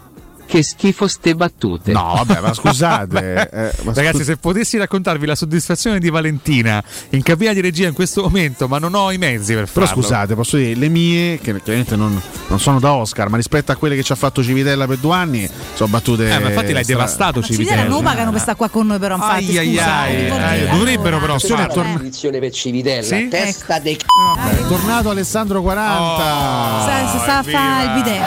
Che schifo ste battute. No, vabbè, ma scusate. eh, ma Ragazzi, scu- se potessi raccontarvi la soddisfazione di Valentina in cabina di regia in questo momento, ma non ho i mezzi per farlo. Però scusate, posso dire, le mie, che chiaramente non, non sono da Oscar, ma rispetto a quelle che ci ha fatto Civitella per due anni, sono battute. Eh, ma infatti l'hai stra- devastato Civitella. Civitella non pagano per stare qua con noi, però infatti. Ai, scusa, ai, ai, dovrebbero però fare una edizione per Civitella. Sì? Testa de c***o. È tornato Alessandro quaranta. Oh, sì, si sta a fare il bidet.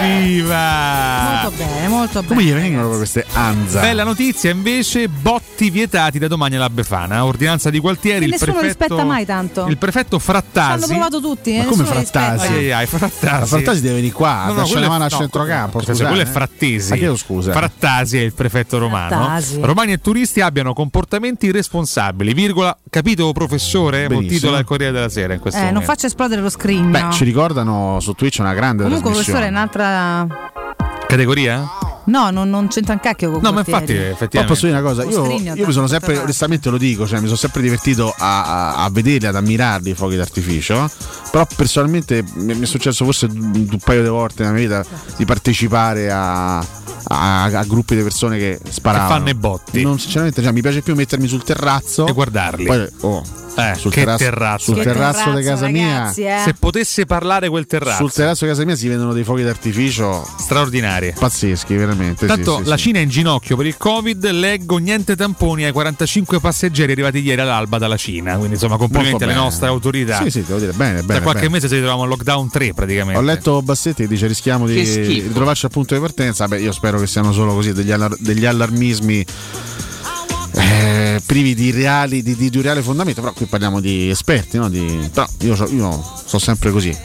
Evviva! Molto bene, molto bene. Come gli vengono queste anza? Bella notizia invece, botti vietati da domani alla Befana. Ordinanza di Gualtieri. E nessuno prefetto, rispetta mai tanto. Il prefetto Frattasi. L'hanno provato tutti. Ma come Frattasi? Ai, ai, ai, Frattasi? Frattasi deve venire qua. No, no, quello, la mano no, a centrocampo. Quello, scusate, quello è Frattesi. Ma chiedo scusa. Frattasi è il prefetto romano. Frattasi. Romani e turisti abbiano comportamenti irresponsabili. Virgola, capito professore? Benissimo. Titola al Corriere della Sera in questo eh, momento. Non faccia esplodere lo scrigno. Beh, ci ricordano su Twitch una grande comunque professore è un'altra categoria? No, non, non c'entra un cacchio con no, ma infatti, effettivamente. Ma posso dire una cosa? Io, io mi sono sempre, onestamente lo dico, cioè mi sono sempre divertito a, a, a vederli, ad ammirarli i fuochi d'artificio. Però personalmente mi è successo forse un paio di volte nella mia vita di partecipare a, a, a gruppi di persone che sparavano. Che fanno i botti. Non sinceramente, cioè, mi piace più mettermi sul terrazzo e guardarli. Poi, oh. Eh, sul che terrazzo, terrazzo, sul che terrazzo, terrazzo di casa ragazzi, mia eh. Se potesse parlare quel terrazzo. Sul terrazzo di casa mia si vedono dei fuochi d'artificio straordinari, pazzeschi veramente. Tanto sì, la sì, Cina sì. È in ginocchio per il Covid. Leggo niente tamponi ai quarantacinque passeggeri arrivati ieri all'alba dalla Cina. Quindi insomma complimenti alle nostre autorità. Sì sì, devo dire bene, bene. Tra qualche bene. mese ci ritroviamo a lockdown tre praticamente. Ho letto Bassetti che dice rischiamo che di schifo. ritrovarci al punto di partenza. Beh, io spero che siano solo così degli, allar- degli allarmismi eh, privi di reali di, di, di un reale fondamento, però qui parliamo di esperti, no? Di, però io so, io so sempre così.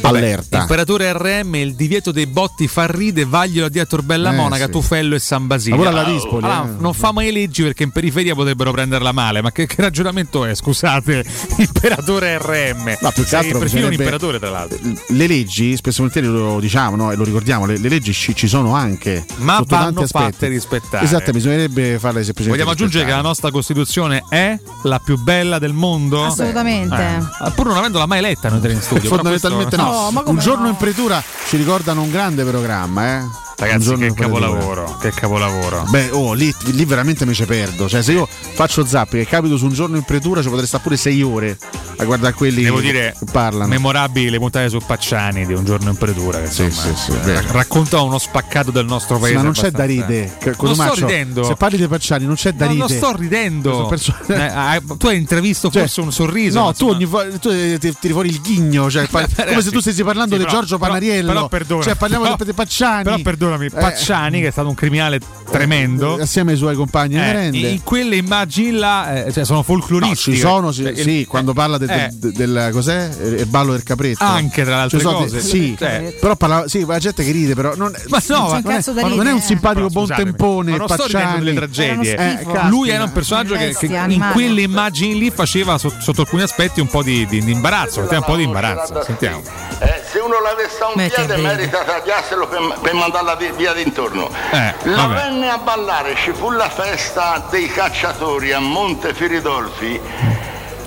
Vabbè, allerta. Imperatore R M, il divieto dei botti fa ride, vaglio di a Torbella eh, Monaca, sì. Tuffello e San Basilio. Ma la Rispoli, ah, eh. Non fa mai leggi perché in periferia potrebbero prenderla male. Ma che, che ragionamento è? Scusate, imperatore R M. Ma più che altro perfino un imperatore, tra l'altro. Le leggi, spesso e volentieri lo diciamo, no? E lo ricordiamo, le, le leggi ci, ci sono anche. Ma vanno fatte rispettare. Esatto, bisognerebbe farle semplicemente. Vogliamo aggiungere che la nostra Costituzione è la più bella del mondo? Assolutamente. Eh. Pur non avendola mai letta noi in studio. Fondamentalmente no. No, ma un giorno no? in pretura ci ricordano un grande programma, eh? Ragazzi, che capolavoro, che capolavoro. Beh, oh, lì, lì veramente mi ci perdo. Cioè, se io faccio zappi e capito su un giorno in pretura, ci potrei stare pure sei ore a guardare quelli Devo dire, che parlano. Memorabili le puntate su Pacciani di Un giorno in pretura. Che, sì, insomma, sì, sì, eh, racconta uno spaccato del nostro paese. Sì, ma non c'è da ride. Eh. Non sto ridendo. Se parli di Pacciani, non c'è da no, ride. Non sto ridendo. Perso- eh, tu hai intravisto cioè, forse un sorriso. No, tu, ogni vo- tu ti tiri fuori il ghigno. Cioè, par- come se tu stessi parlando sì, di Giorgio però, Panariello. Però, perdona. Cioè, parliamo però, di Pacciani. Però, perdona. Pacciani eh, che è stato un criminale tremendo eh, assieme ai suoi compagni eh, in quelle immagini là eh, cioè sono folcloristiche. No, ci sono sì, eh, sì eh, quando parla del eh, de, de, de, cos'è il ballo del capretto anche tra le altre cioè, cose sì eh. Però parla sì la gente che ride però non, ma no, non, non, è, non è un simpatico però, buon tempone Pacciani delle tragedie eh, lui era un personaggio che, che in quelle immagini lì faceva so, sotto alcuni aspetti un po' di, di, di imbarazzo un po' di imbarazzo sentiamo eh, se uno l'avesse un piede merita tagliarselo per, per mandarla via d'intorno eh, la vabbè. Venne a ballare ci fu la festa dei cacciatori a Monte Firidolfi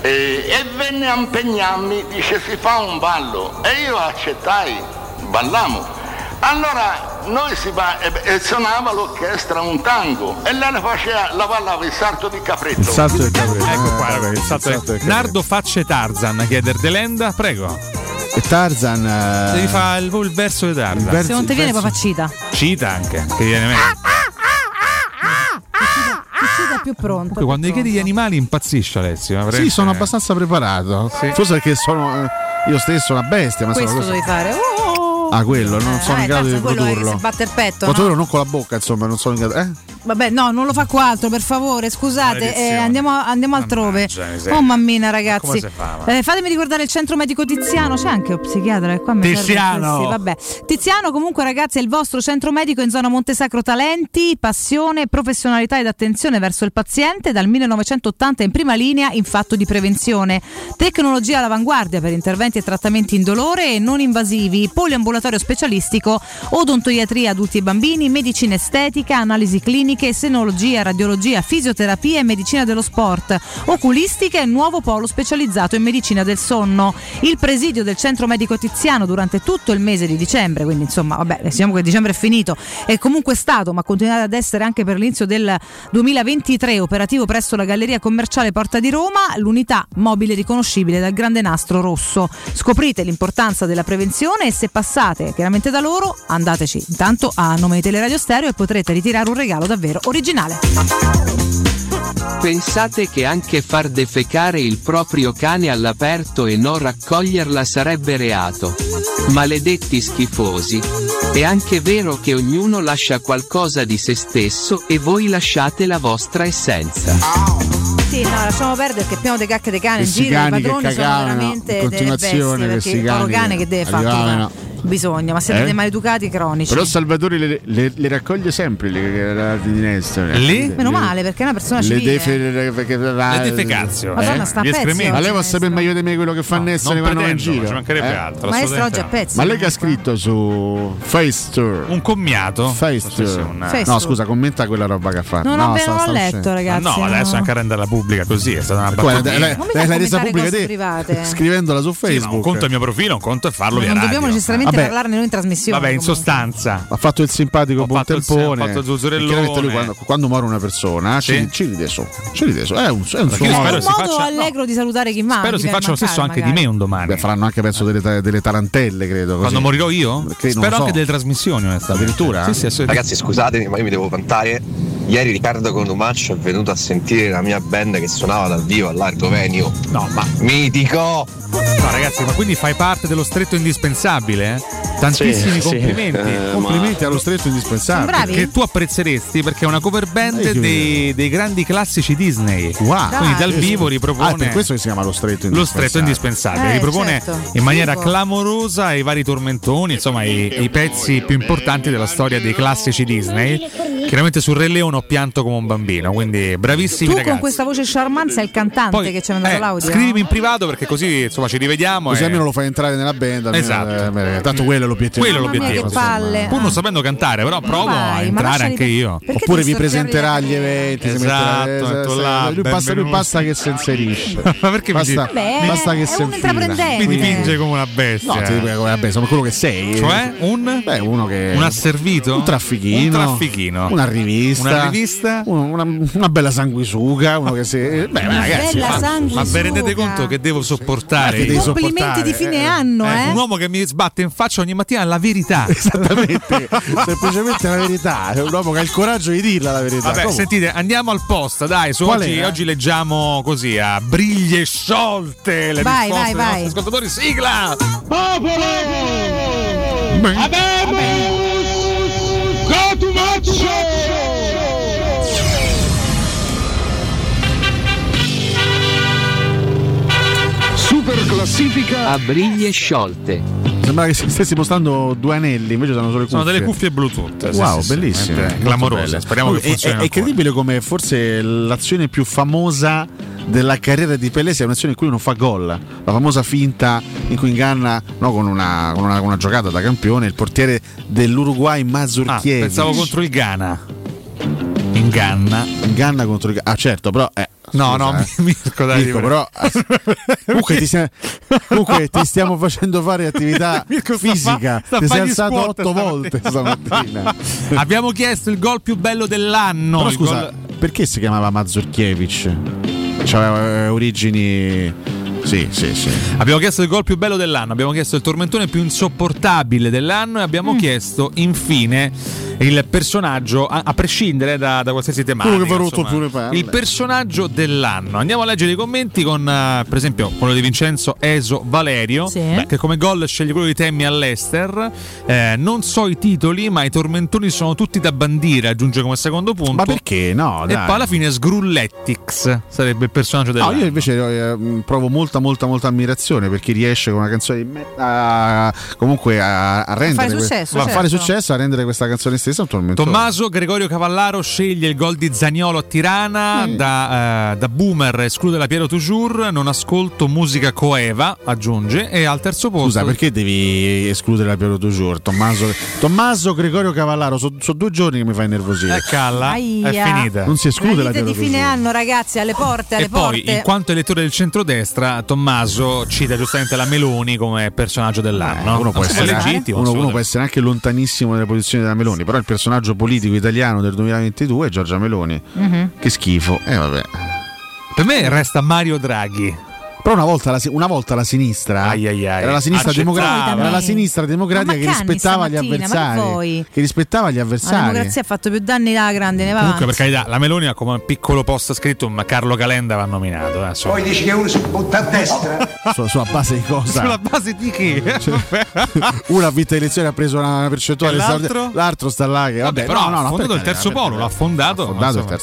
e, e venne a impegnarmi, dice si fa un ballo e io accettai, ballamo allora noi si ba- e suonava l'orchestra un tango e lei la faceva la ballava il salto di capretto il salto di capretto ecco qua eh, il salto il salto è... Nardo facce Tarzan chieder Delenda prego e Tarzan eh... devi fare il, il verso di Tarzan verso, se non ti viene verso... poi fa Cita Cita anche che viene meglio Cita più pronto comunque, più quando gli chiedi gli animali impazzisce Alessio sì perché... sono abbastanza preparato sì. Forse perché sono io stesso una bestia ma questo sono devi fare oh. Ah quello non eh, sono eh, in grado di produrlo si batte il petto ma no? Non con la bocca insomma non sono in grado eh vabbè no non lo fa qua altro per favore scusate eh, andiamo, andiamo altrove oh mammina ragazzi ma fa, eh, fatemi ricordare il centro medico Tiziano c'è anche lo psichiatra che qua mi Tiziano sì, vabbè Tiziano comunque ragazzi è il vostro centro medico in zona Montesacro Talenti passione professionalità ed attenzione verso il paziente dal millenovecentottanta in prima linea in fatto di prevenzione tecnologia all'avanguardia per interventi e trattamenti indolore e non invasivi poliambulatorio specialistico odontoiatria adulti e bambini medicina estetica analisi clinica che senologia, radiologia, fisioterapia e medicina dello sport, oculistica e nuovo polo specializzato in medicina del sonno. Il presidio del centro medico Tiziano durante tutto il mese di dicembre, quindi insomma, vabbè, diciamo che dicembre è finito, è comunque stato, ma continuerà ad essere anche per l'inizio del duemilaventitré operativo presso la Galleria Commerciale Porta di Roma, l'unità mobile riconoscibile dal grande nastro rosso. Scoprite l'importanza della prevenzione e se passate chiaramente da loro, andateci intanto a nome di Teleradio Stereo e potrete ritirare un regalo davvero originale. Pensate che anche far defecare il proprio cane all'aperto e non raccoglierla sarebbe reato. Maledetti schifosi. È anche vero che ognuno lascia qualcosa di se stesso e voi lasciate la vostra essenza. Sì, no, lasciamo perdere che piano dei cacche dei cani in giro i padroni sono veramente no, delle bestie perché il cani, cane che deve fare no. Bisogna, ma siete eh? dei maleducati cronici. Però Salvatore le, le, le raccoglie sempre le rate di Nestore. Lì? Meno male perché è una persona civile. Le defecazio. Madonna sta a pezzi. Ma lei può sapere meglio di me quello che fa Nestore quando va in giro. Ci mancherebbe altro. Maestro oggi a pezzi. Ma lei che ha scritto su Facetour un commiato? Facetour. No, scusa, commenta quella roba che ha fatto. Non l'ho letto, ragazzi. No, adesso anche a renderla pubblica. Così è stata una battuta. Lei l'ha resa pubblica te, scrivendola su Facebook. Sì, un conto è il mio profilo, un conto è farlo via radio. Non dobbiamo necessariamente vabbè, parlarne noi in trasmissione. Vabbè, in comunque. Sostanza ha fatto il simpatico buon tempone. Ha fatto il zuzzurellone. Lui quando, quando muore una persona sì. ci, ci ride su, ci ride su. È un, è un suo modo, modo faccia, allegro no. di salutare chi manca. Spero si faccia lo stesso magari. Anche di me un domani. Beh, faranno anche penso delle, delle tarantelle, credo. Così. Quando morirò io? Spero anche delle trasmissioni, onestamente. Addirittura. Ragazzi, scusatemi, ma io mi devo vantare. Ieri Riccardo Conumaccio è venuto a sentire la mia band che suonava dal vivo al Largo Venio. No, ma mitico! No, ragazzi, ma quindi fai parte dello stretto indispensabile, eh? Tantissimi sì, complimenti, sì. Eh, complimenti ma... allo stretto indispensabile che tu apprezzeresti, perché è una cover band eh, dei, dei grandi classici Disney. Wow. Dai, quindi dal vivo ripropone. Ah, per questo che si chiama lo stretto indispensabile. Lo stretto indispensabile, eh, ripropone certo, in maniera tipo clamorosa i vari tormentoni, insomma i, i pezzi più importanti della storia dei classici Disney. Chiaramente sul Re Leone ho pianto come un bambino, quindi bravissimi tu ragazzi. Con questa voce charmante sei il cantante. Poi, che ci ha mandato eh, l'audio. Scrivimi in privato perché così insomma ci rivediamo. Così e... almeno lo fai entrare nella band. Almeno, esatto. Eh, tanto quello è l'obiettivo. Quello è l'obiettivo. Palle. Pur non sapendo cantare, però provo vai, a entrare anche io. Oppure vi presenterà gli eventi. Esatto. Mette, eh, là, lui, passa, lui basta che si inserisce. Ma perché basta, vabbè, basta che si infila. Mi dipinge come una bestia. No, ti dico come una bestia, ma quello che sei. Cioè un? Beh, uno che un asservito, un traffichino, un traffichino. Una rivista, una, rivista. Una, una, una bella sanguisuga, uno che si. Beh, ragazzi, ma, ma vi rendete conto che devo sopportare? Sì, che complimenti sopportare di fine anno, eh, eh. Un uomo che mi sbatte in faccia ogni mattina la verità. Esattamente, semplicemente la verità. È un uomo che ha il coraggio di dirla la verità. Vabbè, come? Sentite, andiamo al post, dai. Su oggi, oggi leggiamo così a briglie sciolte le vai, risposte vai, dei vai. nostri ascoltatori. Sigla. Popolo! Beh. Abbiamo super classifica a briglie sciolte. Sembra che stessi postando due anelli, invece sono solo le cuffie. Sono delle cuffie Bluetooth. Wow, sì, bellissime, sì, clamorose. Speriamo che funzioni. È, è incredibile come forse l'azione più famosa della carriera di Pelé sia un'azione in cui non fa gol, la famosa finta in cui inganna no, con, una, con, una, con una giocata da campione il portiere dell'Uruguay Mazurkiewicz. Ah, pensavo contro il Ghana. Inganna Inganna contro il Ghana. Ah certo, però eh, no, scusa, no, eh. Mirko, dai, Mirko, però comunque, ti stiamo, comunque ti stiamo facendo fare attività Mirko, fisica. Sta fa, sta ti sei alzato squat, otto volte stamattina. Abbiamo chiesto il gol più bello dell'anno. Però scusa, gol... perché si chiamava Mazurkiewicz? C'aveva origini. Sì, sì, sì. Abbiamo chiesto il gol più bello dell'anno, abbiamo chiesto il tormentone più insopportabile dell'anno e abbiamo mm. chiesto infine il personaggio, a, a prescindere da, da qualsiasi tematica, che insomma, pure per il personaggio dell'anno. Andiamo a leggere i commenti con uh, per esempio quello di Vincenzo Eso Valerio, sì, beh, che come gol sceglie quello di Tammy All'Ester. Eh, non so i titoli, ma i tormentoni sono tutti da bandiera, aggiunge come secondo punto. Ma perché no? Dai. E poi alla fine Sgrullettix sarebbe il personaggio dell'anno. No, io invece eh, provo molto molta molta ammirazione per chi riesce con una canzone di me a, comunque a, a rendere a fare successo, que- certo. a fare successo, a rendere questa canzone stessa un tormentone. Tommaso Gregorio Cavallaro sceglie il gol di Zaniolo a Tirana, mm. da, eh, da boomer esclude la Piero Toujours, non ascolto musica coeva, aggiunge, e al terzo posto. Scusa, perché devi escludere la Piero Toujours? Tommaso, Tommaso Gregorio Cavallaro, sono so due giorni che mi fai nervosire. Eh, calla, Aia. è finita. Non si esclude la, la Piero di Toujours. Fine anno, ragazzi, alle porte, alle e porte. Poi, in quanto elettore del centrodestra, Tommaso cita giustamente la Meloni come personaggio dell'anno. Eh, uno, può essere, legittimo, uno, uno può essere anche lontanissimo dalla posizione della Meloni, però il personaggio politico italiano del duemilaventidue è Giorgia Meloni. Mm-hmm. Che schifo. Eh, vabbè. Per me resta Mario Draghi. Però una volta la, una volta la sinistra ai ai ai, era la sinistra democratica, era la sinistra democratica che rispettava gli avversari, che rispettava gli avversari. La democrazia ha fatto più danni dalla grande, ne va. Comunque, per carità, la Meloni ha come un piccolo post scritto, ma Carlo Calenda l'ha nominato. Eh, so. Poi dici che uno si butta a destra. Sulla, sulla base di cosa? Sulla base di che? Cioè, uno ha vinto le elezioni, ha preso una percentuale, l'altro? l'altro sta là che vabbè, vabbè però no, no, ha fondato il terzo polo, l'ha fondato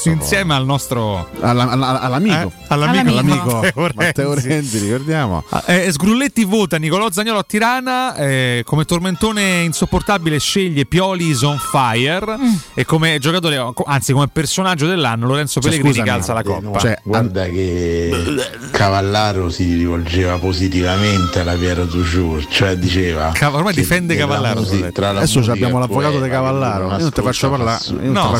insieme al nostro all'amico all'amico Matteo Renzi. Ricordiamo. Eh, Sgrulletti vota Nicolò Zaniolo a Tirana, eh, come tormentone insopportabile sceglie Pioli is on fire mm. e come giocatore, anzi come personaggio dell'anno, Lorenzo cioè, Pellegrini scusami, calza la coppa. Cioè, guarda an- che Cavallaro si rivolgeva positivamente alla Piero Toujours, cioè diceva Cav- ormai difende Cavallaro. Adesso abbiamo l'avvocato di Cavallaro, io non ti faccio parlare, io non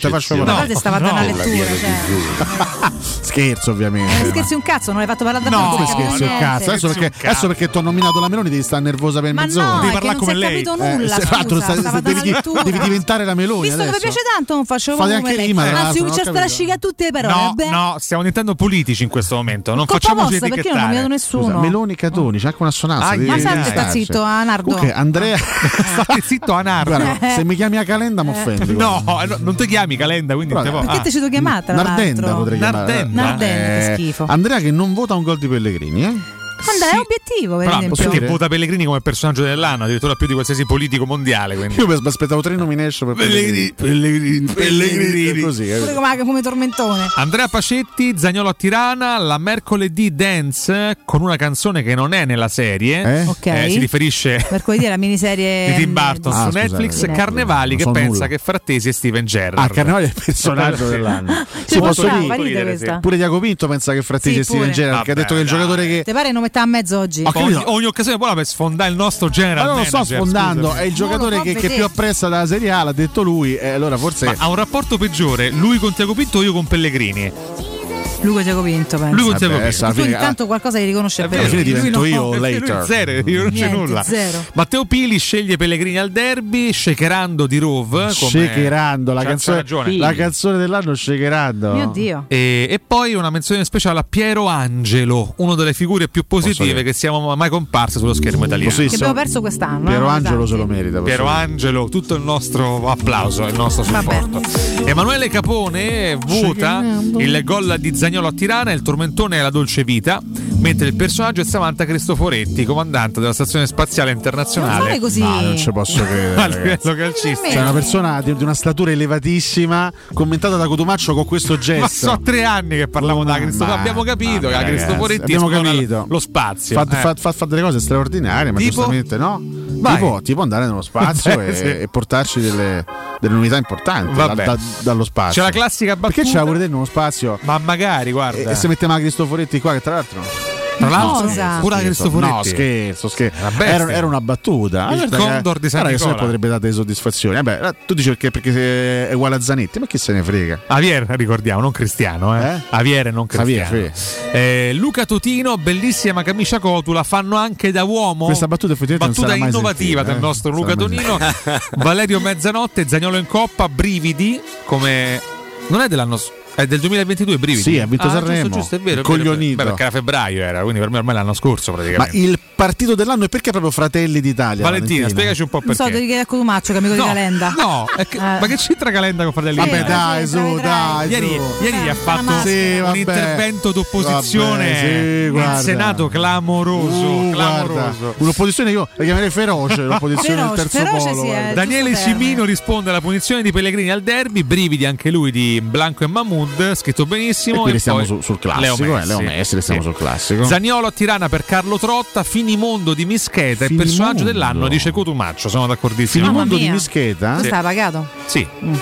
ti faccio parlare. Stava dando lettura. Scherzo ovviamente. Scherzi un cazzo, non hai fatto parlare da no, come scherzi, no, cazzo. Adesso perché, adesso perché ti ho nominato la Meloni devi stare nervosa per ma mezz'ora. No, devi parlare come lei. Nulla, eh, scusa, fatto, stai, stai, devi, devi diventare la Meloni. Visto adesso. Che mi piace tanto, non faccio fate come lei. Rima, anzi, comincia a strascicare tutte le parole. No, no, stiamo diventando politici in questo momento. Non facciamoci etichettare. Perché non ho nominato nessuno? Meloni Catoni, c'è anche una sonanza. Ma sempre sta zitto, Anardo. Ok, Andrea, stai zitto, Anardo. Se mi chiami a Calenda mi offendi. No, non ti chiami Calenda, quindi perché te ci ho chiamata? Nardenda potrei chiamare. Nardenda, che schifo. Andrea che non vota un gol di Pellegrini, eh? Andrea sì. È obiettivo per però, esempio che vota Pellegrini come personaggio dell'anno addirittura più di qualsiasi politico mondiale, quindi. Io mi aspettavo tre nomination per Pellegrini Pellegrini, Pellegrini. Così, pure come, come tormentone. Andrea Pacetti, Zaniolo a Tirana, la mercoledì dance con una canzone che non è nella serie eh? Okay. eh, si riferisce mercoledì alla miniserie di Tim Burton ah, su scusate, Netflix Carnevali che pensa nulla. Che Frattesi e Steven Gerrard ah Carnevali è il personaggio dell'anno si posso dire pure Diaco Pinto pensa che Frattesi e Steven Gerrard che ha detto che il giocatore che te pare non a mezzo oggi okay, ogni, ogni occasione buona per sfondare il nostro general ma non lo sto manager, sfondando scusami. È il giocatore che, che più apprezza dalla Serie A l'ha detto lui eh, allora forse ma ha un rapporto peggiore lui con Tiago Pinto io con Pellegrini lui con Tiago Pinto penso. Lui con Tiago Pinto tu intanto qualcosa che riconosce alla fine divento io later zero io non c'è nulla zero. Matteo Pili sceglie Pellegrini al derby shakerando di Rove shakerando la canzone sì. La canzone dell'anno shakerando mio Dio e, e poi una menzione speciale a Piero Angelo uno delle figure più positive che siamo mai comparse sullo schermo italiano che abbiamo perso quest'anno Piero eh? Angelo se lo merita Piero Angelo tutto il nostro applauso il nostro supporto vabbè. Emanuele Capone vota il gol di Zagnolo a Tirana, il tormentone è la Dolce Vita, mentre il personaggio è Samantha Cristoforetti, comandante della Stazione Spaziale Internazionale. Non, no, non ci posso credere. A livello calcistico. C'è una persona di una statura elevatissima, commentata da Cotumaccio con questo gesto. Ma so tre anni che parliamo oh, da Cristoforetti. Abbiamo capito che la Cristoforetti è lo spazio. Fa, eh. fa, fa, fa delle cose straordinarie, ma tipo? Giustamente no. Tipo, tipo andare nello spazio e, sì. E portarci delle, delle novità importanti da, da, dallo spazio. C'è la classica battuta. Perché c'è la volete nello spazio? Ma magari. Guarda. E se mettiamo la Cristoforetti qua che tra l'altro tra l'altro cosa? Pure la Cristoforetti no scherzo scherzo era, era una battuta il allora, Condor di San Nicola potrebbe dare delle soddisfazioni vabbè, tu dici perché, perché è uguale a Zanetti ma chi se ne frega Javier ricordiamo non Cristiano eh? Eh? Javier non Cristiano Javier, eh, Luca Totino bellissima camicia cotula fanno anche da uomo questa battuta, battuta innovativa sentita, del eh? nostro Luca Tonino Valerio Mezzanotte Zaniolo in coppa brividi come non è dell'anno è del duemilaventidue brividi. Sì, ha vinto ah, Sanremo. Giusto, giusto, è vero, è coglionito. Vero. Beh, perché era febbraio era, quindi per me ormai l'anno scorso praticamente. Ma il partito dell'anno è perché proprio Fratelli d'Italia. Valentina, Valentina. Spiegaci un po' perché. Non so, devi chiedere a Cotumaccio che amico no, di Calenda. No, è che, eh. ma che c'entra Calenda con Fratelli d'Italia? Vabbè, dai, su, dai. Su. Ieri, ieri eh, ha fatto sì, un intervento d'opposizione vabbè, sì, guarda. In Senato clamoroso, uh, clamoroso. Un'opposizione io la chiamerei feroce, l'opposizione del terzo polo. Daniele Cimino risponde alla punizione di Pellegrini al derby, brividi anche lui di Blanco e Mammut scritto benissimo e, e siamo su, sul classico Leo Messi, eh, Leo Messi sì. Sul classico Zaniolo a Tirana per Carlo Trotta Finimondo di Mischeta Finimondo. Il personaggio dell'anno dice Cotumaccio sono d'accordissimo Finimondo di Mischeta sì. Sta pagato? Sì mm.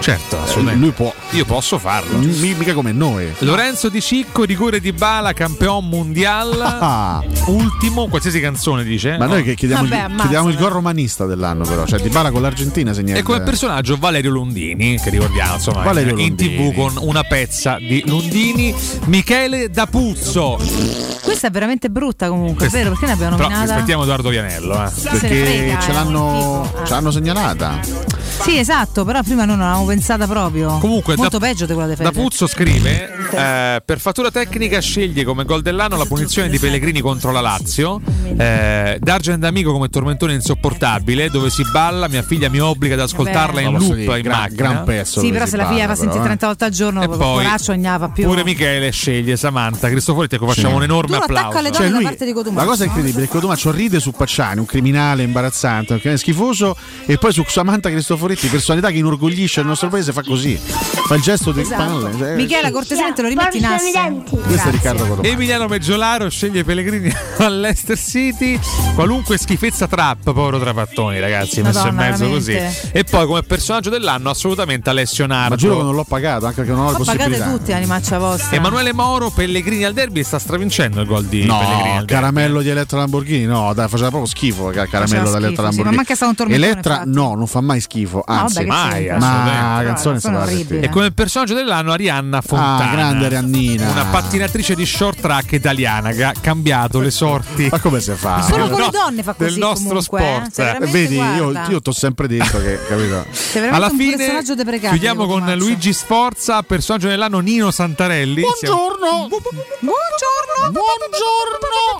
Certo, assolutamente. Lui può. Io posso farlo. Mica come noi. Lorenzo Di Cicco, rigore di Bala, campion mondial. Ah. Ultimo, qualsiasi canzone dice. Ma no? Noi che chiediamo, vabbè, il, chiediamo il gol romanista dell'anno, però. Cioè di Bala con l'Argentina segnale. E come personaggio Valerio Londini, che ricordiamo, insomma, Valerio in Londini. T V con una pezza di Londini. Michele D'Apuzzo. Questa è veramente brutta comunque, questa... vero? Perché ne abbiamo nominata? Però aspettiamo Edoardo Vianello, eh. Perché frega, ce, eh, l'hanno, ah. ce l'hanno segnalata. Sì, esatto, però prima noi non avevamo pensata proprio. Comunque, molto da, peggio di quella di Fede. D'Apuzzo scrive eh, per fattura tecnica sceglie come gol dell'anno la punizione di Pellegrini contro la Lazio, eh, D'Argent Amico come tormentone insopportabile dove si balla, mia figlia mi obbliga ad ascoltarla. Beh, in loop dire, in gran, macchina gran pezzo. Sì, però se la figlia va a sentire trenta volte al giorno e poi non più. Pure Michele sceglie Samantha Cristoforetti, ecco, facciamo sì. un enorme applauso alle cioè, lui, da parte di Cotumaccio. La cosa incredibile è che Cotumaccio ride su Pacciani, un criminale imbarazzante, un criminale schifoso, e poi su Samantha Cristoforetti, personalità che inorgoglisce il nostro paese, fa così, fa il gesto di esatto. eh, Michela Cortesente lo rimetti in asso. Questo è Riccardo Cotumaccio. Emiliano Meggiolaro sceglie Pellegrini all'Ester City, qualunque schifezza trap, povero Trapattoni, ragazzi, messo Madonna, in mezzo veramente. Così. E poi come personaggio dell'anno assolutamente Alessio Nardo. Ma giuro che non l'ho pagato, anche perché non ho la possibilità. Pagate tutti, animaccia vostra. Emanuele Moro, Pellegrini al derby, sta stravincendo il gol di no, Pellegrini. No, Caramello di Elettra Lamborghini, no, dai, faceva proprio schifo Caramello da Elettra Lamborghini. Sì, ma manca stato un tormentone. Elettra no, non fa mai schifo, anzi, no, vabbè, mai, ma la canzone è stata. E come personaggio dell'anno Arianna Fontana, ah, grande Rannina, una pattinatrice di short track italiana che ha cambiato le sorti. Ma come si fa? Solo con le donne fa così del nostro comunque, sport. Eh? Vedi, guarda. io, io t'ho sempre detto che capito. Alla fine chiudiamo con Maccio. Luigi Sforza, personaggio dell'anno Nino Santarelli. Buongiorno. Bu- bu- bu- buongiorno.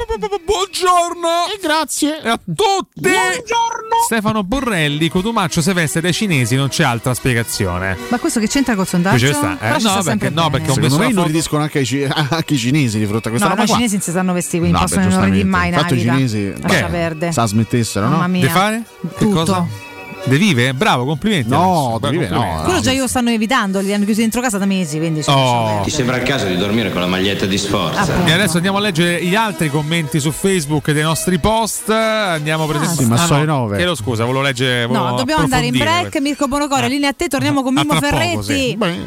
Buongiorno. Buongiorno. E grazie e a tutti. Buongiorno. Stefano Borrelli, Cotumaccio se veste dai cinesi, non c'è altra spiegazione. Ma questo che c'entra col sondaggio? Ci sta, eh? No, perché no, perché secondo me inorridiscono anche, anche i cinesi di fronte a questa no, roba. No, i cinesi non si sanno vestire, quindi no, possono inorridire mai nella vita. Infatti i cinesi lascia perde. Sa smettessero, no? Devi fare? Tutto. Che cosa? De vive? Bravo, complimenti. No, De vive no. Quello già io stanno evitando, li hanno chiusi dentro casa da mesi, quindi oh. Ti sembra il caso di dormire con la maglietta di Sforza. Appunto. E adesso andiamo a leggere gli altri commenti su Facebook dei nostri post. Andiamo per esempio. Ah, sì, ma ah, sono nove. Chiedo scusa, volevo leggere. Volevo no, dobbiamo andare in break, per... Mirko Bonocore, ah. linea a te, torniamo con Mimmo Ferretti. Poco, sì.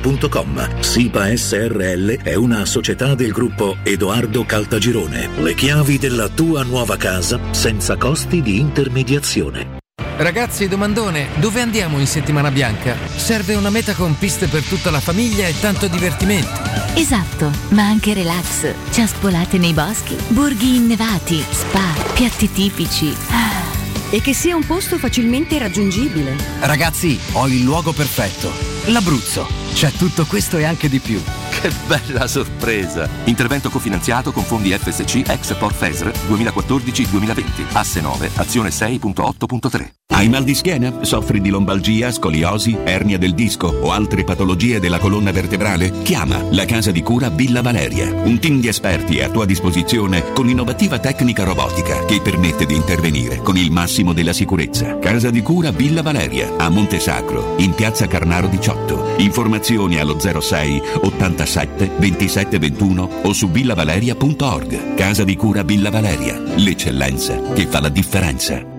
punto com. SIPA S R L è una società del gruppo Edoardo Caltagirone. Le chiavi della tua nuova casa senza costi di intermediazione. Ragazzi, domandone, dove andiamo in settimana bianca? Serve una meta con piste per tutta la famiglia e tanto divertimento. Esatto, ma anche relax, ciaspolate nei boschi, borghi innevati, spa, piatti tipici. Ah. E che sia un posto facilmente raggiungibile. Ragazzi, ho il luogo perfetto. L'Abruzzo. C'è tutto questo e anche di più. Che bella sorpresa! Intervento cofinanziato con fondi F S C Export FESR duemilaquattordici duemilaventi. Asse nove, azione sei punto otto punto tre. Hai mal di schiena? Soffri di lombalgia, scoliosi, ernia del disco o altre patologie della colonna vertebrale? Chiama la casa di cura Villa Valeria. Un team di esperti è a tua disposizione con innovativa tecnica robotica che permette di intervenire con il massimo della sicurezza. Casa di cura Villa Valeria a Montesacro, in piazza Carnaro diciotto. Informazioni allo zero sei ottantasette ventisette ventuno o su villavaleria punto org. Casa di cura Villa Valeria, l'eccellenza che fa la differenza.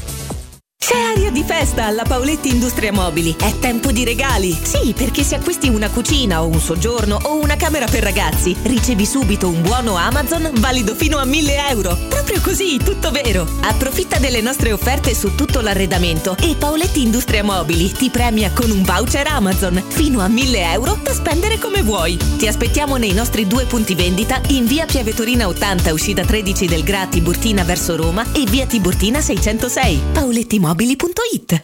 C'è aria di festa alla Paoletti Industria Mobili. È tempo di regali. Sì, perché se acquisti una cucina o un soggiorno o una camera per ragazzi, ricevi subito un buono Amazon valido fino a mille euro. Proprio così, tutto vero. Approfitta delle nostre offerte su tutto l'arredamento e Paoletti Industria Mobili ti premia con un voucher Amazon fino a mille euro da spendere come vuoi. Ti aspettiamo nei nostri due punti vendita in via Piave Torina ottanta, uscita tredici del G R A Tiburtina verso Roma e via Tiburtina seicentosei. Paoletti Mobili. mobili punto it.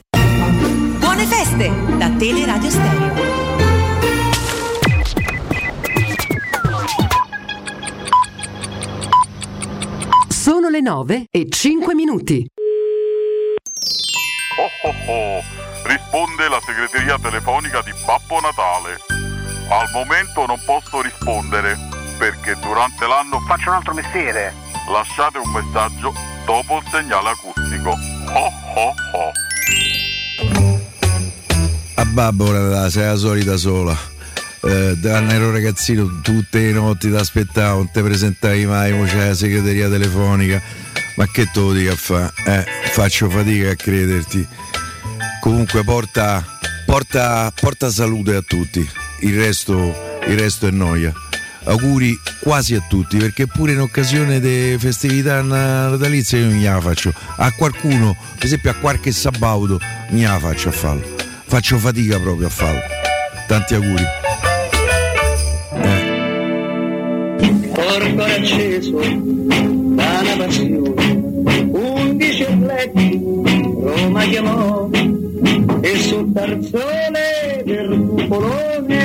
Buone feste da Teleradio Stereo. Sono le nove e cinque minuti. Oh, oh, oh. Risponde la segreteria telefonica di Babbo Natale. Al momento non posso rispondere perché durante l'anno faccio un altro mestiere. Lasciate un messaggio dopo il segnale acustico. Oh, oh, oh. A Babbo Natale sei la solita sola, eh, da un ero ragazzino tutte le notti ti aspettavo, non ti presentavi mai, mo c'è la segreteria telefonica, ma che te lo dico a fa? Eh, faccio fatica a crederti. Comunque porta, porta, porta salute a tutti, il resto, il resto è noia. Auguri quasi a tutti, perché pure in occasione delle festività natalizie io non gliela faccio. A qualcuno, per esempio a qualche sabaudo, non gliela faccio a farlo. Faccio fatica proprio a farlo. Tanti auguri. Eh. Corpo acceso, da una passione, undici atleti, Roma chiamò, e sul tarzone del cupolone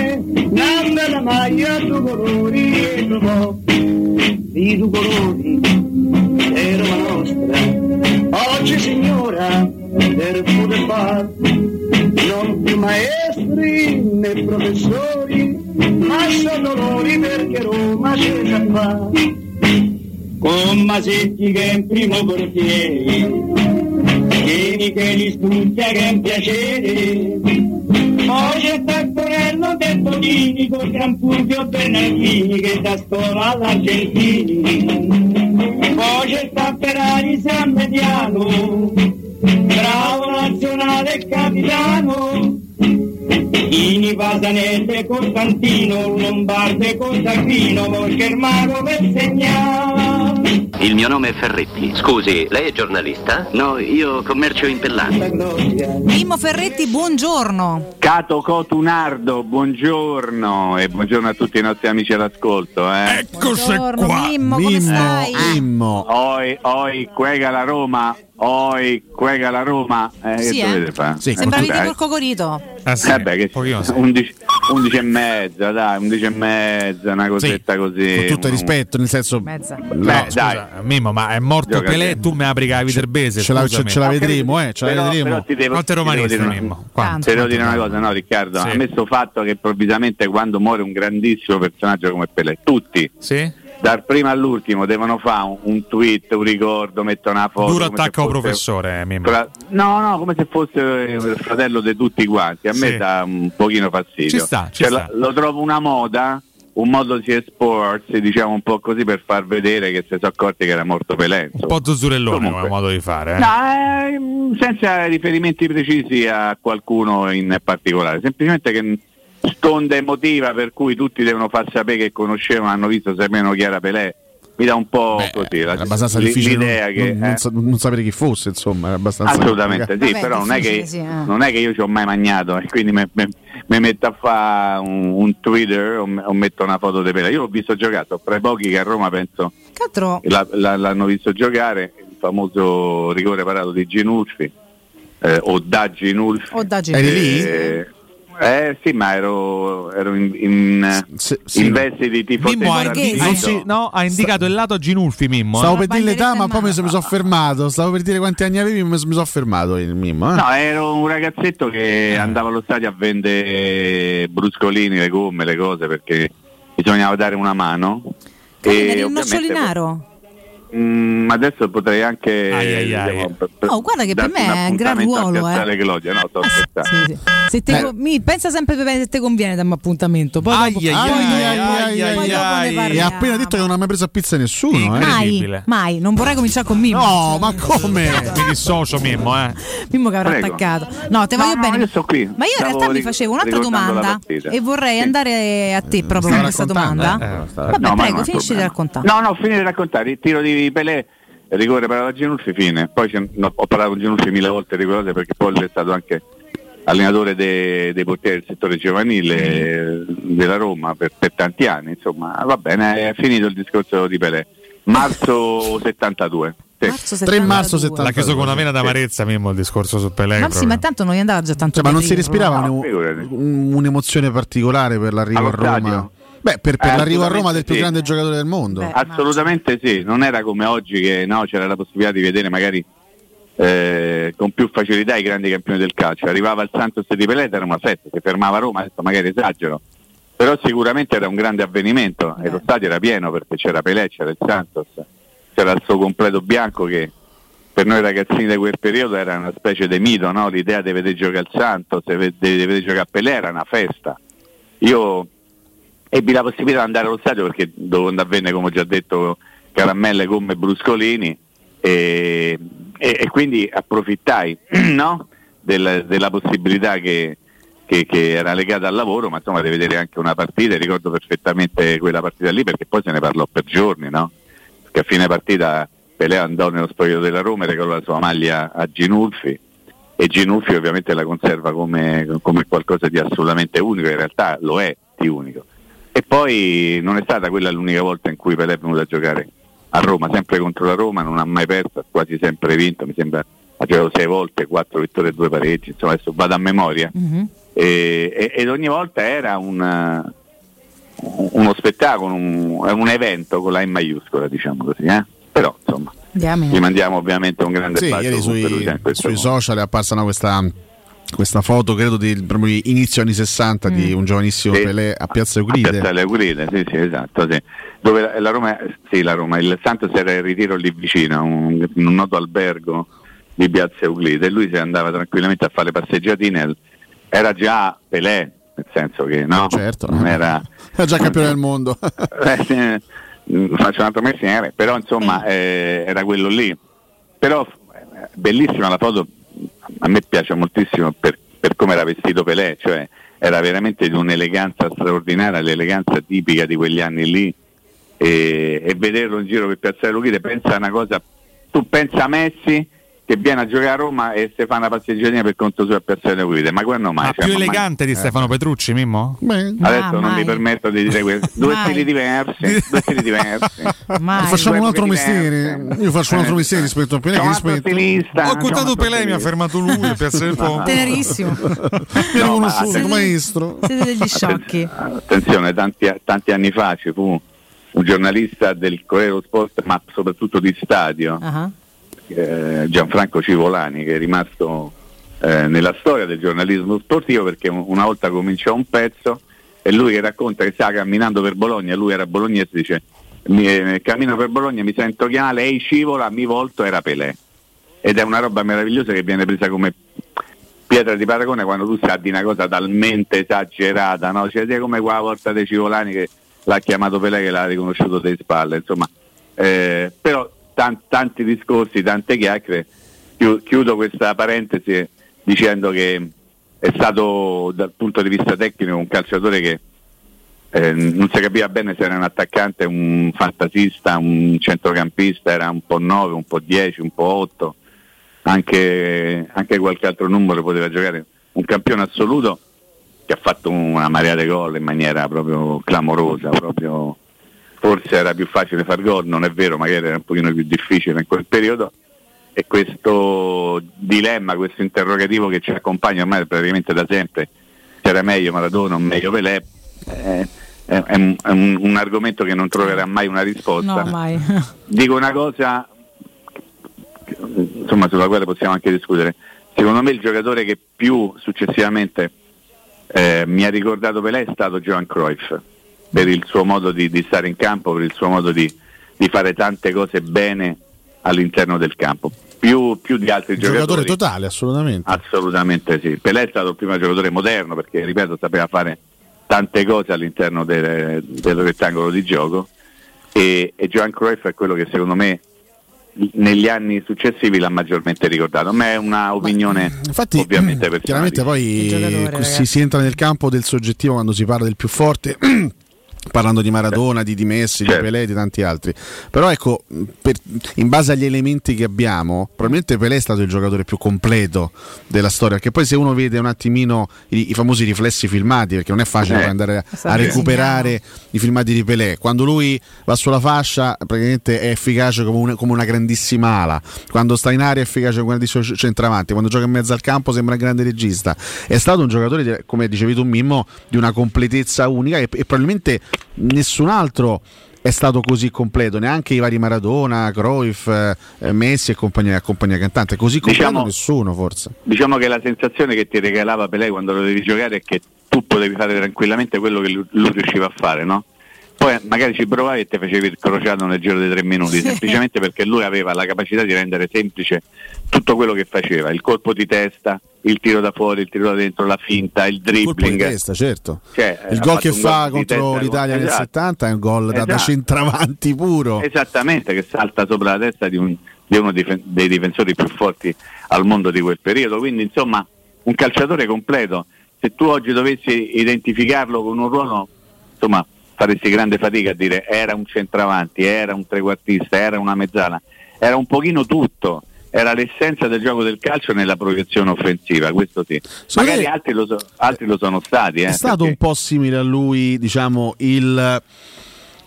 nanda la maglia due colori e trovò di due colori è Roma nostra oggi signora per poter far non più maestri né professori ma sono loro perché Roma c'è già qua con Masetti che è in primo portiere tieni che li studia che è un piacere poi c'è Taccorello del Bonini con Gran Fulvio Bernardini che da scuola all'Argentini poi c'è Tapperari San Mediano bravo nazionale e capitano Ini Pasanese Costantino Lombardo e Costantino Volchermano per segnare. Il mio nome è Ferretti. Scusi, lei è giornalista? No, io commercio in Pellani. Mimmo Ferretti, buongiorno. Cato Cotunardo, buongiorno. E buongiorno a tutti i nostri amici all'ascolto. Eh. Ecco se qua. Mimmo, come Mimmo, stai? Mimmo. Oi, oi, quega la Roma. Oi, quega la Roma. Eh, sì, che dovete eh. fare? Sì. Sembravi di Porco Corito. Ah, sì. Vabbè, che undici, undici e mezza, dai, undici e mezza, una cosetta sì, così. Con tutto il rispetto, nel senso. Mezza. Beh, no, scusa, dai. Mimmo, ma è morto Gioca Pelé, tu me apri la Viterbese. Ce, ce, la, ce, ce la vedremo, eh. Ce però, la vedremo. Quante romaniste, Mimmo? Te devo dire una cosa, no, Riccardo? Sì. Ha messo fatto che improvvisamente quando muore un grandissimo personaggio come Pelé, tutti. Sì. Dal primo all'ultimo devono fare un, un tweet, un ricordo, mettono una foto. Duro attacco fosse, professore, Mimmo. No, no, come se fosse il fratello di tutti quanti. A sì. me dà un pochino fastidio. Ci sta, ci cioè, sta. Lo, lo trovo una moda, un modo di esporsi, diciamo un po' così, per far vedere che si sono accorti che era morto Pelé. Un po' zuzzurellone come modo di fare. Eh? No, eh, senza riferimenti precisi a qualcuno in particolare. Semplicemente che... sponda emotiva per cui tutti devono far sapere che conoscevano, hanno visto se meno chi era Pelé. Mi dà un po' Beh, così la, abbastanza l- difficile l'idea non, che, non, eh. non, sa- non sapere chi fosse, insomma, era abbastanza assolutamente sì, vabbè, però non è che sì, eh. non è che io ci ho mai magnato e quindi me, me, me metto a fare un, un Twitter o, o metto una foto di Pelé. Io l'ho visto giocato tra i pochi che a Roma penso la, la, l'hanno visto giocare, il famoso rigore parato di Ginulfi eh, o da Ginulfi o da Ginulfi. Eh sì, ma ero, ero in, in, S- sì, in veste di tipo Mimmo ha, in, sì, no, ha indicato sta, il lato Ginulfi Mimmo. Stavo eh? per dire l'età, ma poi mi sono fermato. Stavo per dire quanti anni avevi, mi sono fermato il Mimmo. Eh? No, ero un ragazzetto che andava allo stadio a vendere bruscolini, le gomme, le cose perché bisognava dare una mano. Carina, e un nocciolinaro. Mm, adesso potrei anche ai, ai, ai. Diciamo, per, per oh, guarda che per me è un gran ruolo, eh. Gloria, no, ah, sì, sì. Se te eh. con... mi pensa sempre se te conviene dammi appuntamento, poi dopo ne ha appena detto che non ha mai preso a pizza nessuno, eh. mai mai non vorrei cominciare con Mimmo, no, ma come mi dissocio Mimmo, eh. Mimmo che avrà Prego. attaccato, no, te voglio no, bene, no, qui. Ma io in realtà mi facevo un'altra domanda e vorrei andare a te proprio con questa domanda. Vabbè, prego, finisci di raccontare. No, no, finisci di raccontare. Tiro di Pelé, rigore per la Ginulfi, fine. Poi no, ho parlato con Ginulfi mille volte di cose perché poi è stato anche allenatore dei de portieri del settore giovanile della Roma per, per tanti anni, insomma, va bene, è finito il discorso di Pelé. Marzo settantadue tre marzo settantadue. L'ha chiuso con una vena d'amarezza, sì. Mimmo, il discorso su Pelé. Ma sì, ma tanto non gli andava già tanto, cioè, ma non si respirava no, un, un, un'emozione particolare per l'arrivo Allo a Roma stadio. Beh, per, per eh, l'arrivo a Roma del sì. più grande giocatore del mondo. Beh, assolutamente ma... sì, non era come oggi che no, c'era la possibilità di vedere magari eh, con più facilità i grandi campioni del calcio. Arrivava il Santos di Pelé, era una festa, si fermava a Roma, adesso magari esagero, però sicuramente era un grande avvenimento. Beh. E lo stadio era pieno perché c'era Pelé, c'era il Santos, c'era il suo completo bianco che per noi ragazzini di quel periodo era una specie di mito, no? L'idea di vedere giocare il Santos, di vedere giocare Pelé era una festa. Io... ebbi la possibilità di andare allo stadio perché dove avvenne, come ho già detto, caramelle, gomme, bruscolini e, e, e quindi approfittai no? Del, della possibilità che, che, che era legata al lavoro, ma insomma di vedere anche una partita. Ricordo perfettamente quella partita lì perché poi se ne parlò per giorni, no? Perché a fine partita Pelé andò nello spogliatoio della Roma e regalò la sua maglia a Ginulfi e Ginulfi ovviamente la conserva come, come qualcosa di assolutamente unico, in realtà lo è di unico. E poi non è stata quella l'unica volta in cui Pelé è venuto a giocare a Roma, sempre contro la Roma, non ha mai perso, quasi sempre vinto, mi sembra ha giocato sei volte, quattro vittorie e due pareggi, insomma adesso vado a memoria. Mm-hmm. E, e, ed ogni volta era una, uno spettacolo, un, un evento con la M maiuscola, diciamo così, eh? Però insomma gli mandiamo ovviamente un grande bacio. Sì, sui, sui social è apparsa no, questa... questa foto credo di proprio, inizio anni sessanta mm. di un giovanissimo sì, Pelé a Piazza Euride. A Piazza Euride, sì, sì, esatto, sì. Dove la, la Roma, sì, la Roma, il Santos era in ritiro lì vicino, un, un noto albergo di Piazza Euride e lui si andava tranquillamente a fare le passeggiatine. Era già Pelé, nel senso che no, certo, non era, era già campione del mondo. eh, faccio un altro mestiere, però insomma eh, era quello lì. Però bellissima la foto. A me piace moltissimo per, per come era vestito Pelé, cioè era veramente di un'eleganza straordinaria, l'eleganza tipica di quegli anni lì e, e vederlo in giro per Piazza Euride, pensa una cosa, tu pensa a Messi che viene a giocare a Roma e se fa una passeggiatina per conto suo a Piazza Euride, ma quando mai? Ma cioè, più ma elegante mai? Di Stefano Petrucci, Mimmo? Beh, adesso non mai. Mi permetto di dire questo, due stili diversi, due stili diversi. Mai. Facciamo un altro mestiere, diverse. Io faccio un altro mestiere rispetto a Pelé, che rispetto. Stilista, ho contato Pelé, mi ha fermato lui a Piazza del Popolo. Tenerissimo. Era uno solo, maestro. Siete degli sciocchi. Attenzione, tanti, tanti anni fa ci fu un giornalista del Corriere dello Sport, ma soprattutto di Stadio. Uh-huh. Gianfranco Civolani che è rimasto eh, nella storia del giornalismo sportivo perché una volta cominciò un pezzo e lui che racconta che stava camminando per Bologna, lui era bolognese, dice eh, cammino per Bologna, mi sento chiamare, lei scivola, mi volto, era Pelé ed è una roba meravigliosa che viene presa come pietra di paragone quando tu sai di una cosa talmente esagerata, no? Cioè è come quella volta dei Civolani che l'ha chiamato Pelé che l'ha riconosciuto delle spalle, insomma eh, però Tanti, tanti discorsi, tante chiacchiere. Chiudo questa parentesi dicendo che è stato dal punto di vista tecnico un calciatore che eh, non si capiva bene se era un attaccante, un fantasista, un centrocampista, era un po' nove, un po' dieci, un po' otto, anche, anche qualche altro numero poteva giocare, un campione assoluto che ha fatto una marea di gol in maniera proprio clamorosa, proprio forse era più facile far gol, non è vero, magari era un pochino più difficile in quel periodo e questo dilemma, questo interrogativo che ci accompagna ormai praticamente da sempre, c'era meglio Maradona o meglio Pelé, eh, è, è, un, è un, un argomento che non troverà mai una risposta. No, mai. Dico una cosa insomma sulla quale possiamo anche discutere, secondo me il giocatore che più successivamente eh, mi ha ricordato Pelé è stato Johan Cruyff, per il suo modo di, di stare in campo, per il suo modo di, di fare tante cose bene all'interno del campo, più, più di altri giocatori. Giocatore totale, assolutamente. Assolutamente sì. Pelé è stato il primo giocatore moderno, perché, ripeto, sapeva fare tante cose all'interno del, del rettangolo di gioco, e, e Johan Cruyff è quello che secondo me negli anni successivi l'ha maggiormente ricordato. A me è una opinione. Ma, infatti, ovviamente personale. Chiaramente poi si, si entra nel campo del soggettivo quando si parla del più forte, parlando di Maradona, certo. di, di Messi, certo. di Pelé, di tanti altri. Però ecco, per, in base agli elementi che abbiamo, probabilmente Pelé è stato il giocatore più completo della storia, perché poi se uno vede un attimino i, i famosi riflessi filmati, perché non è facile eh. andare a, a recuperare i filmati di Pelé, quando lui va sulla fascia praticamente è efficace come una, come una grandissima ala, quando sta in aria è efficace come un grandissimo centravanti, quando gioca in mezzo al campo sembra un grande regista. È stato un giocatore, come dicevi tu Mimmo, di una completezza unica e, e probabilmente nessun altro è stato così completo, neanche i vari Maradona, Cruyff, eh, Messi e compagnia, compagnia cantante, così completo diciamo, nessuno forse. Diciamo che la sensazione che ti regalava Pelé quando lo devi giocare è che tu potevi fare tranquillamente quello che lui, lui riusciva a fare, no? Poi magari ci provavi e ti facevi il crociato nel giro dei tre minuti, sì. semplicemente perché lui aveva la capacità di rendere semplice tutto quello che faceva, il colpo di testa, il tiro da fuori, il tiro da dentro, la finta, il dribbling, il, testa, certo. cioè, il gol che fa gol contro l'Italia con... nel esatto. settanta è un gol esatto. da, da centravanti puro, esattamente, che salta sopra la testa di, un, di uno dei difensori più forti al mondo di quel periodo. Quindi insomma un calciatore completo, se tu oggi dovessi identificarlo con un ruolo, insomma faresti grande fatica a dire era un centravanti, era un trequartista, era una mezzala, era un pochino tutto. Era l'essenza del gioco del calcio nella proiezione offensiva, questo sì. So magari altri lo, so, altri lo sono stati. Eh, è stato perché... un po' simile a lui, diciamo, il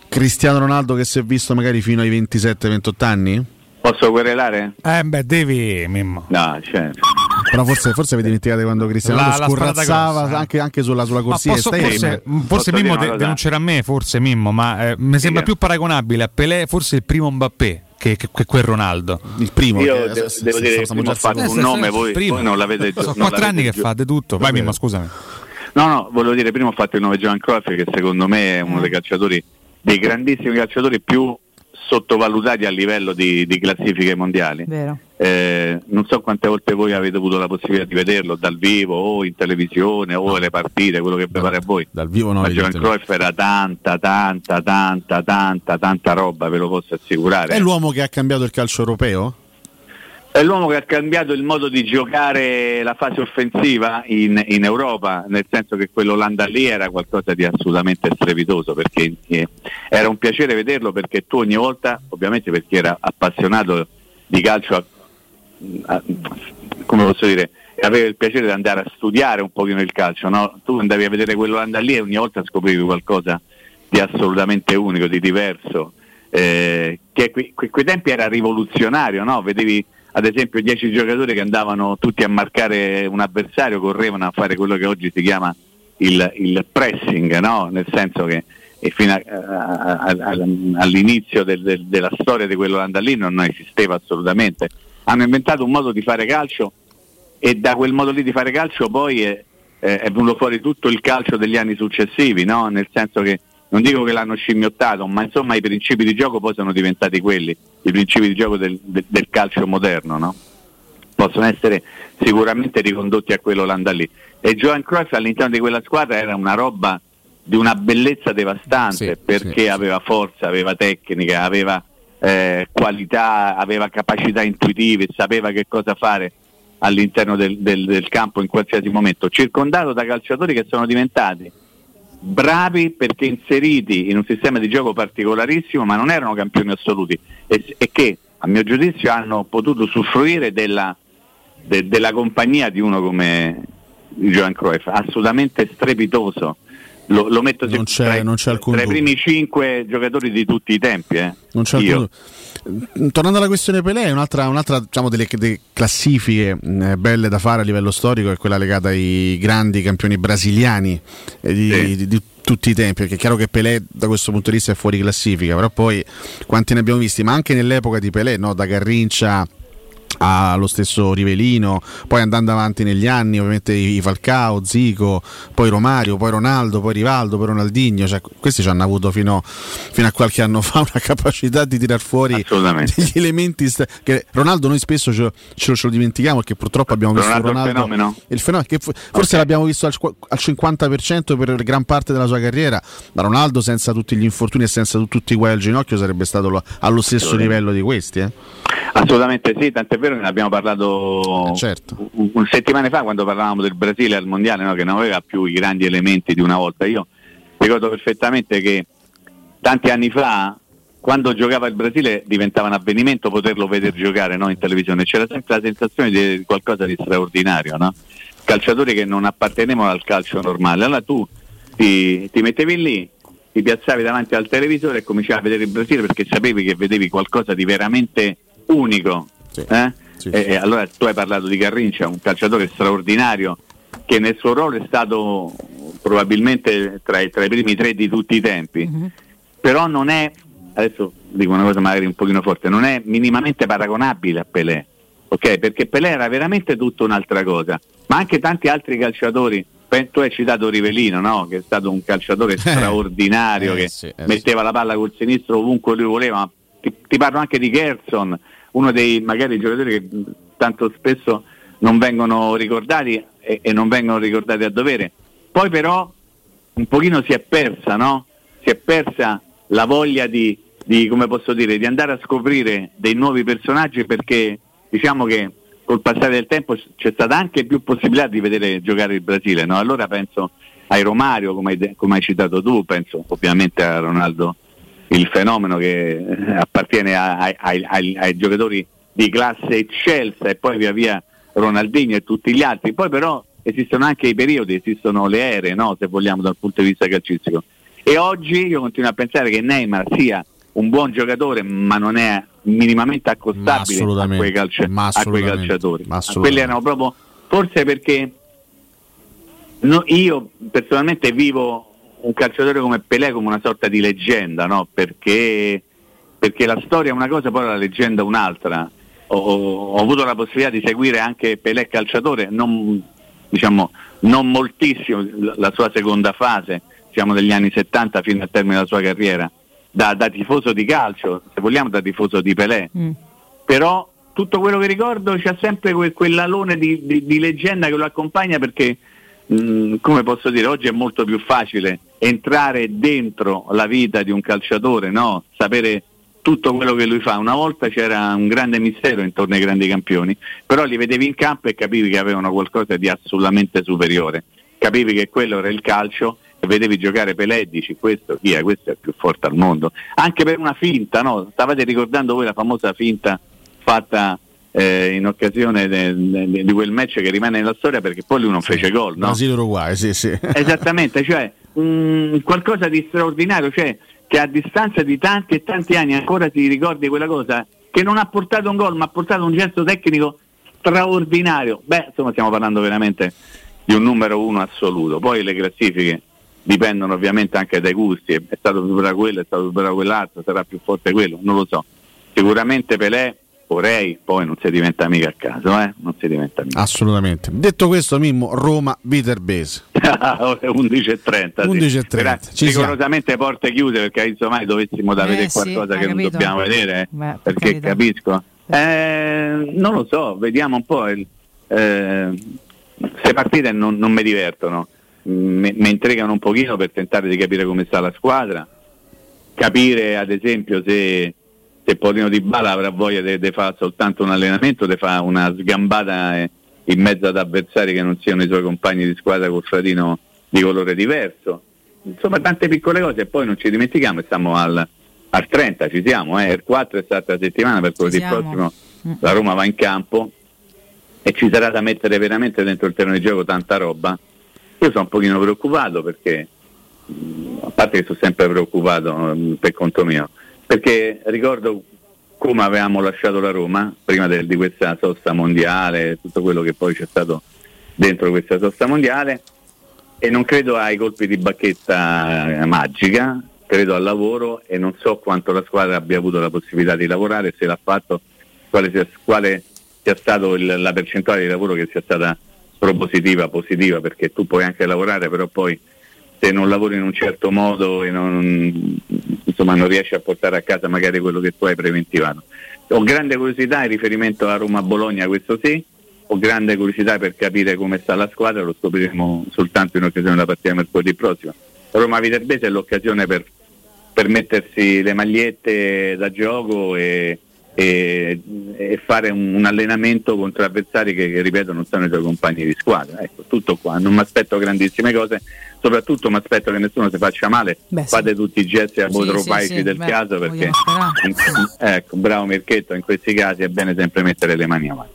Cristiano Ronaldo che si è visto magari fino ai ventisette ventotto anni? Posso querelare? Eh beh, devi, Mimmo. No, certo. Però forse, forse vi dimenticate quando Cristiano la, scorrazzava la anche, anche sulla, sulla corsia. Posso, forse, forse Mimmo de- denuncerà me, forse Mimmo, ma eh, mi sembra più paragonabile a Pelé, forse il primo Mbappé. Che, che, che quel Ronaldo, il primo, io che, devo, se, devo se, dire che prima ho fatto eh, un nome, voi, voi non l'avete detto. Sono quattro anni che fate tutto. Vai, Mimmo, scusami. No, no, volevo dire, prima ho fatto il nome Johan Cruyff, che secondo me è uno dei calciatori, dei grandissimi calciatori più sottovalutati a livello di, di classifiche mondiali. Vero. Eh, non so quante volte voi avete avuto la possibilità di vederlo dal vivo o in televisione o no. le partite, quello che vi pare a voi. Dal vivo no. Ma Johan Cruyff era tanta, tanta, tanta, tanta, tanta roba, ve lo posso assicurare. È l'uomo che ha cambiato il calcio europeo? È l'uomo che ha cambiato il modo di giocare la fase offensiva in, in Europa, nel senso che quell'Olanda lì era qualcosa di assolutamente strepitoso, perché eh, era un piacere vederlo, perché tu ogni volta, ovviamente perché era appassionato di calcio a, a, come posso dire, aveva il piacere di andare a studiare un pochino il calcio, no? Tu andavi a vedere quell'Olanda lì e ogni volta scoprivi qualcosa di assolutamente unico, di diverso, eh, che qui, que, quei tempi era rivoluzionario, no? Vedevi ad esempio dieci giocatori che andavano tutti a marcare un avversario, correvano a fare quello che oggi si chiama il, il pressing, no? Nel senso che e fino a, a, a, all'inizio del, del, della storia di quell'Olanda lì non esisteva assolutamente. Hanno inventato un modo di fare calcio e da quel modo lì di fare calcio poi è, è venuto fuori tutto il calcio degli anni successivi, no? Nel senso che non dico che l'hanno scimmiottato, ma insomma i principi di gioco poi sono diventati quelli, i principi di gioco del, del, del calcio moderno, no? Possono essere sicuramente ricondotti a quell'Olanda lì. E Johan Cruyff all'interno di quella squadra era una roba di una bellezza devastante, sì, perché sì, aveva forza, aveva tecnica, aveva eh, qualità, aveva capacità intuitive, sapeva che cosa fare all'interno del, del, del campo in qualsiasi momento, circondato da calciatori che sono diventati bravi perché inseriti in un sistema di gioco particolarissimo, ma non erano campioni assoluti e, e che a mio giudizio hanno potuto usufruire della, de, della compagnia di uno come Johan Cruyff, assolutamente strepitoso. Lo, lo metto non c'è, tra, non c'è alcun tra i primi cinque giocatori di tutti i tempi, eh. Non c'è alcun... Tornando alla questione Pelé, un'altra, un'altra diciamo, delle, delle classifiche eh, belle da fare a livello storico è quella legata ai grandi campioni brasiliani eh, di, sì. di, di tutti i tempi, perché è chiaro che Pelé da questo punto di vista è fuori classifica, però poi quanti ne abbiamo visti, ma anche nell'epoca di Pelé, no? Da Garrincha allo stesso Rivelino, poi andando avanti negli anni ovviamente i Falcao, Zico, poi Romario, poi Ronaldo, poi Rivaldo, poi Ronaldinho, cioè, questi ci hanno avuto fino, fino a qualche anno fa una capacità di tirar fuori degli elementi st- che Ronaldo noi spesso ce lo, ce lo, ce lo dimentichiamo perché purtroppo abbiamo visto Ronaldo, Ronaldo il fenomeno, il fenomeno che forse okay. l'abbiamo visto al, al cinquanta per cento per gran parte della sua carriera, ma Ronaldo senza tutti gli infortuni e senza tutti i guai al ginocchio sarebbe stato lo, allo stesso livello di questi, eh? Assolutamente sì, tant'è vero che ne abbiamo parlato eh certo. un, un settimane fa quando parlavamo del Brasile al mondiale, no? Che non aveva più i grandi elementi di una volta. Io ricordo perfettamente che tanti anni fa quando giocava il Brasile diventava un avvenimento poterlo vedere giocare, no? In televisione c'era sempre la sensazione di qualcosa di straordinario, no? Calciatori che non appartenevano al calcio normale, allora tu ti, ti mettevi lì, ti piazzavi davanti al televisore e cominciavi a vedere il Brasile perché sapevi che vedevi qualcosa di veramente unico, sì, eh? Sì, e, sì. E allora tu hai parlato di Garrincia, un calciatore straordinario che nel suo ruolo è stato probabilmente tra i, tra i primi tre di tutti i tempi, mm-hmm. però non è, adesso dico una cosa magari un pochino forte, non è minimamente paragonabile a Pelé, ok? Perché Pelé era veramente tutta un'altra cosa, ma anche tanti altri calciatori. Tu hai citato Rivelino, no? Che è stato un calciatore straordinario, eh, che sì, eh, metteva sì. la palla col sinistro ovunque lui voleva, ma ti, ti parlo anche di Gerson, uno dei magari giocatori che tanto spesso non vengono ricordati e, e non vengono ricordati a dovere. Poi però un pochino si è persa, no? Si è persa la voglia di, di come posso dire, di andare a scoprire dei nuovi personaggi, perché diciamo che col passare del tempo c'è stata anche più possibilità di vedere giocare il Brasile, no? Allora penso ai Romario, come hai, come hai citato tu, penso ovviamente a Ronaldo il fenomeno, che appartiene a, a, a, ai, ai giocatori di classe eccelsa, e poi via via Ronaldinho e tutti gli altri. Poi però esistono anche i periodi, esistono le ere, no? Se vogliamo, dal punto di vista calcistico. E oggi io continuo a pensare che Neymar sia un buon giocatore, ma non è minimamente accostabile a quei, calci- a quei calciatori. Quelli erano proprio, forse perché no, io personalmente vivo un calciatore come Pelé come una sorta di leggenda, no? Perché, perché la storia è una cosa, poi la leggenda è un'altra. Ho, ho avuto la possibilità di seguire anche Pelé calciatore, non diciamo non moltissimo, la sua seconda fase, siamo degli anni settanta fino al termine della sua carriera. Da, da tifoso di calcio, se vogliamo da tifoso di Pelé, mm. però tutto quello che ricordo c'è sempre que, quell'alone di, di, di leggenda che lo accompagna, perché mh, come posso dire, oggi è molto più facile entrare dentro la vita di un calciatore, no? Sapere tutto quello che lui fa. Una volta c'era un grande mistero intorno ai grandi campioni, però li vedevi in campo e capivi che avevano qualcosa di assolutamente superiore, capivi che quello era il calcio. Vedevi giocare Pelé e dici questo chi è? Questo è il più forte al mondo, anche per una finta, no? Stavate ricordando voi la famosa finta fatta eh, in occasione di quel match che rimane nella storia, perché poi lui non sì, fece gol, no? Brasile-Uruguay, sì, sì. Esattamente, cioè mh, qualcosa di straordinario, cioè che a distanza di tanti e tanti anni ancora ti ricordi quella cosa, che non ha portato un gol ma ha portato un gesto tecnico straordinario. Beh, insomma, stiamo parlando veramente di un numero uno assoluto. Poi le classifiche dipendono ovviamente anche dai gusti, è stato superato quello, è stato superato quell'altro, sarà più forte quello, non lo so. Sicuramente Pelé, vorrei, poi non si diventa mica a caso, eh? Non si diventa mica. Assolutamente. Detto questo, Mimmo, Roma Viterbese. undici e trenta undici e trenta Sì. Rigorosamente porte chiuse, perché insomma dovessimo da eh, vedere qualcosa sì, che capito. non dobbiamo vedere, beh, perché capito. capisco. Eh, non lo so, vediamo un po'. Il, eh, se partite non, non mi divertono. Mi intrigano un pochino per tentare di capire come sta la squadra, capire ad esempio se, se Paulino Dybala avrà voglia di fare soltanto un allenamento, di fare una sgambata eh, in mezzo ad avversari che non siano i suoi compagni di squadra col fratino di colore diverso. Insomma, tante piccole cose, e poi non ci dimentichiamo, siamo al, al trenta, ci siamo, eh. Il quattro è stata la settimana, per così il prossimo la Roma va in campo e ci sarà da mettere veramente dentro il terreno di gioco tanta roba. Io sono un pochino preoccupato, perché a parte che sono sempre preoccupato per conto mio, perché ricordo come avevamo lasciato la Roma prima del, di questa sosta mondiale, tutto quello che poi c'è stato dentro questa sosta mondiale, e non credo ai colpi di bacchetta magica, credo al lavoro, e non so quanto la squadra abbia avuto la possibilità di lavorare, se l'ha fatto, quale, quale sia stato il, la percentuale di lavoro che sia stata propositiva, positiva, perché tu puoi anche lavorare, però poi se non lavori in un certo modo e non, insomma, non riesci a portare a casa magari quello che tu hai preventivato. Ho grande curiosità in riferimento alla Roma-Bologna, questo sì, ho grande curiosità per capire come sta la squadra, lo scopriremo soltanto in occasione della partita mercoledì prossimo. Roma-Viterbese è l'occasione per, per mettersi le magliette da gioco e, e, e fare un, un allenamento contro avversari che, che, ripeto, non sono i tuoi compagni di squadra. Ecco, tutto qua, non mi aspetto grandissime cose, soprattutto mi aspetto che nessuno si faccia male. Beh, fate sì. tutti i gesti apotropaici sì, sì, sì, del beh, caso, perché in, ecco, bravo Mirchetto, in questi casi è bene sempre mettere le mani avanti.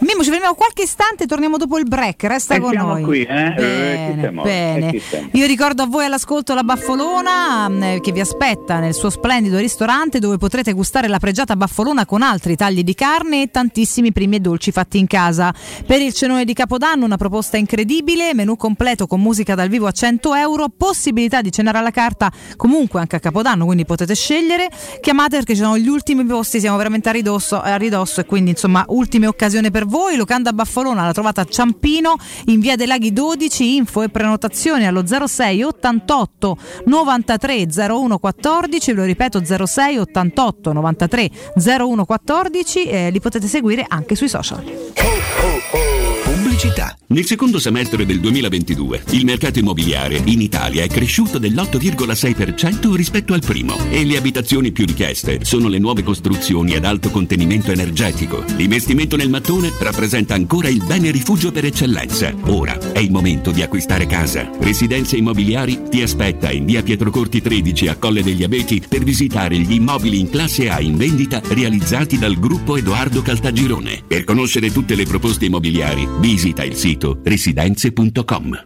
Mimmo, ci fermiamo qualche istante, torniamo dopo il break, resta e con siamo noi qui, eh? Bene, eh, bene. Eh, io ricordo a voi all'ascolto la Baffolona eh, che vi aspetta nel suo splendido ristorante, dove potrete gustare la pregiata Baffolona con altri tagli di carne e tantissimi primi e dolci fatti in casa. Per il cenone di Capodanno una proposta incredibile, menù completo con musica dal vivo a cento euro, possibilità di cenare alla carta comunque anche a Capodanno, quindi potete scegliere. Chiamate perché ci sono gli ultimi posti, siamo veramente a ridosso, a ridosso e quindi insomma ultime occasioni per voi. Locanda Baffolona la trovate a Ciampino in via dei Laghi dodici, info e prenotazioni allo zero sei ottantotto novantatré zero uno quattordici, ve lo ripeto zero sei ottantotto novantatré zero uno quattordici, eh, li potete seguire anche sui social. Pubblicità. Nel secondo semestre del duemilaventidue il mercato immobiliare in Italia è cresciuto dell'otto virgola sei per cento rispetto al primo e le abitazioni più richieste sono le nuove costruzioni ad alto contenimento energetico. L'investimento nel mattone rappresenta ancora il bene rifugio per eccellenza. Ora è il momento di acquistare casa. Residenze Immobiliari ti aspetta in via Pietrocorti tredici a Colle degli Abeti per visitare gli immobili in classe A in vendita realizzati dal gruppo Edoardo Caltagirone. Per conoscere tutte le proposte immobiliari visita il sito residenze punto com.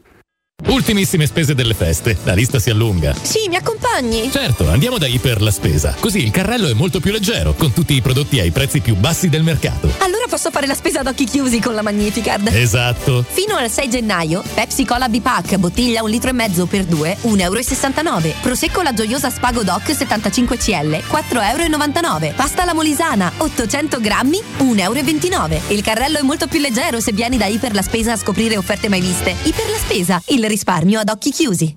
Ultimissime spese delle feste, la lista si allunga. Sì, mi accompagni? Certo, andiamo da Iper La Spesa, così il carrello è molto più leggero, con tutti i prodotti ai prezzi più bassi del mercato. Allora posso fare la spesa ad occhi chiusi con la Magnificard. Esatto. Fino al sei gennaio, Pepsi Cola B-Pack, bottiglia un litro e mezzo per due, uno virgola sessantanove euro. Prosecco La Gioiosa Spago Doc settantacinque centilitri, quattro virgola novantanove euro. Pasta alla Molisana, ottocento grammi, uno virgola ventinove euro. Il carrello è molto più leggero se vieni da Iper La Spesa a scoprire offerte mai viste. Iper La Spesa, il risparmio ad occhi chiusi.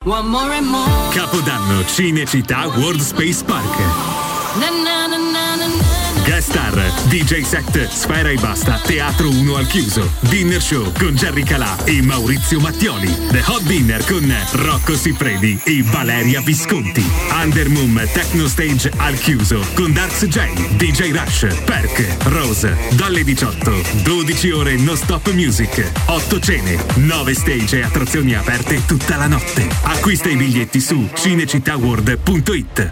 One more and more. Capodanno Cinecittà World Space Park. Na na na na na na. Guest star, D J set, Sfera e Basta, Teatro uno al chiuso. Dinner show con Jerry Calà e Maurizio Mattioli. The Hot Dinner con Rocco Siffredi e Valeria Visconti. Undermoon Techno Stage al chiuso con Darks J, D J Rush, Perk, Rose. Dalle diciotto, dodici ore non stop music, otto cene, nove stage e attrazioni aperte tutta la notte. Acquista i biglietti su cinecittà world punto it.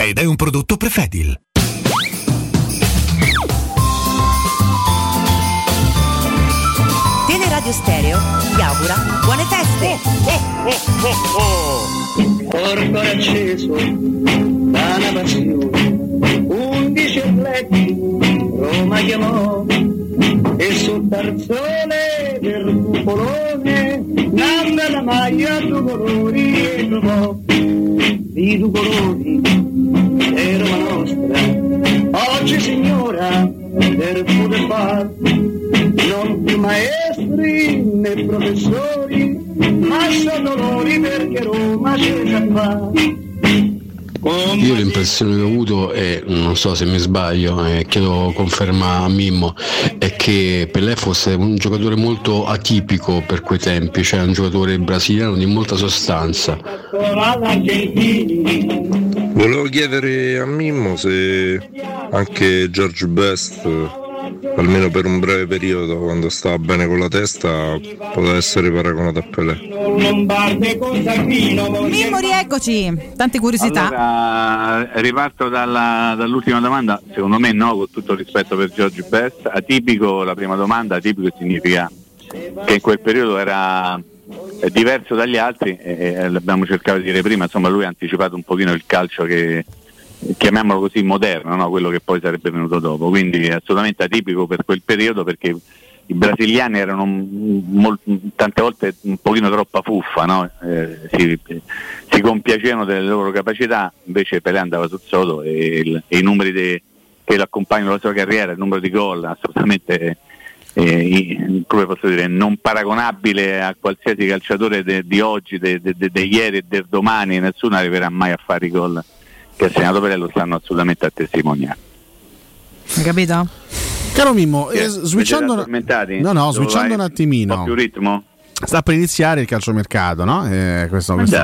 ed è un prodotto Prefedil. Teleradio Stereo vi augura buone feste. Porto acceso da una passione, undici letti Roma chiamò e sul tarzone del cupolone nanna la maglia due colori e trovò di due colori. E Roma nostra, oggi signora, per poter far, non più maestri né professori, ma sono loro perché Roma c'è già qua. Io l'impressione che ho avuto è, non so se mi sbaglio, eh, chiedo conferma a Mimmo, è che Pelé fosse un giocatore molto atipico per quei tempi, cioè un giocatore brasiliano di molta sostanza. Volevo chiedere a Mimmo se anche George Best, almeno per un breve periodo, quando stava bene con la testa, poteva essere paragonato a Pelé. Mimmo, rieccoci, tante curiosità. Allora, riparto dalla, dall'ultima domanda. Secondo me no, con tutto rispetto per George Best. Atipico, la prima domanda, atipico significa che in quel periodo era diverso dagli altri, eh, l'abbiamo cercato di dire prima, insomma lui ha anticipato un pochino il calcio che chiamiamolo così moderno, no? Quello che poi sarebbe venuto dopo, quindi è assolutamente atipico per quel periodo perché i brasiliani erano mol- tante volte un pochino troppa fuffa, no? eh, si, si compiacevano delle loro capacità, invece Pelé andava sul sodo e, il, e i numeri de- che l'accompagnano la sua carriera, il numero di gol assolutamente Eh, come posso dire, non paragonabile a qualsiasi calciatore de, di oggi, de, de, de, de ieri e del domani. Nessuno arriverà mai a fare i gol che ha segnato Pelé, lo stanno assolutamente a testimoniare. Hai capito? Caro Mimmo, eh, switchando, no, no, switchando un attimino, un po' più ritmo? Sta per iniziare il calciomercato, no? Eh, questo, questo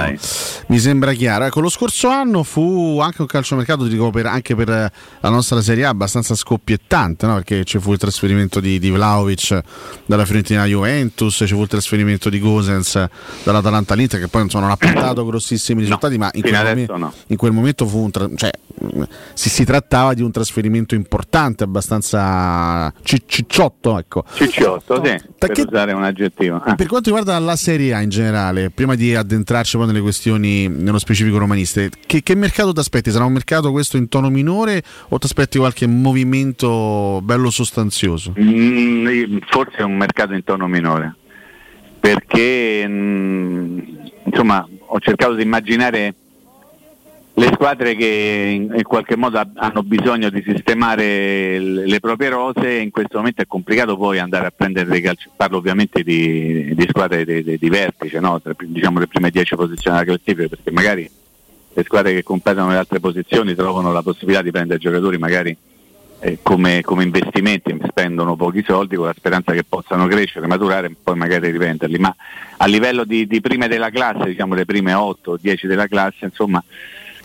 mi sembra chiaro. Ecco, lo scorso anno fu anche un calciomercato, dico, per, anche per la nostra Serie A abbastanza scoppiettante, no? Perché ci fu il trasferimento di, di Vlahovic dalla Fiorentina alla Juventus, ci fu il trasferimento di Gosens dall'Atalanta all'Inter, che poi insomma, non ha portato grossissimi risultati, no, ma in quel, momento, no. in quel momento fu un tra- cioè, si, si trattava di un trasferimento importante, abbastanza c- cicciotto, ecco. Cicciotto, sì, per che... usare un aggettivo. Ah. Per quanto riguarda la Serie A in generale, prima di addentrarci poi nelle questioni nello specifico romaniste, che, che mercato ti aspetti? Sarà un mercato questo in tono minore o ti aspetti qualche movimento bello sostanzioso? Mm, forse è un mercato in tono minore, perché mm, insomma ho cercato di immaginare le squadre che in, in qualche modo hanno bisogno di sistemare le, le proprie rose. In questo momento è complicato poi andare a prendere dei calci, parlo ovviamente di, di squadre di, di, di vertice, no? Tra, diciamo le prime dieci posizioni della classifica, perché magari le squadre che competono le altre posizioni trovano la possibilità di prendere giocatori magari eh, come, come investimenti, spendono pochi soldi con la speranza che possano crescere, maturare e poi magari rivenderli, ma a livello di, di prime della classe, diciamo le prime otto dieci della classe, insomma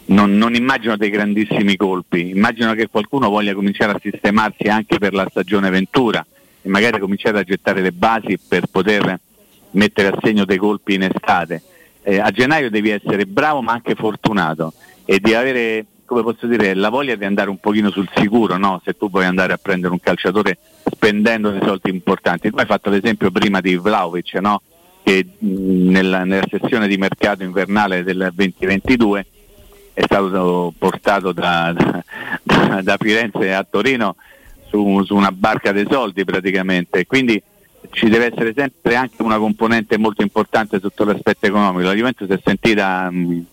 Non, non immagino dei grandissimi colpi, immagino che qualcuno voglia cominciare a sistemarsi anche per la stagione Ventura e magari cominciare a gettare le basi per poter mettere a segno dei colpi in estate. Eh, a gennaio devi essere bravo ma anche fortunato e di avere, come posso dire, la voglia di andare un pochino sul sicuro, no? Se tu vuoi andare a prendere un calciatore spendendo dei soldi importanti. Tu hai fatto l'esempio prima di Vlahovic, no? Che mh, nella, nella sessione di mercato invernale del venti ventidue è stato portato da, da, da Firenze a Torino su, su una barca dei soldi praticamente, quindi ci deve essere sempre anche una componente molto importante sotto l'aspetto economico. La Juventus si è sentita mh,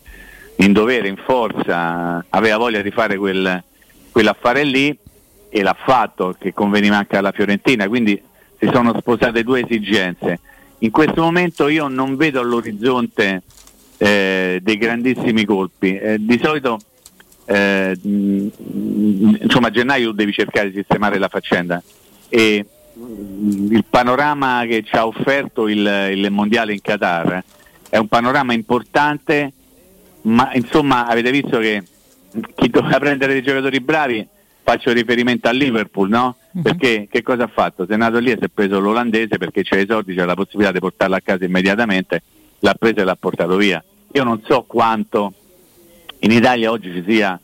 in dovere, in forza, aveva voglia di fare quel, quell'affare lì e l'ha fatto, che conveniva anche alla Fiorentina, quindi si sono sposate due esigenze. In questo momento io non vedo all'orizzonte Eh, dei grandissimi colpi. Eh, di solito eh, insomma a gennaio devi cercare di sistemare la faccenda, e il panorama che ci ha offerto il, il mondiale in Qatar è un panorama importante, ma insomma avete visto che chi doveva prendere dei giocatori bravi, faccio riferimento a Liverpool, no? Uh-huh. Perché che cosa ha fatto? Se è nato lì e si è preso l'olandese perché c'è i soldi, c'è la possibilità di portarla a casa immediatamente, l'ha preso e l'ha portato via. Io non so quanto in Italia oggi ci sia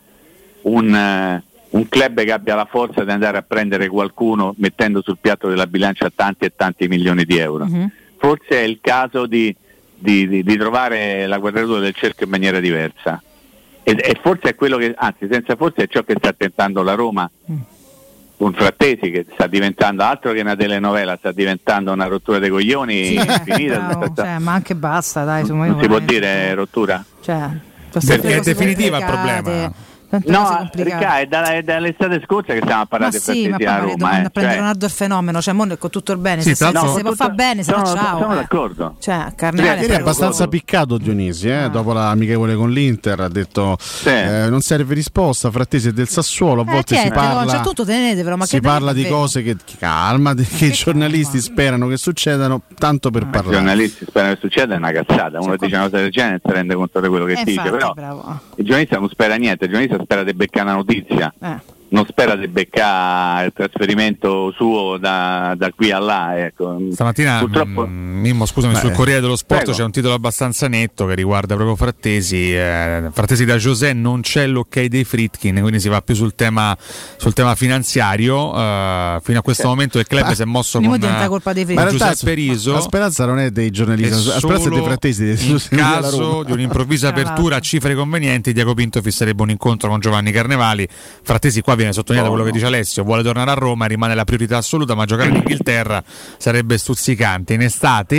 un, uh, un club che abbia la forza di andare a prendere qualcuno mettendo sul piatto della bilancia tanti e tanti milioni di euro. Uh-huh. Forse è il caso di, di, di, di trovare la quadratura del cerchio in maniera diversa. E forse è quello che, anzi senza forse è ciò che sta tentando la Roma con Frattesi, che sta diventando altro che una telenovela, sta diventando una rottura dei coglioni, sì, infinita, bravo, sta... cioè, ma anche basta, dai, non, non si può dire rottura, cioè, perché è definitiva il problema. No, Ricca, è, da, è dall'estate scorsa che stiamo a parlare di Frattesi, sì, ma a Roma. Ma eh, prendere cioè... un altro fenomeno, cioè mo con tutto il bene, sì, se, se, no, se tutto... fa bene, se no, ciao. Sono eh. d'accordo. Cioè, Carnale sì, è abbastanza piccato Dionisi, eh, ah. dopo la amichevole con l'Inter ha detto sì. eh, non serve risposta, Frattesi è del Sassuolo, a volte eh, si parla. Cioè, tutto tenetevelo, ma si parla di cose che calma, che, che i giornalisti calma. sperano che succedano, tanto per ah. parlare. I giornalisti sperano che succeda è una cazzata, uno dice una cosa del genere e si rende conto di quello che dice, però il giornalista non spera niente, il giornalista spera di beccare una notizia, eh. non spera di beccare il trasferimento suo da, da qui a là, ecco. Stamattina purtroppo... mh, Mimmo scusami, beh, sul Corriere dello Sport prego. C'è un titolo abbastanza netto che riguarda proprio Frattesi, eh, Frattesi da José, non c'è l'ok dei Fritkin, quindi si va più sul tema sul tema finanziario, eh, fino a questo sì. momento il club ah, si è mosso con colpa dei Fritkin. Giuseppe Riso, la speranza non è dei giornalisti, la speranza è dei Frattesi, in caso di un'improvvisa apertura a cifre convenienti Diego Pinto fisserebbe un incontro con Giovanni Carnevali. Frattesi qua viene sottolineato no, quello che dice Alessio, vuole tornare a Roma, rimane la priorità assoluta, ma giocare in Inghilterra sarebbe stuzzicante. In estate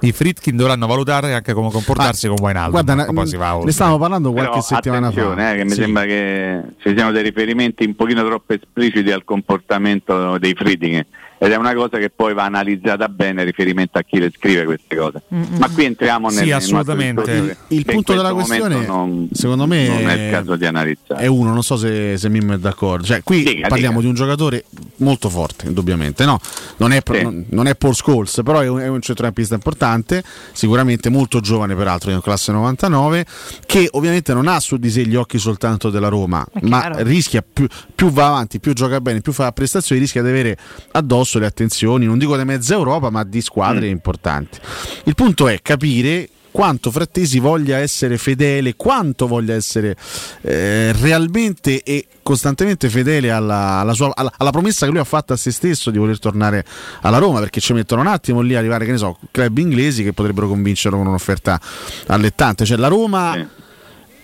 i Fritkin dovranno valutare anche come comportarsi ah, con Wijnaldum. Guarda, poi si va oltre. Ne stavamo parlando qualche Però, settimana fa. Eh, che mi sì. sembra che ci siano dei riferimenti un pochino troppo espliciti al comportamento dei Fritkin, ed è una cosa che poi va analizzata bene, riferimento a chi le scrive queste cose. Mm-hmm. Ma qui entriamo nel, sì, assolutamente. Nel il punto della questione non, secondo me non è il caso di analizzare. È uno, non so se, se Mimmo è d'accordo. Cioè, qui dica, parliamo dica. di un giocatore molto forte, indubbiamente. No, non è, sì. non, non è Paul Scholes, però è un, è un centrocampista importante, sicuramente molto giovane peraltro, in classe novantanove, che ovviamente non ha su di sé gli occhi soltanto della Roma, è ma chiaro. rischia più, più va avanti, più gioca bene, più fa prestazioni, rischia di avere addosso le attenzioni, non dico da mezza Europa, ma di squadre mm. importanti. Il punto è capire quanto Frattesi voglia essere fedele, quanto voglia essere eh, realmente e costantemente fedele alla, alla, sua, alla, alla promessa che lui ha fatto a se stesso di voler tornare alla Roma, perché ci mettono un attimo lì a arrivare, che ne so, club inglesi che potrebbero convincerlo con un'offerta allettante. Cioè la Roma... Mm.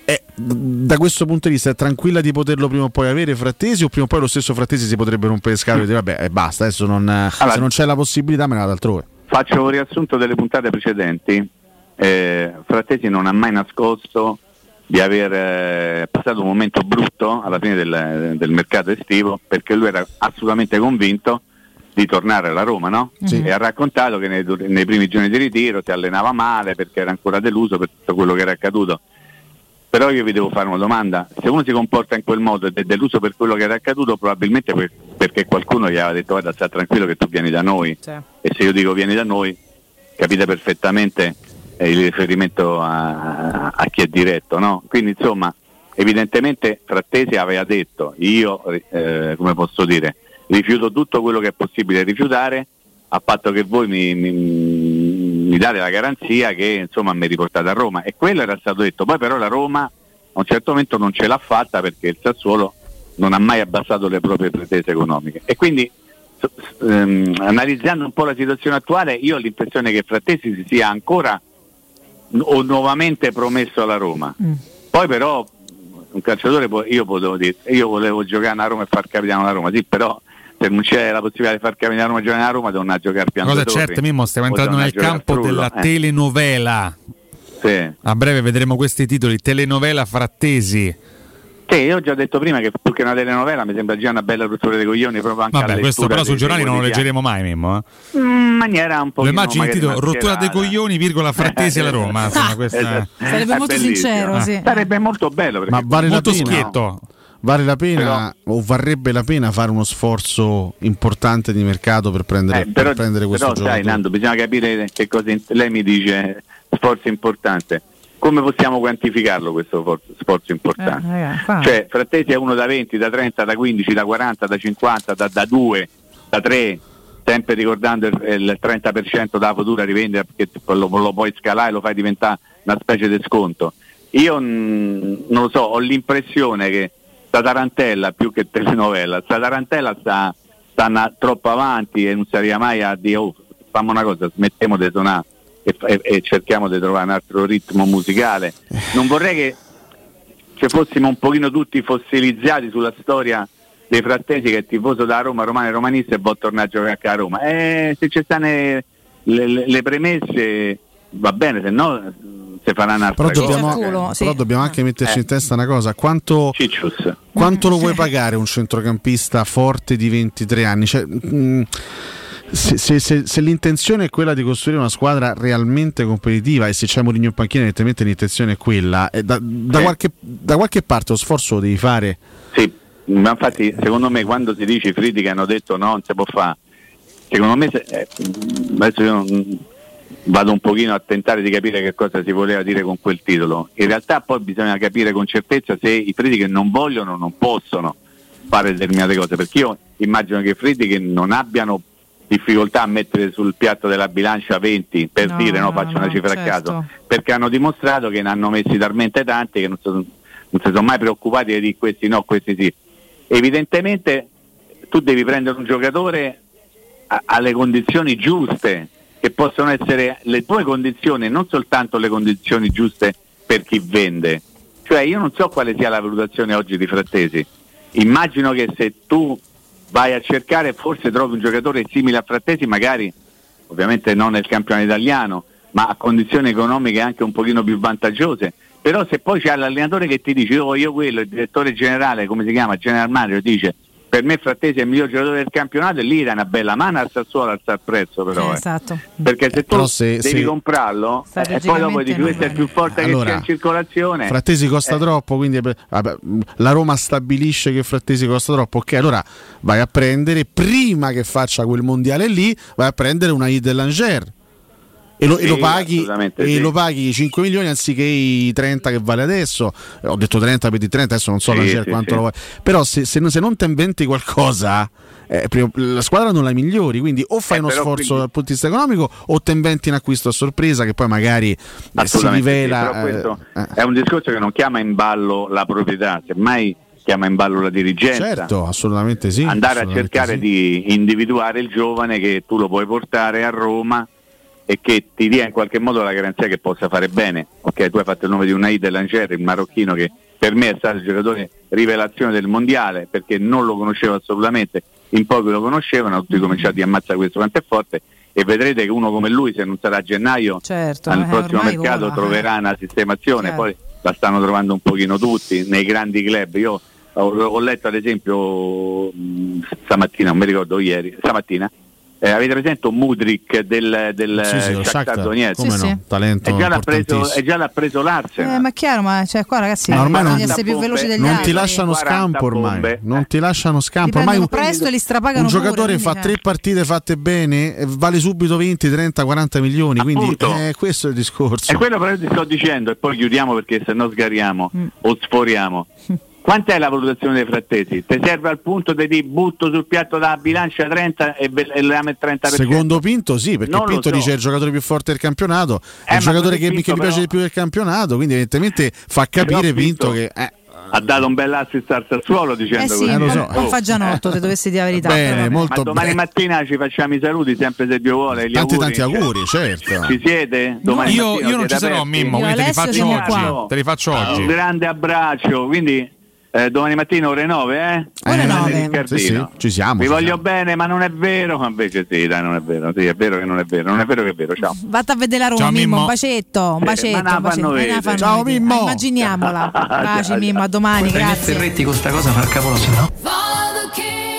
Eh, da questo punto di vista è tranquilla di poterlo prima o poi avere Frattesi, o prima o poi lo stesso Frattesi si potrebbe rompere le scale e dire vabbè eh, basta, adesso non, allora, se non c'è la possibilità me la vado altrove. Faccio un riassunto delle puntate precedenti. eh, Frattesi non ha mai nascosto di aver eh, passato un momento brutto alla fine del, del mercato estivo, perché lui era assolutamente convinto di tornare alla Roma, no? Sì. E ha raccontato che nei, nei primi giorni di ritiro si allenava male perché era ancora deluso per tutto quello che era accaduto. Però io vi devo fare una domanda: se uno si comporta in quel modo ed è deluso per quello che era accaduto, probabilmente per, perché qualcuno gli aveva detto guarda sta tranquillo che tu vieni da noi, sì. e se io dico vieni da noi capite perfettamente eh, il riferimento a, a chi è diretto, no? Quindi insomma evidentemente Frattesi aveva detto io eh, come posso dire rifiuto tutto quello che è possibile rifiutare, a patto che voi mi, mi, mi date la garanzia che insomma mi riportate a Roma, e quello era stato detto. Poi però la Roma a un certo momento non ce l'ha fatta, perché il Sassuolo non ha mai abbassato le proprie pretese economiche, e quindi ehm, analizzando un po' la situazione attuale io ho l'impressione che Frattesi si sia ancora n- o nuovamente promesso alla Roma. mm. Poi però un calciatore può, io potevo dire io volevo giocare a Roma e far capitano alla Roma, sì, però se non c'è la possibilità di far camminare Roma, giocare a Roma, torna a giocare piano. Cosa certa, Mimmo, stiamo entrando nel campo Trullo, della eh. telenovela. Sì. A breve vedremo questi titoli: telenovela Frattesi. Sì, io ho già detto prima che più che una telenovela mi sembra già una bella rottura dei coglioni. Proprio anche vabbè, questo però sui giornali non lo leggeremo mai, Mimmo. Eh? Mm, maniera un po'. Lo immagini il titolo: rottura dei coglioni, virgola, Frattesi alla Roma. Insomma, questa... esatto. Sarebbe è molto bellissimo. Sincero, sì. Sarebbe molto bello, perché ma vale molto la pena, schietto. No? Vale la pena, però, o varrebbe la pena fare uno sforzo importante di mercato per prendere, eh, però, per prendere questo gioco. Però sai, Nando, bisogna capire che cosa lei mi dice sforzo importante. Come possiamo quantificarlo questo sforzo importante? Eh, eh, cioè Frattesi è uno da venti, da trenta, da quindici, da quaranta, da cinquanta, da, da due, da tre, sempre ricordando il, il trenta per cento della futura rivendita, perché lo, lo puoi scalare e lo fai diventare una specie di sconto. Io mh, non lo so, ho l'impressione che sta Tarantella, più che telenovela, sta Tarantella sta, sta troppo avanti e non si arriva mai a dire oh, fammi una cosa, smettiamo di suonare. E, e, e cerchiamo di trovare un altro ritmo musicale. Non vorrei che se fossimo un pochino tutti fossilizzati sulla storia dei Frattesi, che è tifoso da Roma, romano e romanista, e può tornare a giocare anche a Roma. E se ci stanno le, le, le premesse va bene, se no si farà un'altra però cosa. Dobbiamo, culo, però sì. dobbiamo anche metterci eh. in testa una cosa: quanto, quanto lo vuoi pagare un centrocampista forte di ventitré anni? Cioè, mh, Se, se, se, se l'intenzione è quella di costruire una squadra realmente competitiva, e se c'è Mourinho in panchina evidentemente l'intenzione è quella, è da, da, eh. qualche, da qualche parte lo sforzo lo devi fare. Sì, ma infatti eh. secondo me quando si dice i critici che hanno detto no, non si può fare, secondo me se, eh, adesso io vado un pochino a tentare di capire che cosa si voleva dire con quel titolo. In realtà poi bisogna capire con certezza se i critici non vogliono, non possono fare determinate cose, perché io immagino che i critici non abbiano difficoltà a mettere sul piatto della bilancia venti per no, dire no, faccio no, una cifra certo. a caso, perché hanno dimostrato che ne hanno messi talmente tanti che non, so, non si sono mai preoccupati di questi no, questi sì. Evidentemente tu devi prendere un giocatore a, alle condizioni giuste, che possono essere le tue condizioni, non soltanto le condizioni giuste per chi vende. Cioè io non so quale sia la valutazione oggi di Frattesi, immagino che se tu vai a cercare forse trovi un giocatore simile a Frattesi, magari ovviamente non nel campione italiano, ma a condizioni economiche anche un pochino più vantaggiose. Però se poi c'è l'allenatore che ti dice oh, io quello, il direttore generale, come si chiama, General Mario, dice per me Frattesi è il miglior giocatore del campionato, e lì dà una bella mano al Sassuolo, al al prezzo però. Eh, esatto. eh. Perché se tu se, devi se... comprarlo e poi dopo dici questo è il più forte eh, che allora, c'è in circolazione. Frattesi costa eh. troppo, quindi vabbè, la Roma stabilisce che Frattesi costa troppo, ok, allora vai a prendere, prima che faccia quel mondiale lì, vai a prendere una I dell'Angers. E lo, sì, e lo paghi e sì. lo paghi cinque milioni anziché i trenta che vale adesso. Ho detto trenta per di trenta, adesso non so sì, sì, quanto sì. lo vale. Però se, se, se non ti inventi qualcosa, eh, prima, la squadra non la migliori, quindi o fai eh, uno sforzo quindi... dal punto di vista economico, o ti inventi un acquisto a sorpresa che poi magari eh, si rivela. Sì, però eh, questo eh. è un discorso che non chiama in ballo la proprietà, semmai chiama in ballo la dirigenza. Certo, assolutamente sì. Andare assolutamente a cercare sì. di individuare il giovane che tu lo puoi portare a Roma e che ti dia in qualche modo la garanzia che possa fare bene. Ok, tu hai fatto il nome di Unai Delanger, il marocchino, che per me è stato il giocatore rivelazione del mondiale, perché non lo conoscevo assolutamente, in pochi lo conoscevano, tutti cominciati a ammazzare questo quanto è forte, e vedrete che uno come lui, se non sarà a gennaio, certo, al eh, prossimo mercato vola, troverà eh. una sistemazione, certo. Poi la stanno trovando un pochino tutti nei grandi club. Io ho, ho letto ad esempio stamattina, non mi ricordo ieri, stamattina Eh, avete presente un Mudryk del, del sì, sì, Shakhtar Donetsk? Come sì, no? Talento e già l'ha preso, e già l'ha preso l'Arsenal. Eh, ma è chiaro, ma cioè, qua ragazzi no, ormai non, essere più veloci degli non altri. Ti lasciano scampo ormai, bombe. non ti lasciano scampo. Ormai un, presto e li strapagano un giocatore pure, fa tre partite fatte bene, vale subito venti, trenta, quaranta milioni. Quindi eh, questo è il discorso. È quello che ti sto dicendo, e poi chiudiamo perché se no sgariamo mm. o sforiamo. Quant'è la valutazione dei Frattesi? Ti serve al punto di butto sul piatto dalla bilancia trenta e leame il trenta per cento? Secondo Pinto sì, perché non Pinto so. dice è il giocatore più forte del campionato, eh, è il giocatore che, Pinto, che gli piace però... di più del campionato, quindi evidentemente fa capire Pinto, Pinto che... Eh. Ha dato un bel assist al Sassuolo dicendo eh sì, non, so. non fa Gianotto, se dovessi dire la verità. Bene, molto ma domani bene. mattina ci facciamo i saluti, sempre se Dio vuole. Gli tanti auguri, tanti auguri, certo. Ci siete? Domani io io non ci sarò, Mimmo, quindi te li faccio oggi. Te li faccio oggi. Un grande abbraccio, quindi... Eh, domani mattina ore nove, eh? Ore eh, nove. Sì, sì. Ci siamo. Vi ci voglio siamo. bene, ma non è vero. Invece sì, dai, non è vero. Sì, è vero che non è vero. Non è vero che è vero. Ciao. Vatti a vedere la Roma, ciao, Mimmo. Un bacetto, un bacetto. Eh, un bacetto. Bacetto. Ciao vedere. Mimmo. Ah, immaginiamola. Baci Mimmo, a domani, puoi grazie. Serretti con sta cosa fa il cavolo, se no.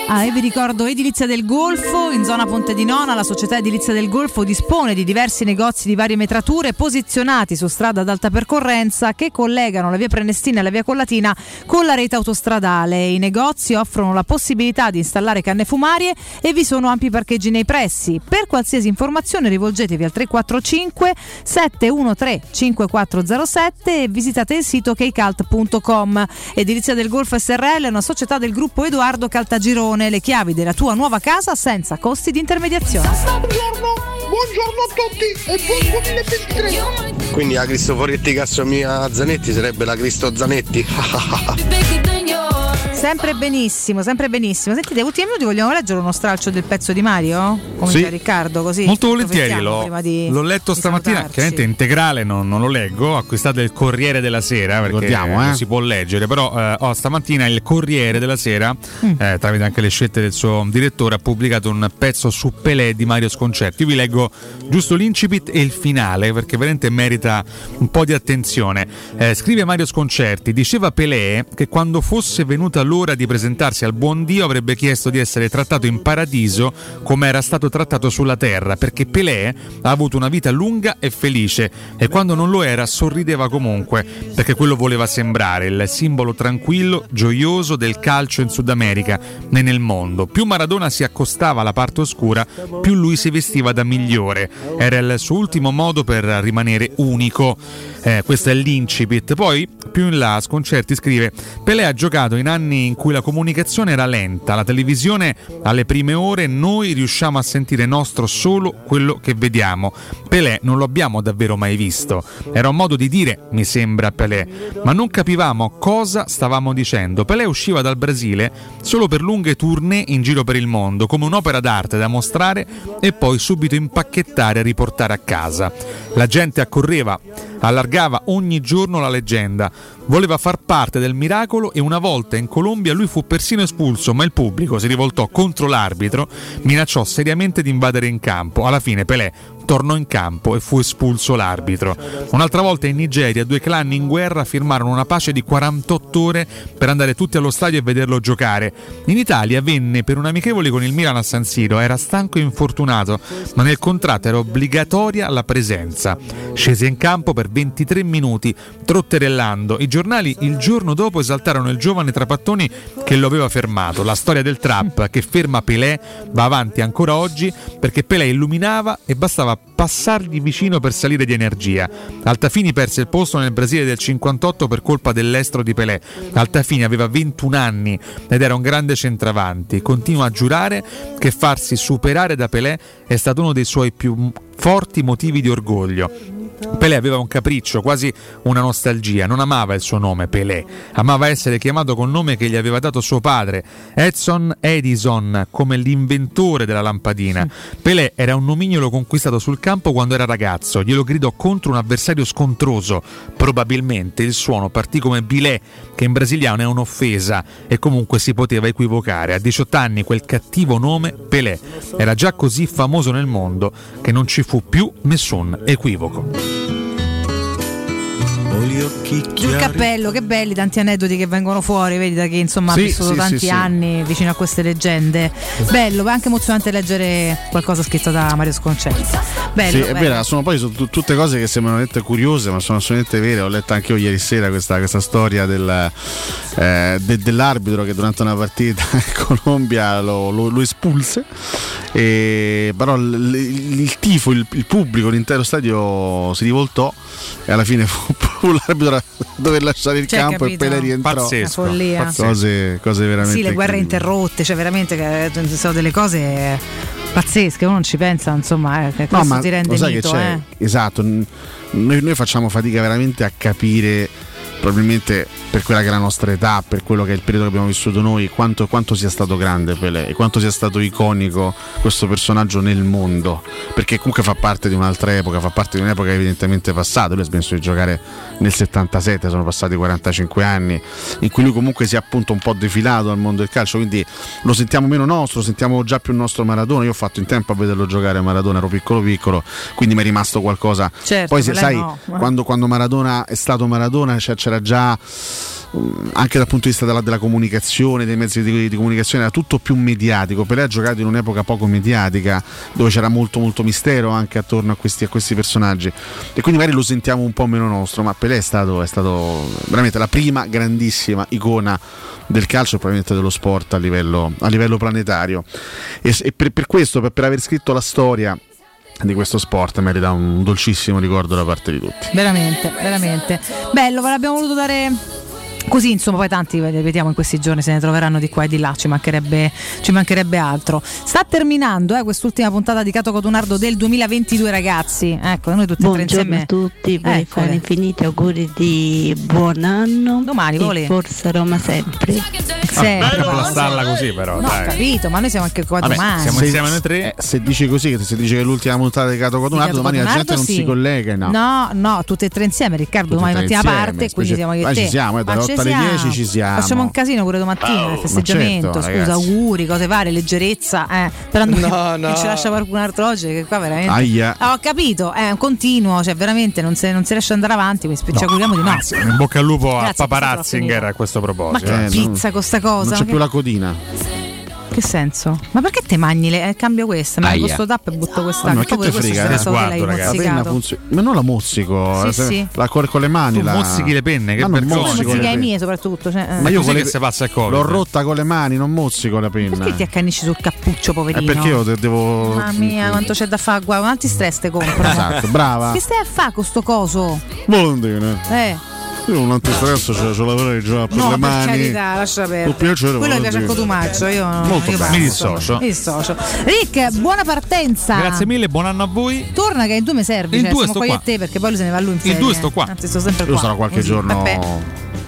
Ah, e vi ricordo Edilizia del Golfo, in zona Ponte di Nona la società Edilizia del Golfo dispone di diversi negozi di varie metrature posizionati su strada ad alta percorrenza che collegano la via Prenestina e la via Collatina con la rete autostradale. I negozi offrono la possibilità di installare canne fumarie e vi sono ampi parcheggi nei pressi. Per qualsiasi informazione rivolgetevi al tre quattro cinque sette uno tre cinque quattro zero sette e visitate il sito keycult punto com. Edilizia del Golfo S R L è una società del gruppo Edoardo Caltagirone. Le chiavi della tua nuova casa senza costi di intermediazione. Buongiorno a tutti e buon duemilaventitré. Quindi la Cristoforetti che assomiglia Zanetti sarebbe la Cristo Zanetti. Sempre benissimo, sempre benissimo. Sentite, ultimi minuti vogliamo leggere uno stralcio del pezzo di Mario? Come sì. Dice Riccardo, così. Molto volentieri, l'ho, di, l'ho letto stamattina, chiaramente integrale non, non lo leggo, acquistate il Corriere della Sera, perché ricordiamo, eh? Non si può leggere, però eh, oh, stamattina il Corriere della Sera, mm. eh, tramite anche le scelte del suo direttore, ha pubblicato un pezzo su Pelé di Mario Sconcerti. Io vi leggo giusto l'incipit e il finale, perché veramente merita un po' di attenzione. Eh, scrive Mario Sconcerti, diceva Pelé che quando fosse venuta l'ora di presentarsi al buon Dio avrebbe chiesto di essere trattato in paradiso come era stato trattato sulla terra, perché Pelé ha avuto una vita lunga e felice e quando non lo era sorrideva comunque, perché quello voleva sembrare il simbolo tranquillo, gioioso del calcio in Sud America e nel mondo. Più Maradona si accostava alla parte oscura, più lui si vestiva da migliore, era il suo ultimo modo per rimanere unico. Eh, questo è l'incipit. Poi più in là Sconcerti scrive: Pelé ha giocato in anni in cui la comunicazione era lenta, la televisione alle prime ore, noi riusciamo a sentire nostro solo quello che vediamo. Pelé non lo abbiamo davvero mai visto, era un modo di dire, mi sembra, Pelé, ma non capivamo cosa stavamo dicendo. Pelé usciva dal Brasile solo per lunghe tournée in giro per il mondo, come un'opera d'arte da mostrare e poi subito impacchettare e riportare a casa. La gente accorreva, allargava ogni giorno la leggenda, voleva far parte del miracolo e una volta in Colombia lui fu persino espulso, ma il pubblico si rivoltò contro l'arbitro, minacciò seriamente di invadere in campo. Alla fine Pelé tornò in campo e fu espulso l'arbitro. Un'altra volta in Nigeria due clan in guerra firmarono una pace di quarantotto ore per andare tutti allo stadio e vederlo giocare. In Italia venne per un amichevole con il Milan a San Siro, era stanco e infortunato, ma nel contratto era obbligatoria la presenza. Scese in campo per ventitré minuti trotterellando. I giornali il giorno dopo esaltarono il giovane Trapattoni che lo aveva fermato. La storia del trap che ferma Pelé va avanti ancora oggi, perché Pelé illuminava e bastava passargli vicino per salire di energia. Altafini perse il posto nel Brasile del cinquantotto per colpa dell'estro di Pelé. Altafini aveva ventuno anni ed era un grande centravanti. Continua a giurare che farsi superare da Pelé è stato uno dei suoi più forti motivi di orgoglio. Pelé aveva un capriccio, quasi una nostalgia, non amava il suo nome Pelé, amava essere chiamato col nome che gli aveva dato suo padre, Edson Edison, come l'inventore della lampadina. Pelé era un nomignolo conquistato sul campo quando era ragazzo, glielo gridò contro un avversario scontroso, probabilmente il suono partì come bilè, che in brasiliano è un'offesa e comunque si poteva equivocare. A diciotto anni quel cattivo nome Pelé era già così famoso nel mondo che non ci fu più nessun equivoco. Sul cappello, che belli tanti aneddoti che vengono fuori, vedi, da che insomma sì, ha vissuto sì, tanti sì, anni sì. vicino a queste leggende. Bello, ma anche emozionante leggere qualcosa scritto da Mario Sconcerti. Bello, sì, bello. È vero, sono poi sono t- tutte cose che sembrano dette curiose, ma sono assolutamente vere. Ho letto anche io ieri sera questa, questa storia del, eh, de- dell'arbitro che durante una partita in Colombia lo, lo, lo espulse, e però l- l- il tifo, il, il pubblico, l'intero stadio si rivoltò e alla fine fu l'arbitro a dover lasciare il cioè, campo, capito? E Pelé rientrò. Pazzesco, follia. Pazzesco. Cose, cose veramente sì, le guerre incredibili. Interrotte, cioè veramente sono delle cose pazzesche, uno non ci pensa, insomma, eh, che questo no, ma ti rende lo mito, sai che c'è? Eh. Esatto, noi, noi facciamo fatica veramente a capire, probabilmente per quella che è la nostra età, per quello che è il periodo che abbiamo vissuto noi, quanto, quanto sia stato grande Pelé e quanto sia stato iconico questo personaggio nel mondo, perché comunque fa parte di un'altra epoca, fa parte di un'epoca evidentemente passata. Lui ha smesso di giocare nel settantasette, sono passati quarantacinque anni in cui lui comunque si è appunto un po' defilato al mondo del calcio, quindi lo sentiamo meno nostro, lo sentiamo già più nostro Maradona. Io ho fatto in tempo a vederlo giocare a Maradona, ero piccolo piccolo, quindi mi è rimasto qualcosa. Certo, poi se, sai no. quando, quando Maradona è stato Maradona, cioè, c'era era già, anche dal punto di vista della, della comunicazione, dei mezzi di, di comunicazione, era tutto più mediatico. Pelé ha giocato in un'epoca poco mediatica, dove c'era molto molto mistero anche attorno a questi, a questi personaggi, e quindi magari lo sentiamo un po' meno nostro, ma Pelé è stato, è stato veramente la prima grandissima icona del calcio e probabilmente dello sport a livello, a livello planetario, e, e per, per questo, per, per aver scritto la storia di questo sport, merita un dolcissimo ricordo da parte di tutti. Veramente, veramente bello, ve l'abbiamo voluto dare così, insomma, poi tanti vediamo in questi giorni, se ne troveranno di qua e di là, ci mancherebbe, ci mancherebbe altro. Sta terminando eh, quest'ultima puntata di Cato Codunardo del duemilaventidue, ragazzi. Ecco, noi tutti buongiorno tre insieme a tutti, per ecco. fare infiniti auguri di buon anno. Domani volevo. Forza Roma sempre. Sì. Ah, per la stalla così, però. No, ho capito, ma noi siamo anche qua. Vabbè, domani. Siamo insieme noi tre. Eh, se dici così, se dici che è l'ultima puntata di Cato Codunardo, di Cato domani Codunardo, la gente sì. non si collega, no? No, no, tutte e tre insieme, Riccardo, tutte domani mattina parte, quindi siamo io e te. Ci siamo, eh, alle dieci ci siamo. Facciamo un casino pure domattina, oh, festeggiamento, certo, scusa, ragazzi. Auguri, cose varie, leggerezza, eh. Però non no, no. ci lascia qualcun altro oggi, che qua veramente. Aia. Oh, ho capito, è un continuo, cioè veramente non si non si riesce ad andare avanti, mi no. ci auguriamo di no. Grazie. In bocca al lupo Grazie, a Papa Ratzinger a questo proposito. Ma che eh, pizza non, con sta cosa? Non c'è che... più la codina. Che senso? Ma perché te magni le eh, cambio questa? Ma questo tap e butto questa. Ma che te frega? Eh? Guardo, ragazzi. La funzio- ma non la mozzico, sì, la, sì. la cor- con le mani. Tu la... mozzichi le penne, che ma non mozzico le penne. Mie soprattutto. Cioè, eh. Ma io con le... che se passa a collo. L'ho rotta con le mani, non mozzico la penna. Perché ti accanisci sul cappuccio, poverino? Eh, perché io te devo. Mamma mia, quanto c'è da fare, guarda, quanti stress te compro. Esatto, brava. Che stai a fare con sto coso? Volondine. Eh. Io un antistress ce cioè, l'avrei già per no, le mani. No, per carità, lascia perdere. Quello che piace a Cotumaccio, io molto io mi dissocio. Rick, buona partenza. Grazie mille, buon anno a voi. Torna che in due mi servi, cioè, siamo qua io e te, perché poi lui se ne va lui in ferie. In due sto qua. Anzi, sto sempre io qua. Io sarò qualche eh, giorno... Vabbè.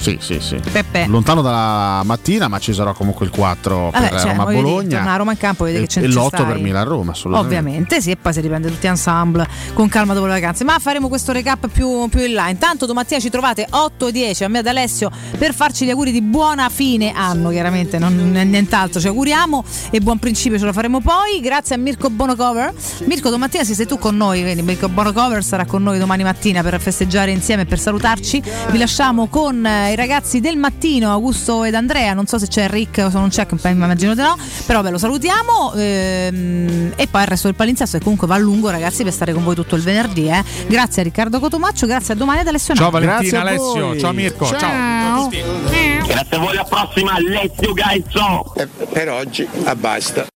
Sì, sì, sì. Peppe. Lontano dalla mattina, ma ci sarò comunque il quattro per Vabbè, cioè, Roma Bologna. Dire, a Roma in campo vede e, che c'è il l'otto per Milan Roma, assolutamente. Ovviamente, sì, e poi si riprende tutti ensemble con calma dopo le vacanze. Ma faremo questo recap più, più in là. Intanto domattina ci trovate otto e dieci a me ad Alessio per farci gli auguri di buona fine anno, chiaramente, non nient'altro, ci auguriamo, e buon principio ce lo faremo poi. Grazie a Mirko Bonocover. Mirko, domattina se sei tu con noi, quindi Mirko Bonocover sarà con noi domani mattina per festeggiare insieme e per salutarci. Vi lasciamo con i ragazzi del mattino, Augusto ed Andrea, non so se c'è Rick o se non c'è, immagino di no, però ve lo salutiamo, ehm, e poi il resto del palinsesto che comunque va a lungo, ragazzi, per stare con voi tutto il venerdì, eh. Grazie a Riccardo Cotumaccio, grazie a domani ad Alessio. Ciao Valentina, grazie Alessio, ciao Mirko, ciao, ciao. Grazie a voi, alla prossima, Alessio Gaizzo. Per oggi, a basta.